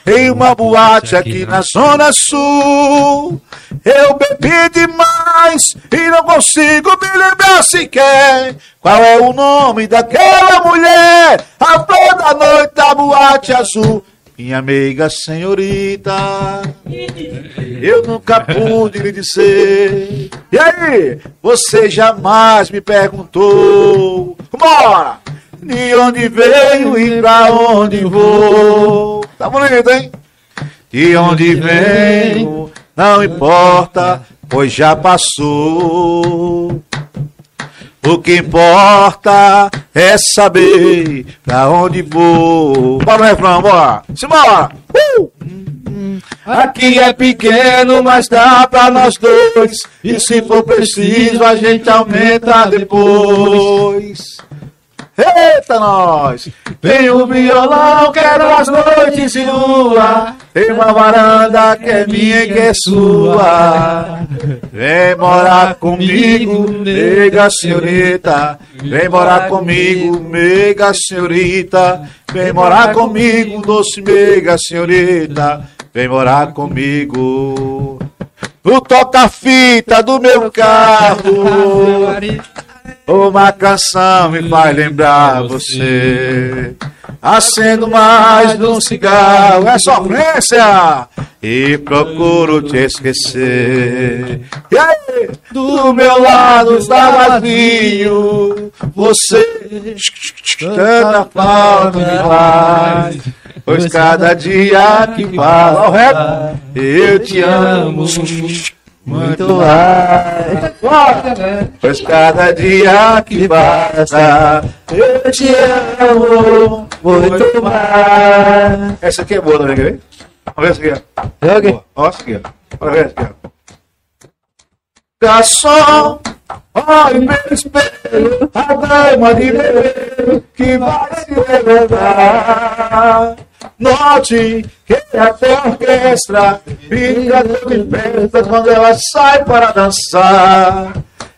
em uma boate aqui na Zona Sul. Eu bebi demais e não consigo me lembrar sequer qual é o nome daquela mulher. A flor da noite da boate azul. Minha amiga senhorita, eu nunca pude lhe dizer. E aí, você jamais me perguntou. Bora! De onde veio e pra onde vou. Tá bonito, hein? De onde venho não importa, pois já passou. O que importa é saber pra onde vou. Bora, refrão, bora. Simbora. Aqui é pequeno, mas dá pra nós dois. E se for preciso, a gente aumenta depois. Eita, nós! Tem um violão, quero as noites de lua. Tem uma varanda que é minha e que é sua. Vem morar comigo, nega senhorita. Vem morar comigo, mega senhorita. Vem morar comigo, doce mega senhorita. Vem morar comigo. O toca-fita do meu carro, uma canção me faz lembrar você. Acendo mais de um cigarro, é sofrência, e procuro te esquecer. E aí? Do meu lado está vazio, você tanta falta me faz. Pois cada dia que fala, eu te amo muito mais. Pois cada dia que passa, eu te amo muito mais. Essa aqui é boa, não é? Vamos ver essa aqui. É okay. Olha essa aqui. Olha ver essa aqui. Garçom, olha meu espelho, a dama de bebê que vai se levantar. Note que até a orquestra fica de festa quando ela sai para dançar.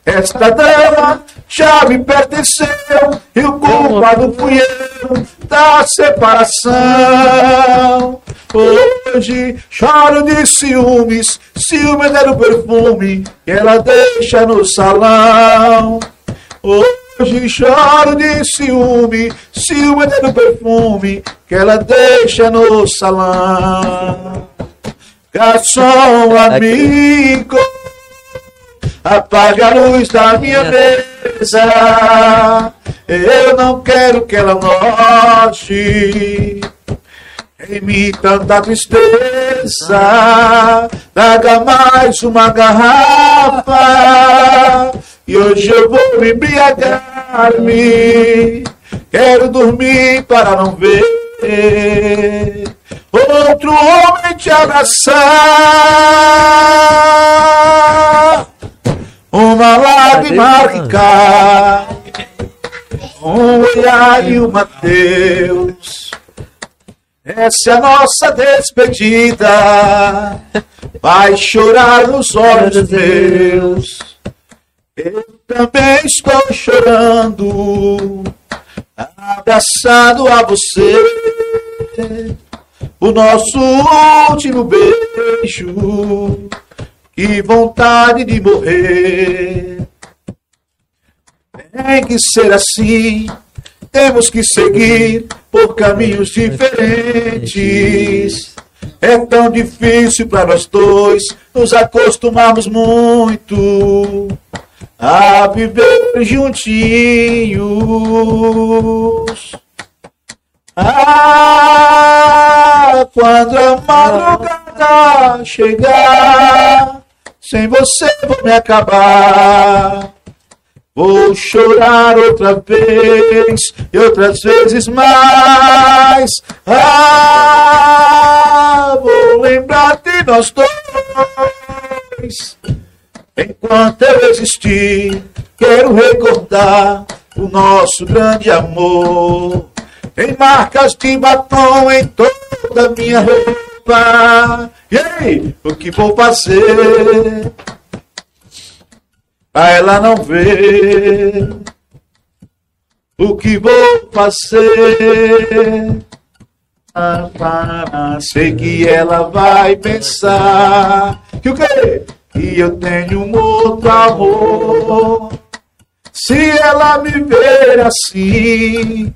Esta dama já me pertenceu e o culpado fui eu da separação. Hoje choro de ciúmes, ciúmes era o perfume que ela deixa no salão. Hoje choro de ciúme, ciúme do perfume que ela deixa no salão. Garçom amigo, apague a luz da minha mesa. Eu não quero que ela note em mim tanta tristeza. Traga mais uma garrafa e hoje eu vou me embriagar-me. Quero dormir para não ver outro homem te abraçar. Uma lágrima arrancar, um olhar e um adeus. Essa é a nossa despedida. Vai chorar nos olhos meus. Eu também estou chorando, abraçado a você. O nosso último beijo, que vontade de morrer. Tem que ser assim, temos que seguir por caminhos diferentes. É tão difícil para nós dois nos acostumarmos muito a viver juntinhos. Ah, quando a madrugada chegar, sem você vou me acabar. Vou chorar outra vez e outras vezes mais. Ah, vou lembrar de nós dois. Enquanto eu existir, quero recordar o nosso grande amor. Tem marcas de batom em toda a minha roupa. E aí, o que vou fazer pra ela não ver? O que vou fazer? Sei que ela vai pensar que o quê? E eu tenho muito amor. Se ela me ver assim,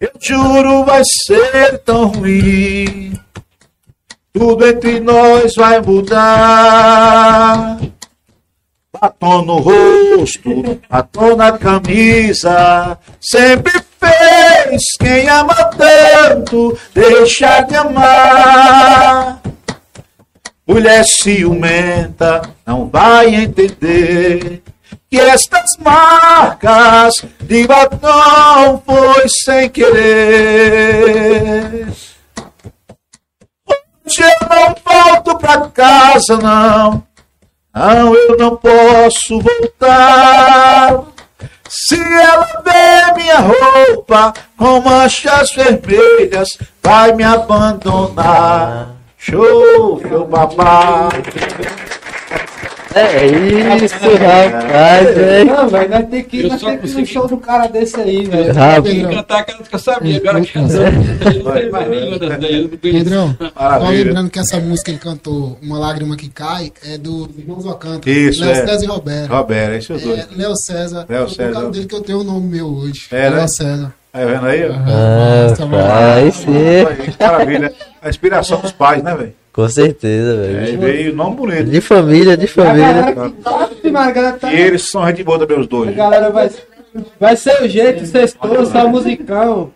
eu juro vai ser tão ruim. Tudo entre nós vai mudar. Batom no rosto, batom na camisa, sempre fez quem ama tanto deixar de amar. Mulher ciumenta não vai entender que estas marcas de batom foi sem querer. eu não volto pra casa, não. Não, eu não posso voltar. Se ela ver minha roupa com manchas vermelhas, vai me abandonar. Show, meu babá. É isso, rapaz, velho. Não, velho, nós temos que ir no show do cara desse aí, velho. Eu tenho que cantar aquela que eu sabia, agora que eu sabia. Pedrão, só lembrando que essa música ele cantou, Uma Lágrima Que Cai, é do Irmãos Alcântara. Isso, Léo César e Roberto. Roberto, é isso dois. Léo César. Léo César. É o caso dele que eu tenho o nome meu hoje. É, Léo César. Aí, vendo aí? Aí sim. Maravilha. A inspiração dos pais, né, velho? Com certeza, velho. É, veio nome bonito. De família, de família. E eles são gente boa também, os dois. A galera vai ser o jeito, sextou, só musicão.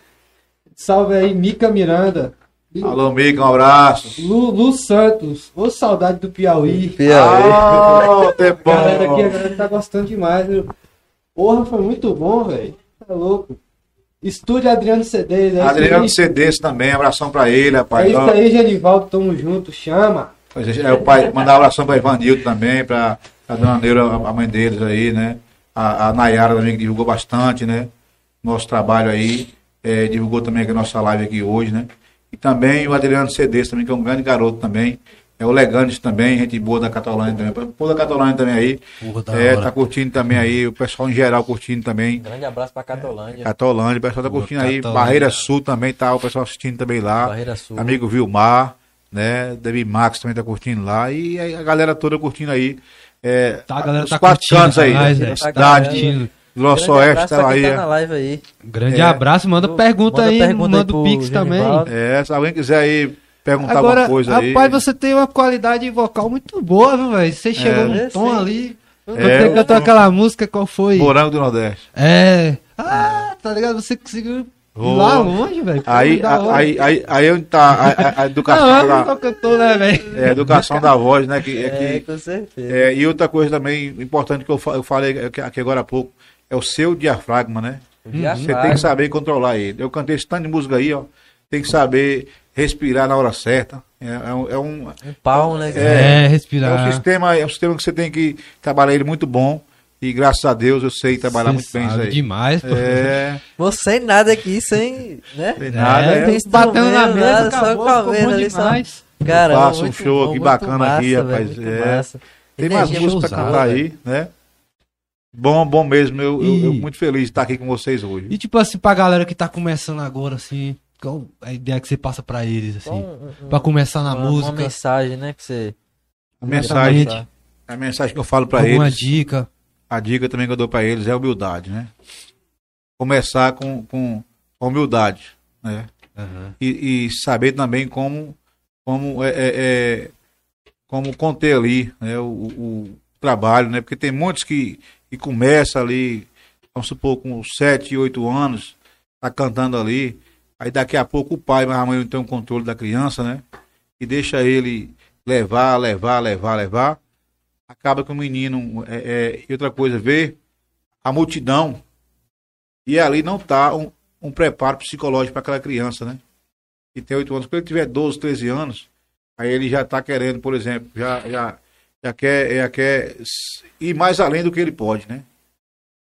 Salve aí, Mica Miranda. Alô, Mica, um abraço. Lu Santos, ô saudade do Piauí. Piauí. Ah, tempo. A galera aqui, a galera tá gostando demais, viu? Porra, foi muito bom, velho. Tá louco. Estúdio Adriano Cedês. Adriano Cedês também, abração pra ele, rapaz. É isso aí, Genivaldo, tamo junto, chama. É, o pai, mandar um abração pra Ivanildo também, pra dona Neura, a mãe deles aí, né? A Nayara também, que divulgou bastante, né? Nosso trabalho aí, divulgou também aqui a nossa live aqui hoje, né? E também o Adriano Cedês também, que é um grande garoto também. É o Legandes também, gente boa da Catalândia também. Pô, da Catalândia também aí. Tá curtindo também aí. O pessoal em geral curtindo também. Grande abraço pra Catalândia. Catalândia, o pessoal tá curtindo aí. Barreira Sul também tá. O pessoal assistindo também lá. Barreira Sul. Amigo Vilmar, né? David Max também tá curtindo lá. E a galera toda curtindo aí. Tá, a galera tá curtindo aí. Cidade. Nosso Oeste tá aí. Tá na live aí. Grande abraço. Manda pergunta aí. Manda o Pix também. Se alguém quiser aí. Perguntar agora, alguma coisa rapaz, aí. Rapaz, você tem uma qualidade vocal muito boa, viu, velho? Você chegou num tom sim. ali. Você cantou aquela música, qual foi? Morango do Nordeste. Ah, tá ligado? Você conseguiu ir lá longe, velho. Aí onde tá a educação da... cantor, né, velho? É, educação da voz, né? Com certeza. E outra coisa também importante que eu falei aqui agora há pouco, é o seu diafragma, né? Você tem que saber controlar ele. Eu cantei esse tanto de música aí, ó. Tem que saber... respirar na hora certa. É um pau, né? Respirar. É um sistema que você tem que trabalhar ele muito bom. E graças a Deus eu sei trabalhar muito bem isso aí. Demais, pô. Vou sem nada aqui, sem. Né? Sem nada. Batendo na mesa, só com a venda ali. Cara, faço um show aqui bacana aqui, rapaz. Tem mais música pra cantar aí, né? Bom mesmo. Eu muito feliz de estar aqui com vocês hoje. E tipo assim, pra galera que tá começando agora, assim. Qual a ideia que você passa pra eles, assim? Pra começar na música. Uma mensagem, né? Que você... A mensagem que eu falo pra eles. Uma dica. A dica também que eu dou pra eles é a humildade, né? Começar com humildade, né? E saber também como conter ali, né? O trabalho, né? Porque tem muitos que começam ali, vamos supor, com 7, 8 anos, tá cantando ali. Aí daqui a pouco o pai, mas a mãe não tem o controle da criança, né? E deixa ele levar. Acaba que o menino... E outra coisa, vê a multidão e ali não tá um preparo psicológico para aquela criança, né? Que tem 8 anos. Quando ele tiver 12, 13 anos, aí ele já tá querendo, por exemplo, já quer ir mais além do que ele pode, né?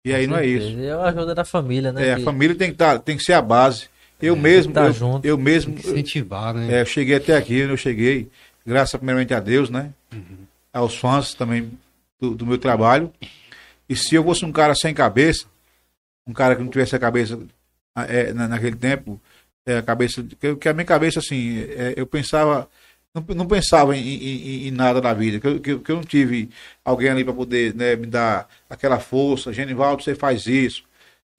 E aí não é isso. É a ajuda da família, né? A família tem que ser a base. Eu mesmo incentivar, né? Cheguei até aqui, eu cheguei graças primeiramente a Deus, né? Aos fãs também do meu trabalho. E se eu fosse um cara sem cabeça, um cara que não tivesse a cabeça naquele tempo, a cabeça que a minha cabeça assim, eu pensava, não pensava em nada na vida, que eu não tive alguém ali para poder, né, me dar aquela força, Genivaldo, você faz isso.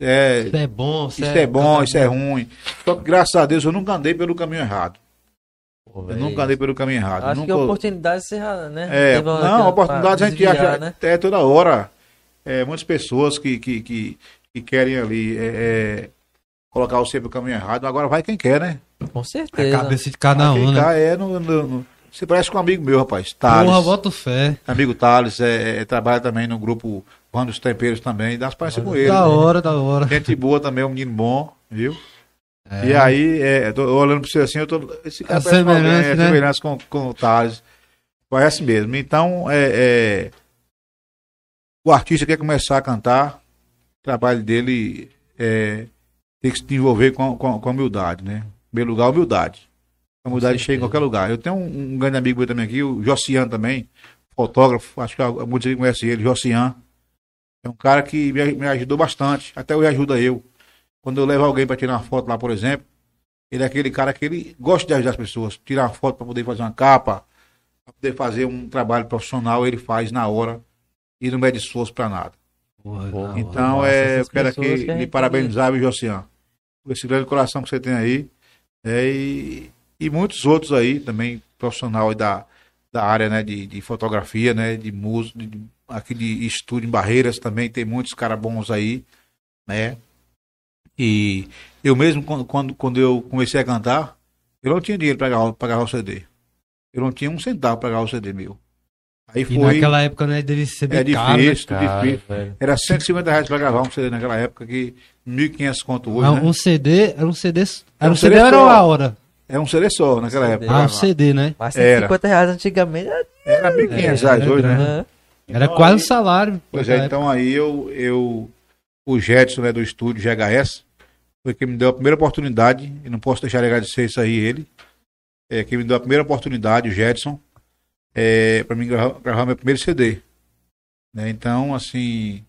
Isso é bom, isso é ruim. Só que, graças a Deus, eu nunca andei pelo caminho errado. Acho que a oportunidade se errada, né? A oportunidade a gente acha, né? Até toda hora. Muitas pessoas que querem ali colocar você pelo caminho errado. Agora vai quem quer, né? Com certeza. A cabeça de cada um, né? Você parece com um amigo meu, rapaz, Thales. Porra, boto fé. Amigo Thales, trabalha também no grupo... Quando os temperos também, dá as parecidas com ele. Da hora, né? Da hora. Gente boa também, um menino bom, viu? É. E aí, tô olhando para você assim, eu tô. Esse cara semelhança com o Thales. Parece mesmo. Então, o artista quer começar a cantar, o trabalho dele tem que se envolver com a humildade, né? Em primeiro lugar, a humildade. A humildade chega em qualquer lugar. Eu tenho um grande amigo meu também aqui, o Jocian também, fotógrafo, acho que muitos aqui conhecem ele, Jocian. É um cara que me ajudou bastante, até hoje ajuda eu. Quando eu levo alguém para tirar uma foto lá, por exemplo, ele é aquele cara que ele gosta de ajudar as pessoas. Tirar uma foto para poder fazer uma capa, para poder fazer um trabalho profissional, ele faz na hora e não mede esforço para nada. Boa, então, nossa, eu quero aqui lhe parabenizar, Jocian, por esse grande coração que você tem aí. E muitos outros aí também, profissional aí da área, né, de fotografia, né, de música, aqui de estúdio em Barreiras também, tem muitos caras bons aí, né? E eu mesmo, quando eu comecei a cantar, eu não tinha dinheiro para pagar o CD. Eu não tinha um centavo para pagar o CD meu. Aí foi, e naquela época não era CD caro, difícil, difícil. Era R$150 para gravar um CD naquela época, que 1.500 conto hoje, não, né? Um CD era a hora. É um CD só naquela época. Ah, um CD, né? Mas R$50 antigamente era R$1.500 hoje, né? Era então, quase um salário. Pois é, então época. Aí o Jetson, né, do estúdio GHS, foi quem me deu a primeira oportunidade, e não posso deixar de agradecer isso aí, ele. É quem me deu a primeira oportunidade, o Jetson, para mim gravar meu primeiro CD. Né? Então, assim,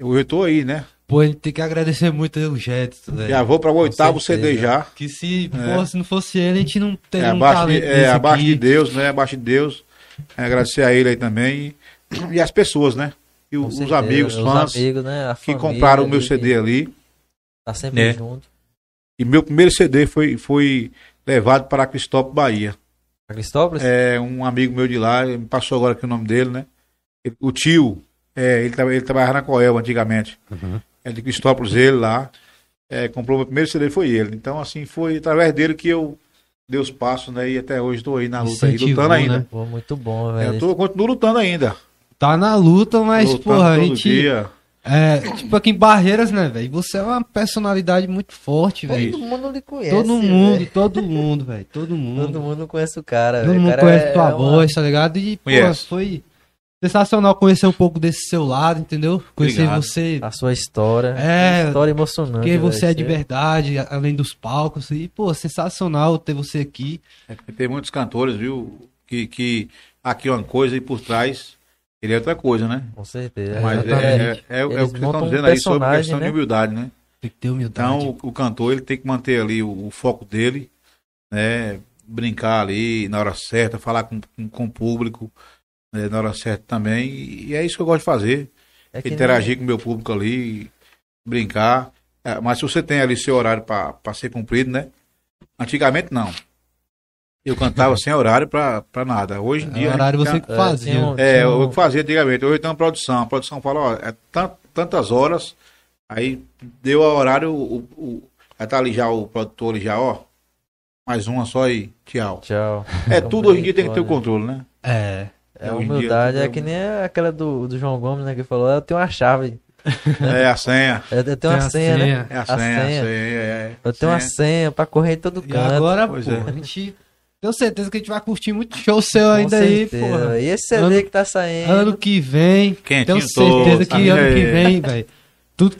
eu estou aí, né? Pô, a gente tem que agradecer muito o Jetson, velho. Já vou para o 8º CD já. Que se não fosse ele, a gente não teria um talento desse aqui. É, abaixo de Deus, né? Abaixo de Deus. Agradecer a ele aí também. E as pessoas, né? E os amigos, fãs, né? Que compraram o meu CD ali. Tá sempre junto. E meu primeiro CD foi levado para Cristópolis, Bahia. Para Cristópolis? É, um amigo meu de lá, me passou agora aqui o nome dele, né? O tio, ele trabalhava na Coelba antigamente. Uhum. De Cristópolis, ele lá comprou o meu primeiro CD, foi ele. Então, assim, foi através dele que eu dei os passos, né? E até hoje estou aí na luta, aí, lutando, né? Ainda. Pô, muito bom, velho. Eu continuo lutando ainda. Tá na luta, mas, porra, a gente... Dia. Tipo, aqui em Barreiras, né, velho? Você é uma personalidade muito forte, velho. Todo mundo lhe conhece. Todo mundo, velho. Todo mundo. Todo mundo conhece o cara, velho. Todo mundo conhece tua voz, tá ligado? E, porra, foi... sensacional conhecer um pouco desse seu lado, entendeu? Conhecer você... a sua história. É uma história emocionante. Porque você é de verdade, além dos palcos. E, pô, sensacional ter você aqui. É porque tem muitos cantores, viu? Que aqui é uma coisa e por trás ele é outra coisa, né? Com certeza. Mas é o que vocês estão dizendo aí sobre questão, né, de humildade, né? Tem que ter humildade. Então, o cantor, ele tem que manter ali o foco dele, né? Brincar ali na hora certa, falar com o público... na hora certa também, e é isso que eu gosto de fazer, interagir com o meu público ali, brincar, mas se você tem ali seu horário para ser cumprido, né? Antigamente não, eu cantava sem horário para nada, hoje em dia... horário você que fazia. Eu que fazia antigamente, hoje tem uma produção, a produção fala, ó, tantas horas, aí deu o horário, aí tá ali já o produtor, ali já, ó, mais uma só e tchau. Tudo hoje em dia tem que ter o controle, né? É, a humildade é que nem aquela do João Gomes, né, que falou, eu tenho uma chave. É a senha. Eu tenho uma senha, né? É a senha. Eu tenho uma senha pra correr em todo canto. E agora, a gente... tenho certeza que a gente vai curtir muito show seu ainda aí, pô. E esse CD que tá saindo... ano que vem. Tenho certeza que ano que vem, velho. Tudo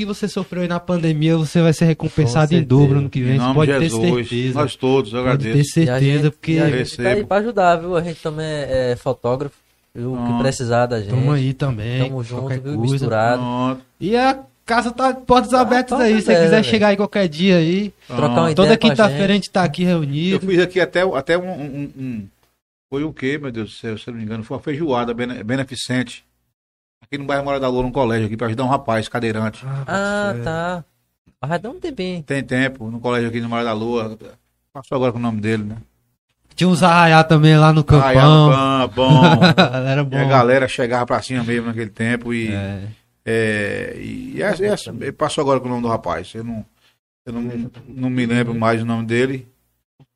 que você sofreu aí na pandemia, você vai ser recompensado em dobro no que vem. Você pode ter certeza. Nós todos, eu agradeço. Pode ter certeza, porque a gente tá aí pra ajudar, viu? A gente também é fotógrafo, viu? O que precisar da gente. Tamo aí também. Tamo junto, viu? Misturado. Pronto. E a casa tá de portas abertas aí. Se você quiser chegar aí qualquer dia aí. Trocar uma ideia. Toda quinta-feira a gente tá aqui reunido. Eu fiz aqui até foi o quê, meu Deus do céu? Se eu não me engano, foi uma feijoada beneficente. Aqui no bairro Mora da Loura, um colégio aqui, pra ajudar um rapaz cadeirante. Tá. Mas vai dar um tempinho. Tem tempo, no colégio aqui no Mora da Loura. Passou agora com o nome dele, né? Tinha uns arraiá também lá no campão. Arraiá no bom. Era bom. E a galera chegava pra cima mesmo naquele tempo e... passou agora com o nome do rapaz. Eu não me lembro mais o nome dele.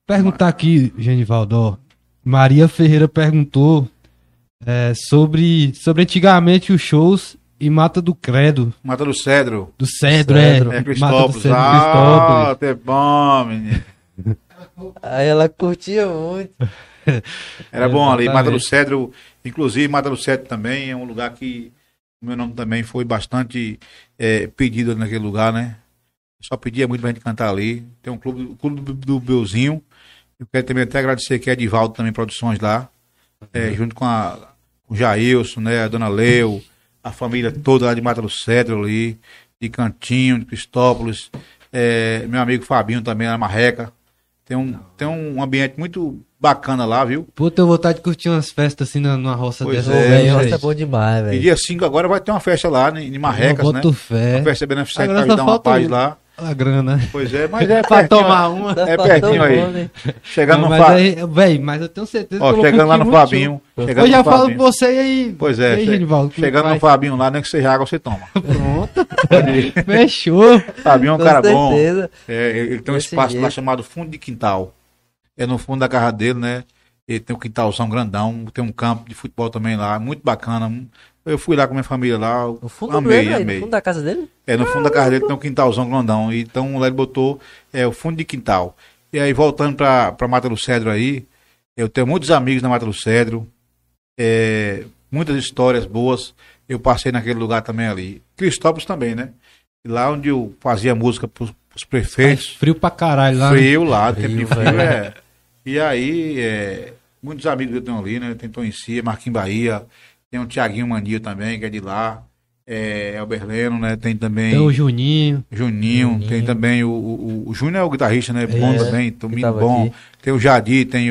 Perguntar aqui, Genivaldo. Maria Ferreira perguntou... sobre antigamente os shows E Mata do Credo. Mata do Cedro. Do Cedro, Cedro. É Cristópolis. Cedro, ah, até bom, menino. Aí ela curtia muito. Era bom ali, Mata do Cedro. Inclusive, Mata do Cedro também é um lugar que o meu nome também foi bastante pedido naquele lugar, né? Só pedia muito pra gente cantar ali. Tem um clube do Beuzinho. Eu quero também até agradecer que é Genivaldo também Produções lá. É, junto com o Jailson, né? A dona Leo, a família toda lá de Mata do Cedro ali, de Cantinho, de Cristópolis. É, meu amigo Fabinho também, na Marreca. Tem um ambiente muito bacana lá, viu? Pô, tenho vontade de curtir umas festas assim numa roça dessa. É, roça é bom demais, velho. E dia 5 agora vai ter uma festa lá, né, em Marrecas, né? Uma festa beneficente pra ajudar um rapaz lá. A grana. Pois é, mas é pra tomar uma. É pertinho aí. Bom, né? Chegando não, no Fabinho. Velho, mas eu tenho certeza que chegando lá no Fabinho. Eu já falo pra você aí. Pois é, aí, Genivaldo, chegando no Fabinho lá, nem que seja água, você toma. Pronto. Fechou. Fabinho é um cara bom. É, ele tem um espaço lá chamado Fundo de Quintal. É no fundo da casa dele, né? Ele tem um quintalzão grandão, tem um campo de futebol também lá, muito bacana. Eu fui lá com minha família lá, no fundo amei, dele, amei. No fundo da casa dele? É, no fundo da casa dele tem um quintalzão grandão. Então lá ele botou o fundo de quintal. E aí voltando pra Mata do Cedro aí, eu tenho muitos amigos na Mata do Cedro, muitas histórias boas. Eu passei naquele lugar também ali. Cristópolis também, né? Lá onde eu fazia música pros prefeitos. Frio pra caralho lá. Frio lá, tempo de frio é... E aí, muitos amigos que eu tenho ali, né? Tem Tom em Si, Marquinhos Bahia, tem o Tiaguinho Mandio também, que é de lá, é o Berleno, né? Tem também... Tem o Juninho. Juninho. Tem também o Júnior é o guitarrista, né? Bom também, muito bom. Aqui. Tem o Jadir, tem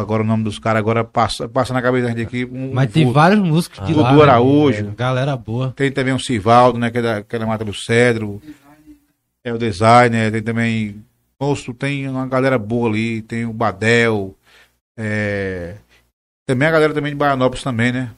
agora o nome dos caras, agora passa na cabeça da gente aqui. Mas tem vários músicos de lá. Dudu Araújo. Galera boa. Tem também o Sivaldo, né? Que é da Mata do Cedro. É o designer, tem também... Nossa, tem uma galera boa ali, tem o Badel, também a galera também de Baianópolis também, né?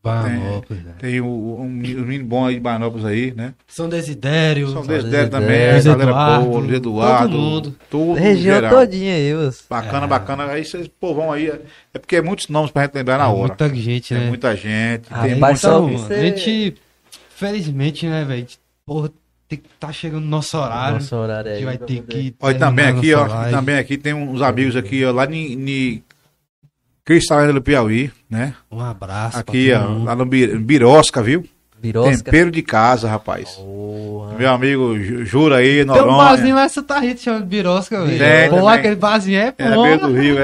Baianópolis, tem um menino bom aí de Baianópolis aí, né? São Desidério. São Desidério também, Luiz Eduardo, galera boa, Luiz Eduardo. Todo mundo. Região geral. Todinha aí, você. Bacana. Aí vocês, povão aí, é porque é muitos nomes pra gente lembrar na hora. Muita gente, né? Tem muita gente. Tem muita gente. A gente, felizmente, né, velho, porra, tem que tá chegando nosso horário aí, vai ter que... Olha, também aqui, tem uns amigos aqui, ó, lá em Cristalina do Piauí, né? Um abraço. Aqui, ó, lá no Birosca, viu? Tempero de casa, rapaz. Porra. Meu amigo Jura aí, Noronha. Tem um barzinho lá em Santa Rita, chama de Birosca, velho. Pô, aquele barzinho era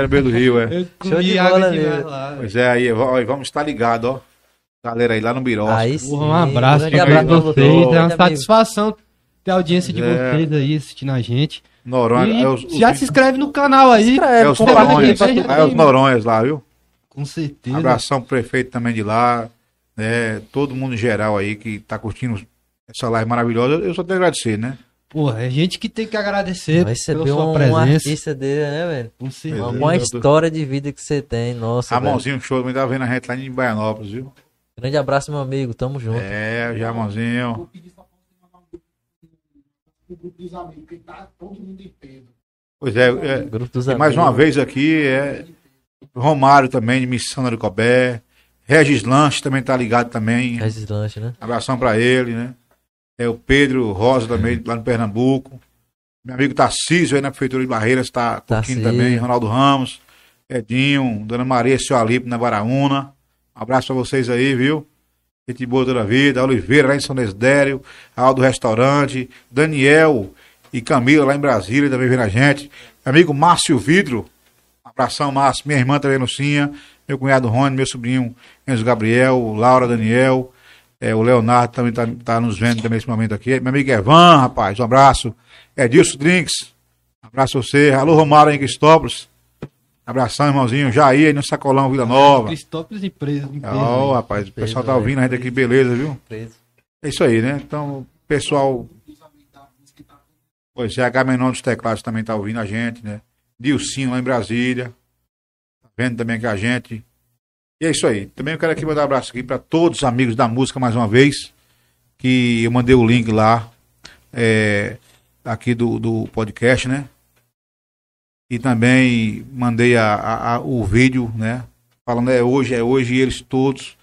beira do rio, Eu comi água de lá. Pois é, aí, vamos estar ligado, ó. Galera aí lá no Birosca. Aí sim, um abraço pra vocês. É uma satisfação ter a audiência de vocês aí assistindo a gente. Noronha. Se inscreve no canal aí. Os Noronhas. Aí os Noronhas lá, viu? Com certeza. Abração pro prefeito também de lá. Né? Todo mundo em geral aí que tá curtindo essa live maravilhosa. Eu só tenho a agradecer, né? Porra, é gente que tem que agradecer pela sua presença. Artista dele, né, velho? Uma boa história de vida que você tem. Nossa, Ramonzinho Show também tá vendo a gente lá em Baianópolis, viu? Grande abraço, meu amigo. Tamo junto. Jamãozinho. Vou pedir só pra você mandar um grupo dos amigos, porque tá todo mundo em peso. Pois é, grupo dos amigos. Mais uma vez aqui, Romário também, de Missão do Cobé. Regis Lanche também tá ligado também. Regis Lanche, né? Abração pra ele, né? É o Pedro Rosa também, lá no Pernambuco. Meu amigo Tarcísio aí na Prefeitura de Barreiras, tá curtindo também. Ronaldo Ramos, Edinho, Dona Maria Seu Alipe na Baraúna. Um abraço pra vocês aí, viu? Gente boa toda a vida. Oliveira lá em São Desidério, Aldo Restaurante, Daniel e Camila lá em Brasília também vendo a gente. Amigo Márcio Vidro, um abração, Márcio. Minha irmã também, Lucinha. Meu cunhado Rony, meu sobrinho Enzo Gabriel, Laura Daniel. O Leonardo também tá nos vendo também nesse momento aqui. Meu amigo Evan, rapaz, um abraço. Edilson Drinks, um abraço a você. Alô, Romário em Cristópolis. Abração, irmãozinho. Jair aí no Sacolão, Vila Nova. Cristópolis e Preso. Ó, rapaz, o pessoal tá ouvindo a gente aqui, beleza, viu? É isso aí, né? Então, pessoal... Pois é, H Menor dos Teclados também tá ouvindo a gente, né? Dilcinho lá em Brasília. Tá vendo também aqui a gente. E é isso aí. Também eu quero aqui mandar um abraço aqui pra todos os amigos da música, mais uma vez, que eu mandei o link lá, aqui do podcast, né? E também mandei o vídeo, né? Falando, hoje, e eles todos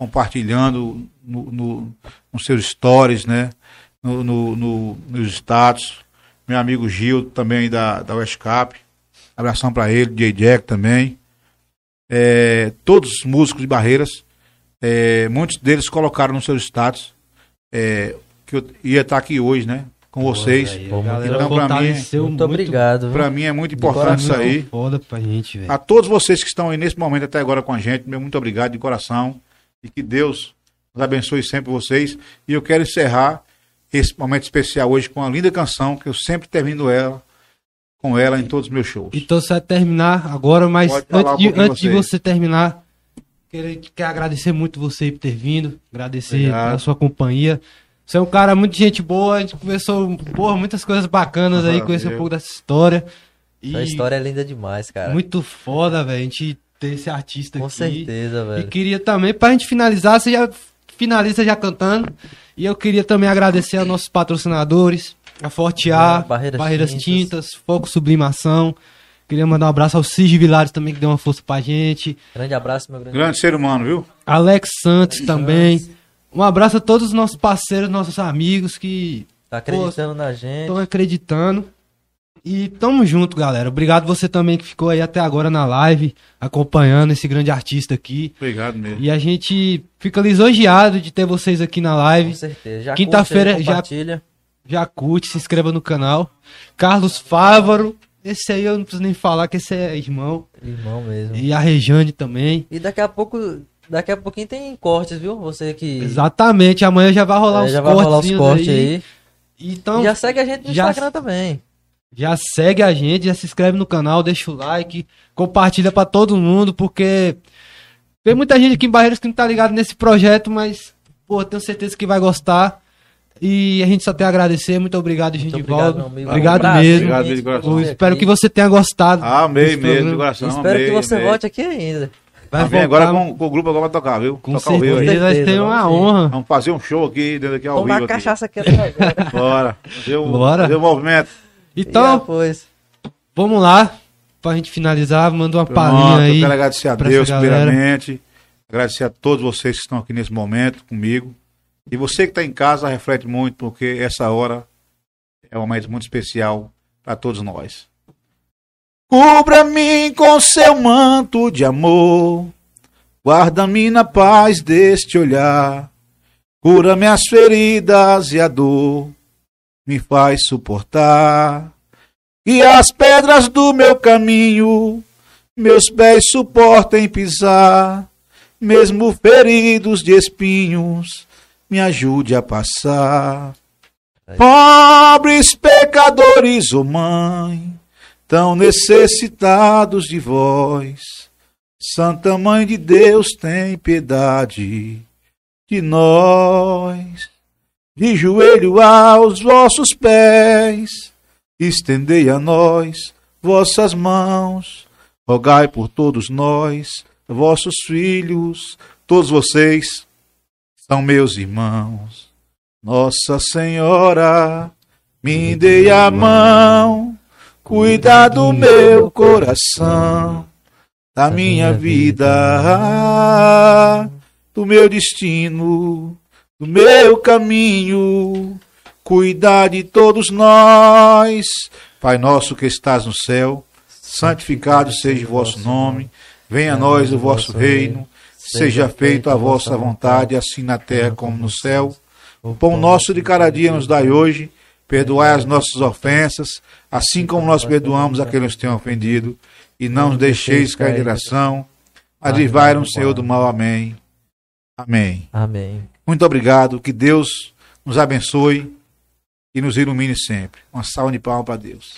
compartilhando nos seus stories, né? Nos status. Meu amigo Gil, também da Westcap. Abração para ele, DJ Jack também. Todos os músicos de Barreiras, muitos deles colocaram no seu status que eu ia estar aqui hoje, né? Com vocês. Aí, então, para mim, muito obrigado. Para mim é muito importante isso aí. Foda pra gente, velho. A todos vocês que estão aí nesse momento até agora com a gente, meu muito obrigado de coração. E que Deus nos abençoe sempre vocês. E eu quero encerrar esse momento especial hoje com uma linda canção, que eu sempre termino com ela em todos os meus shows. Então você vai terminar agora, mas antes de você terminar, quero agradecer muito você por ter vindo, agradecer a sua companhia. Você é um cara muito gente boa, a gente começou muitas coisas bacanas aí, conhecer um pouco dessa história. Essa história é linda demais, cara. Muito foda, velho, a gente ter esse artista aqui. Com certeza, velho. E queria também, pra gente finalizar, você já finaliza já cantando. E eu queria também agradecer aos nossos patrocinadores, a Forte A, Barreiras Tintas, Foco Sublimação. Queria mandar um abraço ao Cid Vilares também, que deu uma força pra gente. Grande abraço, meu grande ser humano, viu? Alex Santos também. Um abraço a todos os nossos parceiros, nossos amigos que... Tá acreditando na gente. Estão acreditando. E tamo junto, galera. Obrigado você também que ficou aí até agora na live, acompanhando esse grande artista aqui. Obrigado mesmo. E a gente fica lisonjeado de ter vocês aqui na live. Com certeza. Já quinta-feira, já curte, se inscreva no canal. Carlos Fávaro. Esse aí eu não preciso nem falar, que esse é irmão. Irmão mesmo. E a Rejane também. E daqui a pouquinho tem cortes, viu? Você que... Exatamente, amanhã já vai rolar os cortes. Já vai rolar os cortes aí. Então, já segue a gente no Instagram também. Já segue a gente, já se inscreve no canal, deixa o like, compartilha pra todo mundo, porque tem muita gente aqui em Barreiras que não tá ligado nesse projeto, mas, pô, tenho certeza que vai gostar. E a gente só tem a agradecer. Muito obrigado, Genivaldo. Obrigado mesmo. Espero que você tenha gostado. Amei mesmo, de coração. Espero que você volte aqui ainda. Vai vir agora com o grupo, agora vai tocar, viu? Com tocar certeza, vai ter uma honra. Vamos fazer um show aqui, dentro aqui ao vivo. Tomar cachaça aqui até agora. Bora. Deu o movimento. Então, pois, vamos lá, pra gente finalizar, manda uma palhinha aí. Eu quero agradecer a Deus, primeiramente. Agradecer a todos vocês que estão aqui nesse momento comigo. E você que está em casa, reflete muito, porque essa hora é um momento muito especial para todos nós. Cubra-me com seu manto de amor, guarda-me na paz deste olhar, cura-me as feridas e a dor, me faz suportar. E as pedras do meu caminho, meus pés suportem pisar, mesmo feridos de espinhos, me ajude a passar. Pobres pecadores, ó Mãe, tão necessitados de vós, Santa Mãe de Deus, tem piedade de nós. De joelho aos vossos pés, estendei a nós vossas mãos, rogai por todos nós, vossos filhos, todos vocês são meus irmãos. Nossa Senhora, me dê a mão, cuida do meu coração, da minha vida, do meu destino, do meu caminho, cuida de todos nós. Pai nosso que estás no céu, santificado seja o vosso nome, venha a nós o vosso reino, seja feita a vossa vontade, assim na terra como no céu. O pão nosso de cada dia nos dai hoje, perdoai as nossas ofensas, assim como nós perdoamos a quem nos tem ofendido. E não nos deixeis cair em tentação, mas livrai-nos, Senhor, do mal. Amém. Amém. Amém. Muito obrigado. Que Deus nos abençoe e nos ilumine sempre. Uma salva de palmas para Deus.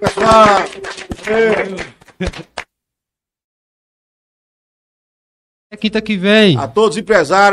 Pessoal, é quinta que vem. A todos os empresários.